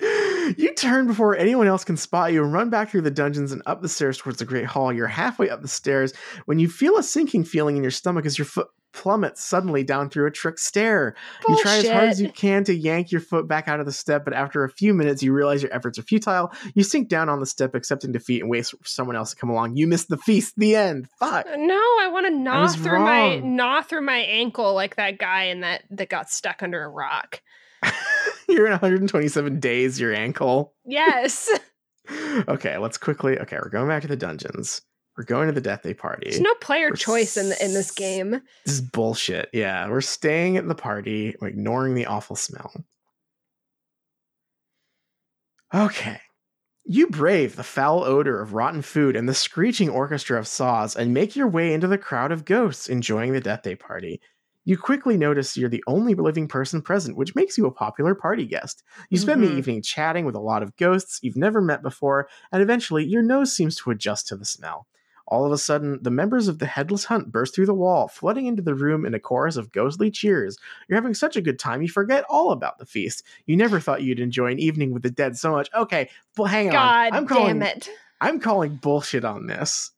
You turn before anyone else can spot you and run back through the dungeons and up the stairs towards the Great Hall. You're halfway up the stairs when you feel a sinking feeling in your stomach as your foot plummets suddenly down through a trick stair. Bullshit. You try as hard as you can to yank your foot back out of the step, but after a few minutes, you realize your efforts are futile. You sink down on the step, accepting defeat, and wait for someone else to come along. You miss the feast. The end. Fuck. No, I want to gnaw through my ankle like that guy in that got stuck under a rock. You're in 127 days, your ankle. Yes. Okay, let's quickly. Okay, we're going back to the dungeons. We're going to the death day party. There's no player choice in this game. This is bullshit. Yeah, we're staying at the party. We're ignoring the awful smell. Okay. You brave the foul odor of rotten food and the screeching orchestra of saws and make your way into the crowd of ghosts enjoying the death day party. You quickly notice you're the only living person present, which makes you a popular party guest. You spend the evening chatting with a lot of ghosts you've never met before, and eventually your nose seems to adjust to the smell. All of a sudden, the members of the Headless Hunt burst through the wall, flooding into the room in a chorus of ghostly cheers. You're having such a good time, you forget all about the feast. You never thought you'd enjoy an evening with the dead so much. Okay, well, hang on. I'm calling bullshit on this.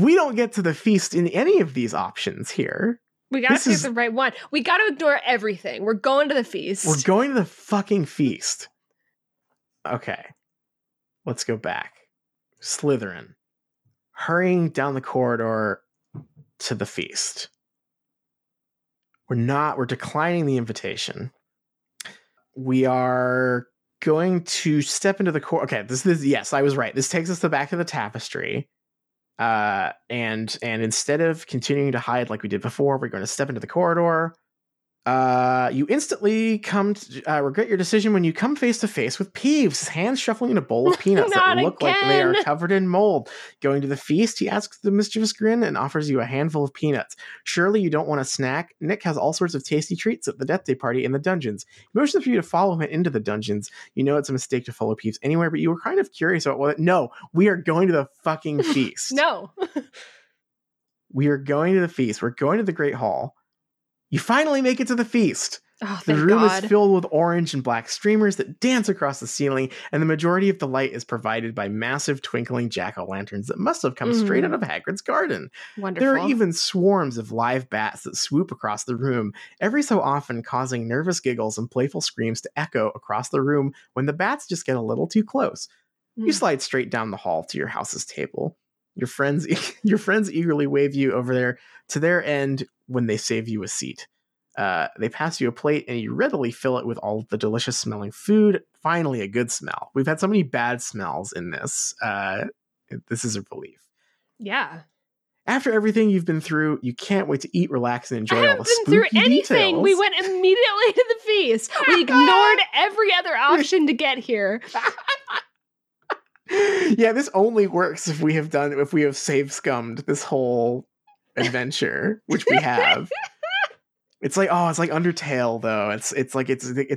We don't get to the feast in any of these options here. We got to pick the right one. We got to ignore everything. We're going to the feast. We're going to the fucking feast. Okay. Let's go back. Slytherin. Hurrying down the corridor to the feast. We're declining the invitation. We are going to step into the corridor. Okay, yes, I was right. This takes us to the back of the tapestry. And instead of continuing to hide like we did before, we're going to step into the corridor. You instantly come to regret your decision when you come face to face with Peeves, hands shuffling in a bowl of peanuts that look like they are covered in mold. Going to the feast, he asks with a mischievous grin and offers you a handful of peanuts. Surely you don't want a snack. Nick has all sorts of tasty treats at the death day party in the dungeons. He motions for you to follow him into the dungeons. You know it's a mistake to follow Peeves anywhere, but you were kind of curious about what. No, we are going to the fucking feast. No. We are going to the feast. We're going to the Great Hall. You finally make it to the feast. Oh, the room is filled with orange and black streamers that dance across the ceiling, and the majority of the light is provided by massive twinkling jack-o'-lanterns that must have come straight out of Hagrid's garden. Wonderful. There are even swarms of live bats that swoop across the room, every so often causing nervous giggles and playful screams to echo across the room when the bats just get a little too close. You slide straight down the hall to your house's table. Your friends eagerly wave you over there to their end when they save you a seat. They pass you a plate and you readily fill it with all of the delicious smelling food. Finally, a good smell. We've had so many bad smells in this. This is a relief. Yeah. After everything you've been through, you can't wait to eat, relax, and enjoy all the spooky details. I haven't been through anything. Details. We went immediately to the feast. We ignored every other option to get here. Yeah, this only works if we have save scummed this whole adventure, which we have. It's like Undertale, though. It's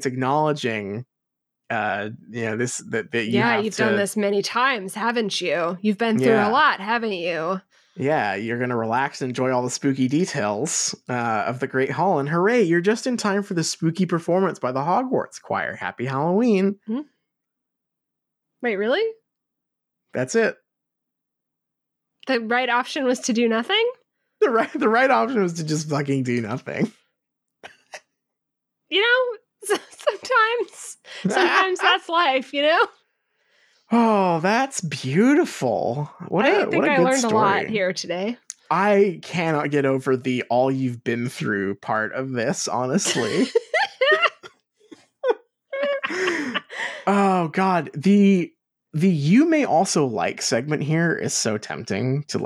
acknowledging, this that you. Yeah, you've done this many times, haven't you? You've been through a lot, haven't you? Yeah, you're going to relax and enjoy all the spooky details of the Great Hall, and hooray, you're just in time for the spooky performance by the Hogwarts Choir. Happy Halloween! Mm-hmm. Wait, really? That's it. The right option was to do nothing? The right option was to just fucking do nothing. You know, sometimes that's life, you know? Oh, that's beautiful. I think I learned a lot here today. I cannot get over the all you've been through part of this, honestly. Oh, God. The you may also like segment here is so tempting to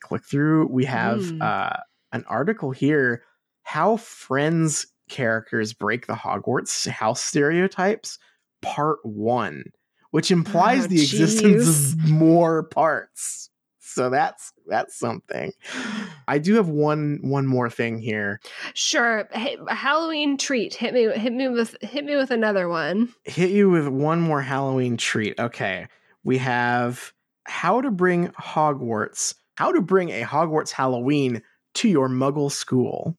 click through. We have an article here, How Friends Characters Break the Hogwarts House Stereotypes, Part 1, which implies the existence of more parts. So that's something. I do have one more thing here. Sure. Hey, Halloween treat. Hit me with another one. Hit you with one more Halloween treat. Okay. We have how to bring a Hogwarts Halloween to your Muggle school.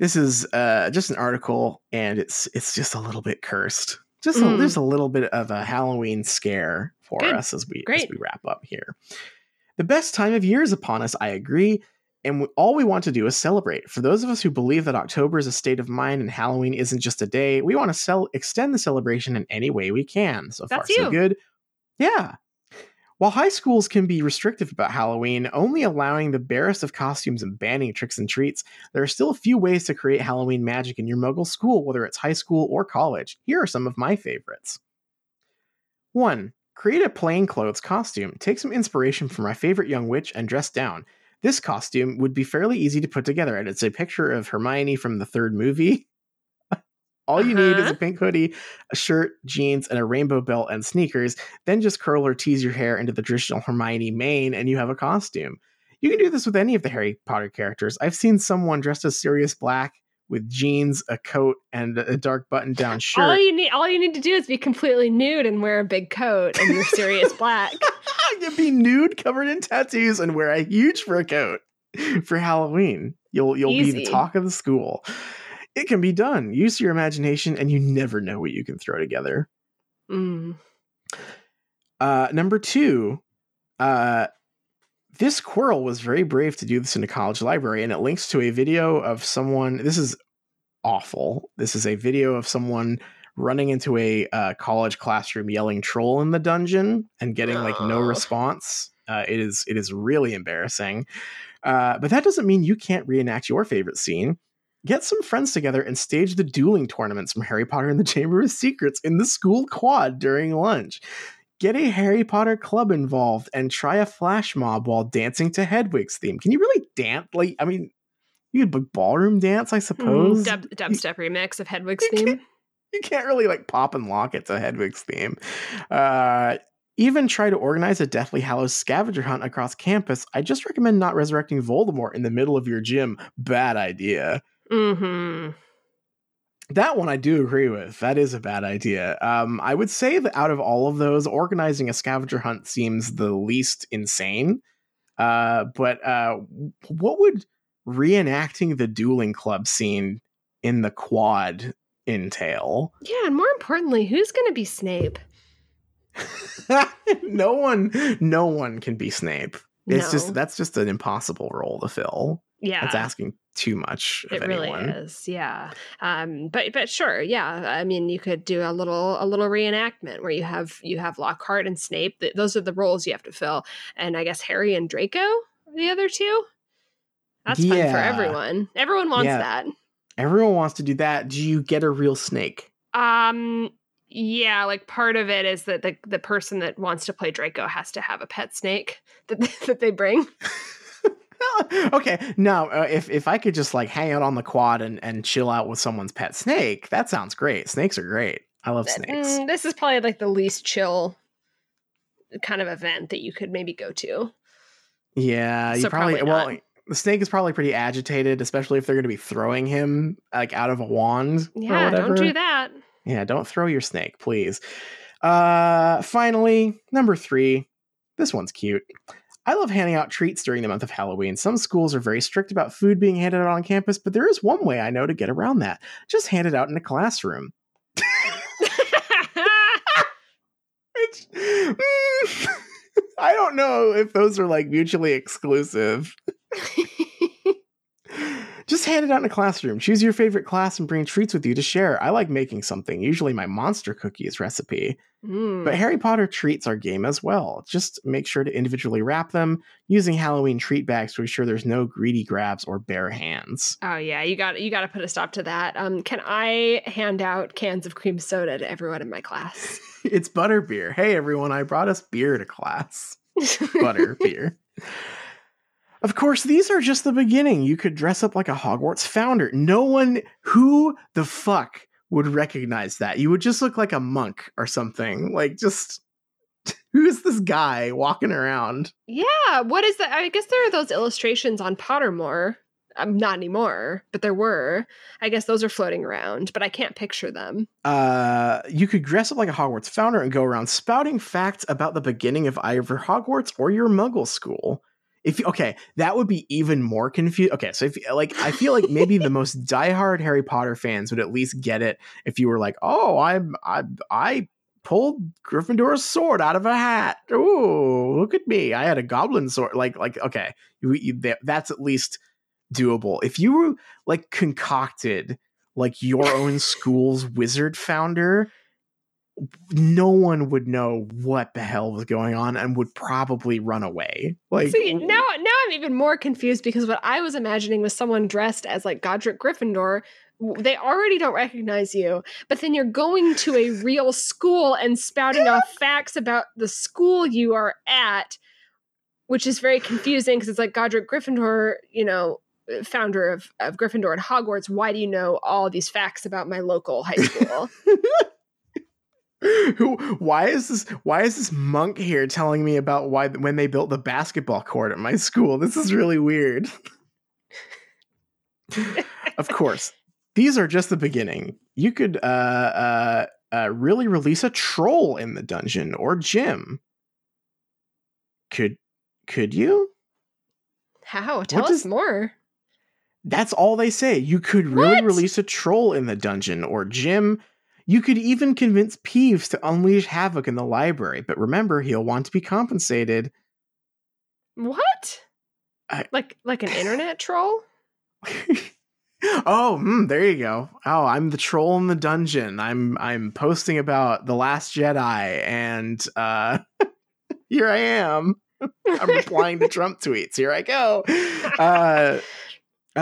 This is just an article, and it's just a little bit cursed. There's a little bit of a Halloween scare for us as we wrap up here. The best time of year is upon us, I agree, and all we want to do is celebrate. For those of us who believe that October is a state of mind and Halloween isn't just a day, we want to extend the celebration in any way we can. So far, so good. Yeah. While high schools can be restrictive about Halloween, only allowing the barest of costumes and banning tricks and treats, there are still a few ways to create Halloween magic in your Muggle school, whether it's high school or college. Here are some of my favorites. 1. Create a plainclothes costume. Take some inspiration from my favorite young witch and dress down. This costume would be fairly easy to put together, and it's a picture of Hermione from the third movie. All you need is a pink hoodie, a shirt, jeans, and a rainbow belt and sneakers. Then just curl or tease your hair into the traditional Hermione mane, and you have a costume. You can do this with any of the Harry Potter characters. I've seen someone dressed as Sirius Black with jeans, a coat, and a dark button-down shirt. All you need to do is be completely nude and wear a big coat, and you're Sirius Black. You'd be nude, covered in tattoos, and wear a huge fur coat for Halloween. You'll Easy. Be the talk of the school. It can be done. Use your imagination, and you never know what you can throw together. Number 2. This Quirrell was very brave to do this in a college library, and it links to a video of someone. This is awful. This is a video of someone running into a college classroom yelling troll in the dungeon and getting no response. It is really embarrassing. But that doesn't mean you can't reenact your favorite scene. Get some friends together and stage the dueling tournaments from Harry Potter and the Chamber of Secrets in the school quad during lunch. Get a Harry Potter club involved and try a flash mob while dancing to Hedwig's theme. Can you really dance? Like, I mean, You could book ballroom dance, I suppose. Dubstep remix of Hedwig's theme. You can't really like pop and lock it to Hedwig's theme. Even try to organize a Deathly Hallows scavenger hunt across campus. I just recommend not resurrecting Voldemort in the middle of your gym. Bad idea. Mm-hmm. That one I do agree with. That is a bad idea. I would say that out of all of those, organizing a scavenger hunt seems the least insane. But what would reenacting the dueling club scene in the quad entail? Yeah, and more importantly, who's going to be Snape? No one can be Snape. It's just that's just an impossible role to fill. Yeah, it's asking too much of anyone. It really is. Yeah. But sure. Yeah. I mean, you could do a little reenactment where you have Lockhart and Snape. Those are the roles you have to fill. And I guess Harry and Draco are the other two. That's fun for everyone. Everyone wants that. Everyone wants to do that. Do you get a real snake? Yeah, like part of it is that the person that wants to play Draco has to have a pet snake that they bring. Okay, no, if I could just like hang out on the quad and chill out with someone's pet snake, that sounds great. Snakes are great. I love snakes. This is probably like the least chill kind of event that you could maybe go to. Yeah, so you probably not. The snake is probably pretty agitated, especially if they're going to be throwing him like out of a wand. Yeah, or whatever. Don't do that. Yeah, don't throw your snake, please. Finally, number 3. This one's cute. I love handing out treats during the month of Halloween. Some schools are very strict about food being handed out on campus, but there is one way I know to get around that. Just hand it out in a classroom. I don't know if those are like mutually exclusive. Just hand it out in a classroom. Choose your favorite class and bring treats with you to share. I like making something, usually my monster cookies recipe. But Harry Potter treats are game as well. Just make sure to individually wrap them using Halloween treat bags to ensure there's no greedy grabs or bare hands. Oh yeah, you got to put a stop to that. Can I hand out cans of cream soda to everyone in my class? It's butterbeer. Hey everyone, I brought us beer to class. Butterbeer. Of course, these are just the beginning. You could dress up like a Hogwarts founder. No one who the fuck would recognize that. You would just look like a monk or something. Like, just who's this guy walking around? Yeah, what is that? I guess there are those illustrations on Pottermore. Not anymore, but there were. I guess those are floating around, but I can't picture them. You could dress up like a Hogwarts founder and go around spouting facts about the beginning of either Hogwarts or your Muggle school. That would be even more confusing. Okay, so if like, I feel like maybe the most diehard Harry Potter fans would at least get it if you were like, "Oh, I pulled Gryffindor's sword out of a hat. Ooh, look at me! I had a goblin sword." Okay, that's at least doable. If you were like concocted like your own school's wizard founder, no one would know what the hell was going on and would probably run away. Like, see, now I'm even more confused because what I was imagining was someone dressed as like Godric Gryffindor. They already don't recognize you, but then you're going to a real school and spouting off facts about the school you are at, which is very confusing because it's like Godric Gryffindor, you know, founder of Gryffindor and Hogwarts. Why do you know all these facts about my local high school? Why is this monk here telling me about when they built the basketball court at my school? This is really weird. Of course, these are just the beginning. You could really release a troll in the dungeon or gym. Could you? How? Tell us more. That's all they say. You could really release a troll in the dungeon or gym. You could even convince Peeves to unleash havoc in the library, but remember, he'll want to be compensated. What? Like an internet troll? There you go. Oh, I'm the troll in the dungeon. I'm posting about The Last Jedi, and here I am. I'm replying to Trump tweets. Here I go.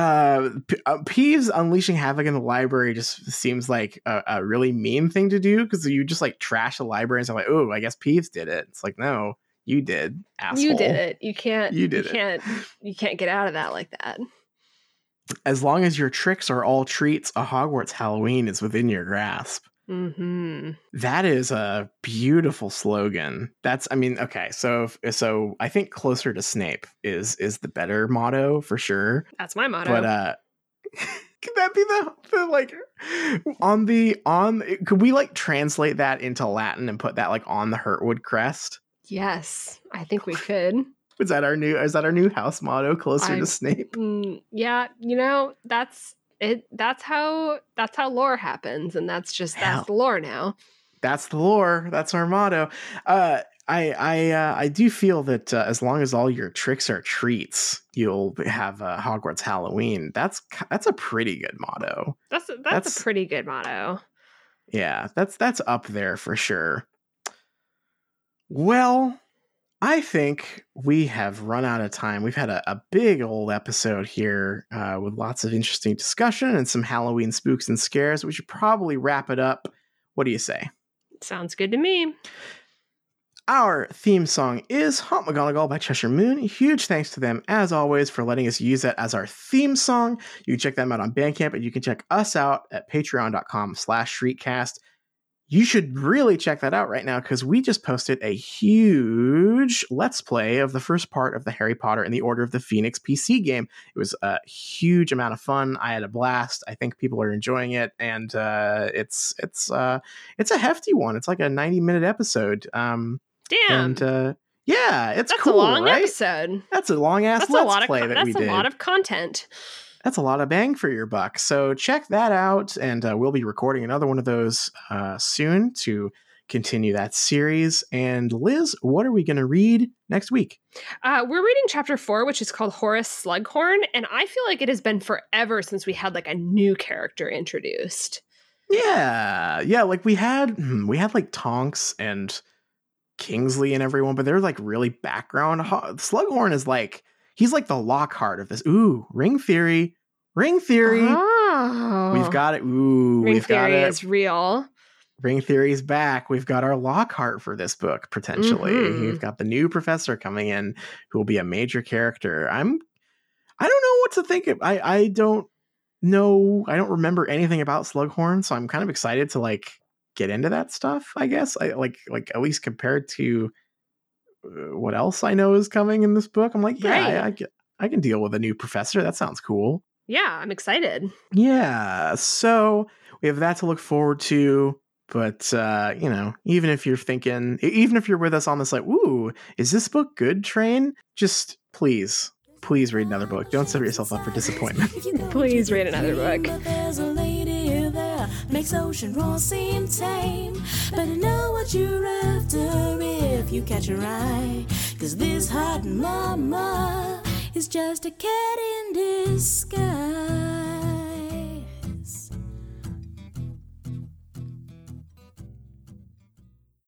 Peeves unleashing havoc in the library just seems like a really mean thing to do, because you just like trash the library and say like, "Oh, I guess Peeves did it." It's like, no, you did, asshole. You did it. You can't. You did it. You can't get out of that like that. As long as your tricks are all treats, a Hogwarts Halloween is within your grasp. Mm-hmm. That is a beautiful slogan. That's, I mean, okay, so I think closer to Snape is the better motto for sure. That's my motto. But could that be the like on could we like translate that into Latin and put that like on the Hurtwood crest? Yes, I think we could. Is that our new house motto? Closer to Snape. Yeah, you know, that's it. That's how lore happens, and that's the lore now. That's the lore. That's our motto. I do feel that as long as all your tricks are treats, you'll have a Hogwarts Halloween. That's a pretty good motto. That's a pretty good motto. Yeah, that's up there for sure. Well, I think we have run out of time. We've had a big old episode here with lots of interesting discussion and some Halloween spooks and scares. We should probably wrap it up. What do you say? Sounds good to me. Our theme song is Haunt McGonagall by Cheshire Moon. Huge thanks to them, as always, for letting us use that as our theme song. You can check them out on Bandcamp, and you can check us out at patreon.com/shriekcast. You should really check that out right now, because we just posted a huge Let's Play of the first part of the Harry Potter and the Order of the Phoenix PC game. It was a huge amount of fun. I had a blast. I think people are enjoying it, and it's a hefty one. It's like a 90-minute episode. Damn. And yeah, that's cool. That's a long episode. That's a long ass Let's Play that we did. That's a lot of content. That's a lot of bang for your buck. So check that out. And we'll be recording another one of those soon to continue that series. And Liz, what are we going to read next week? We're reading chapter 4, which is called Horace Slughorn. And I feel like it has been forever since we had like a new character introduced. Yeah. Yeah. Like we had like Tonks and Kingsley and everyone, but they're like really background. Slughorn is like, he's like the Lockhart of this. Ooh, Ring Theory. Ring Theory. Oh. We've got it. Ooh, Ring Theory is real. Ring Theory is back. We've got our Lockhart for this book, potentially. Mm-hmm. We've got the new professor coming in who will be a major character. I don't know what to think of. I don't know. I don't remember anything about Slughorn, so I'm kind of excited to like get into that stuff, I guess. I at least compared to what else I know is coming in this book. I'm like, yeah, right. I can deal with a new professor. That sounds cool. Yeah, I'm excited. Yeah. So we have that to look forward to. But, you know, even if you're with us on this, like, ooh, is this book good, train? Just please read another book. Don't set yourself up for disappointment. Please read another book. Makes ocean roar seem tame. Better know what you're after if you catch your eye, 'cause this hot mama is just a cat in disguise.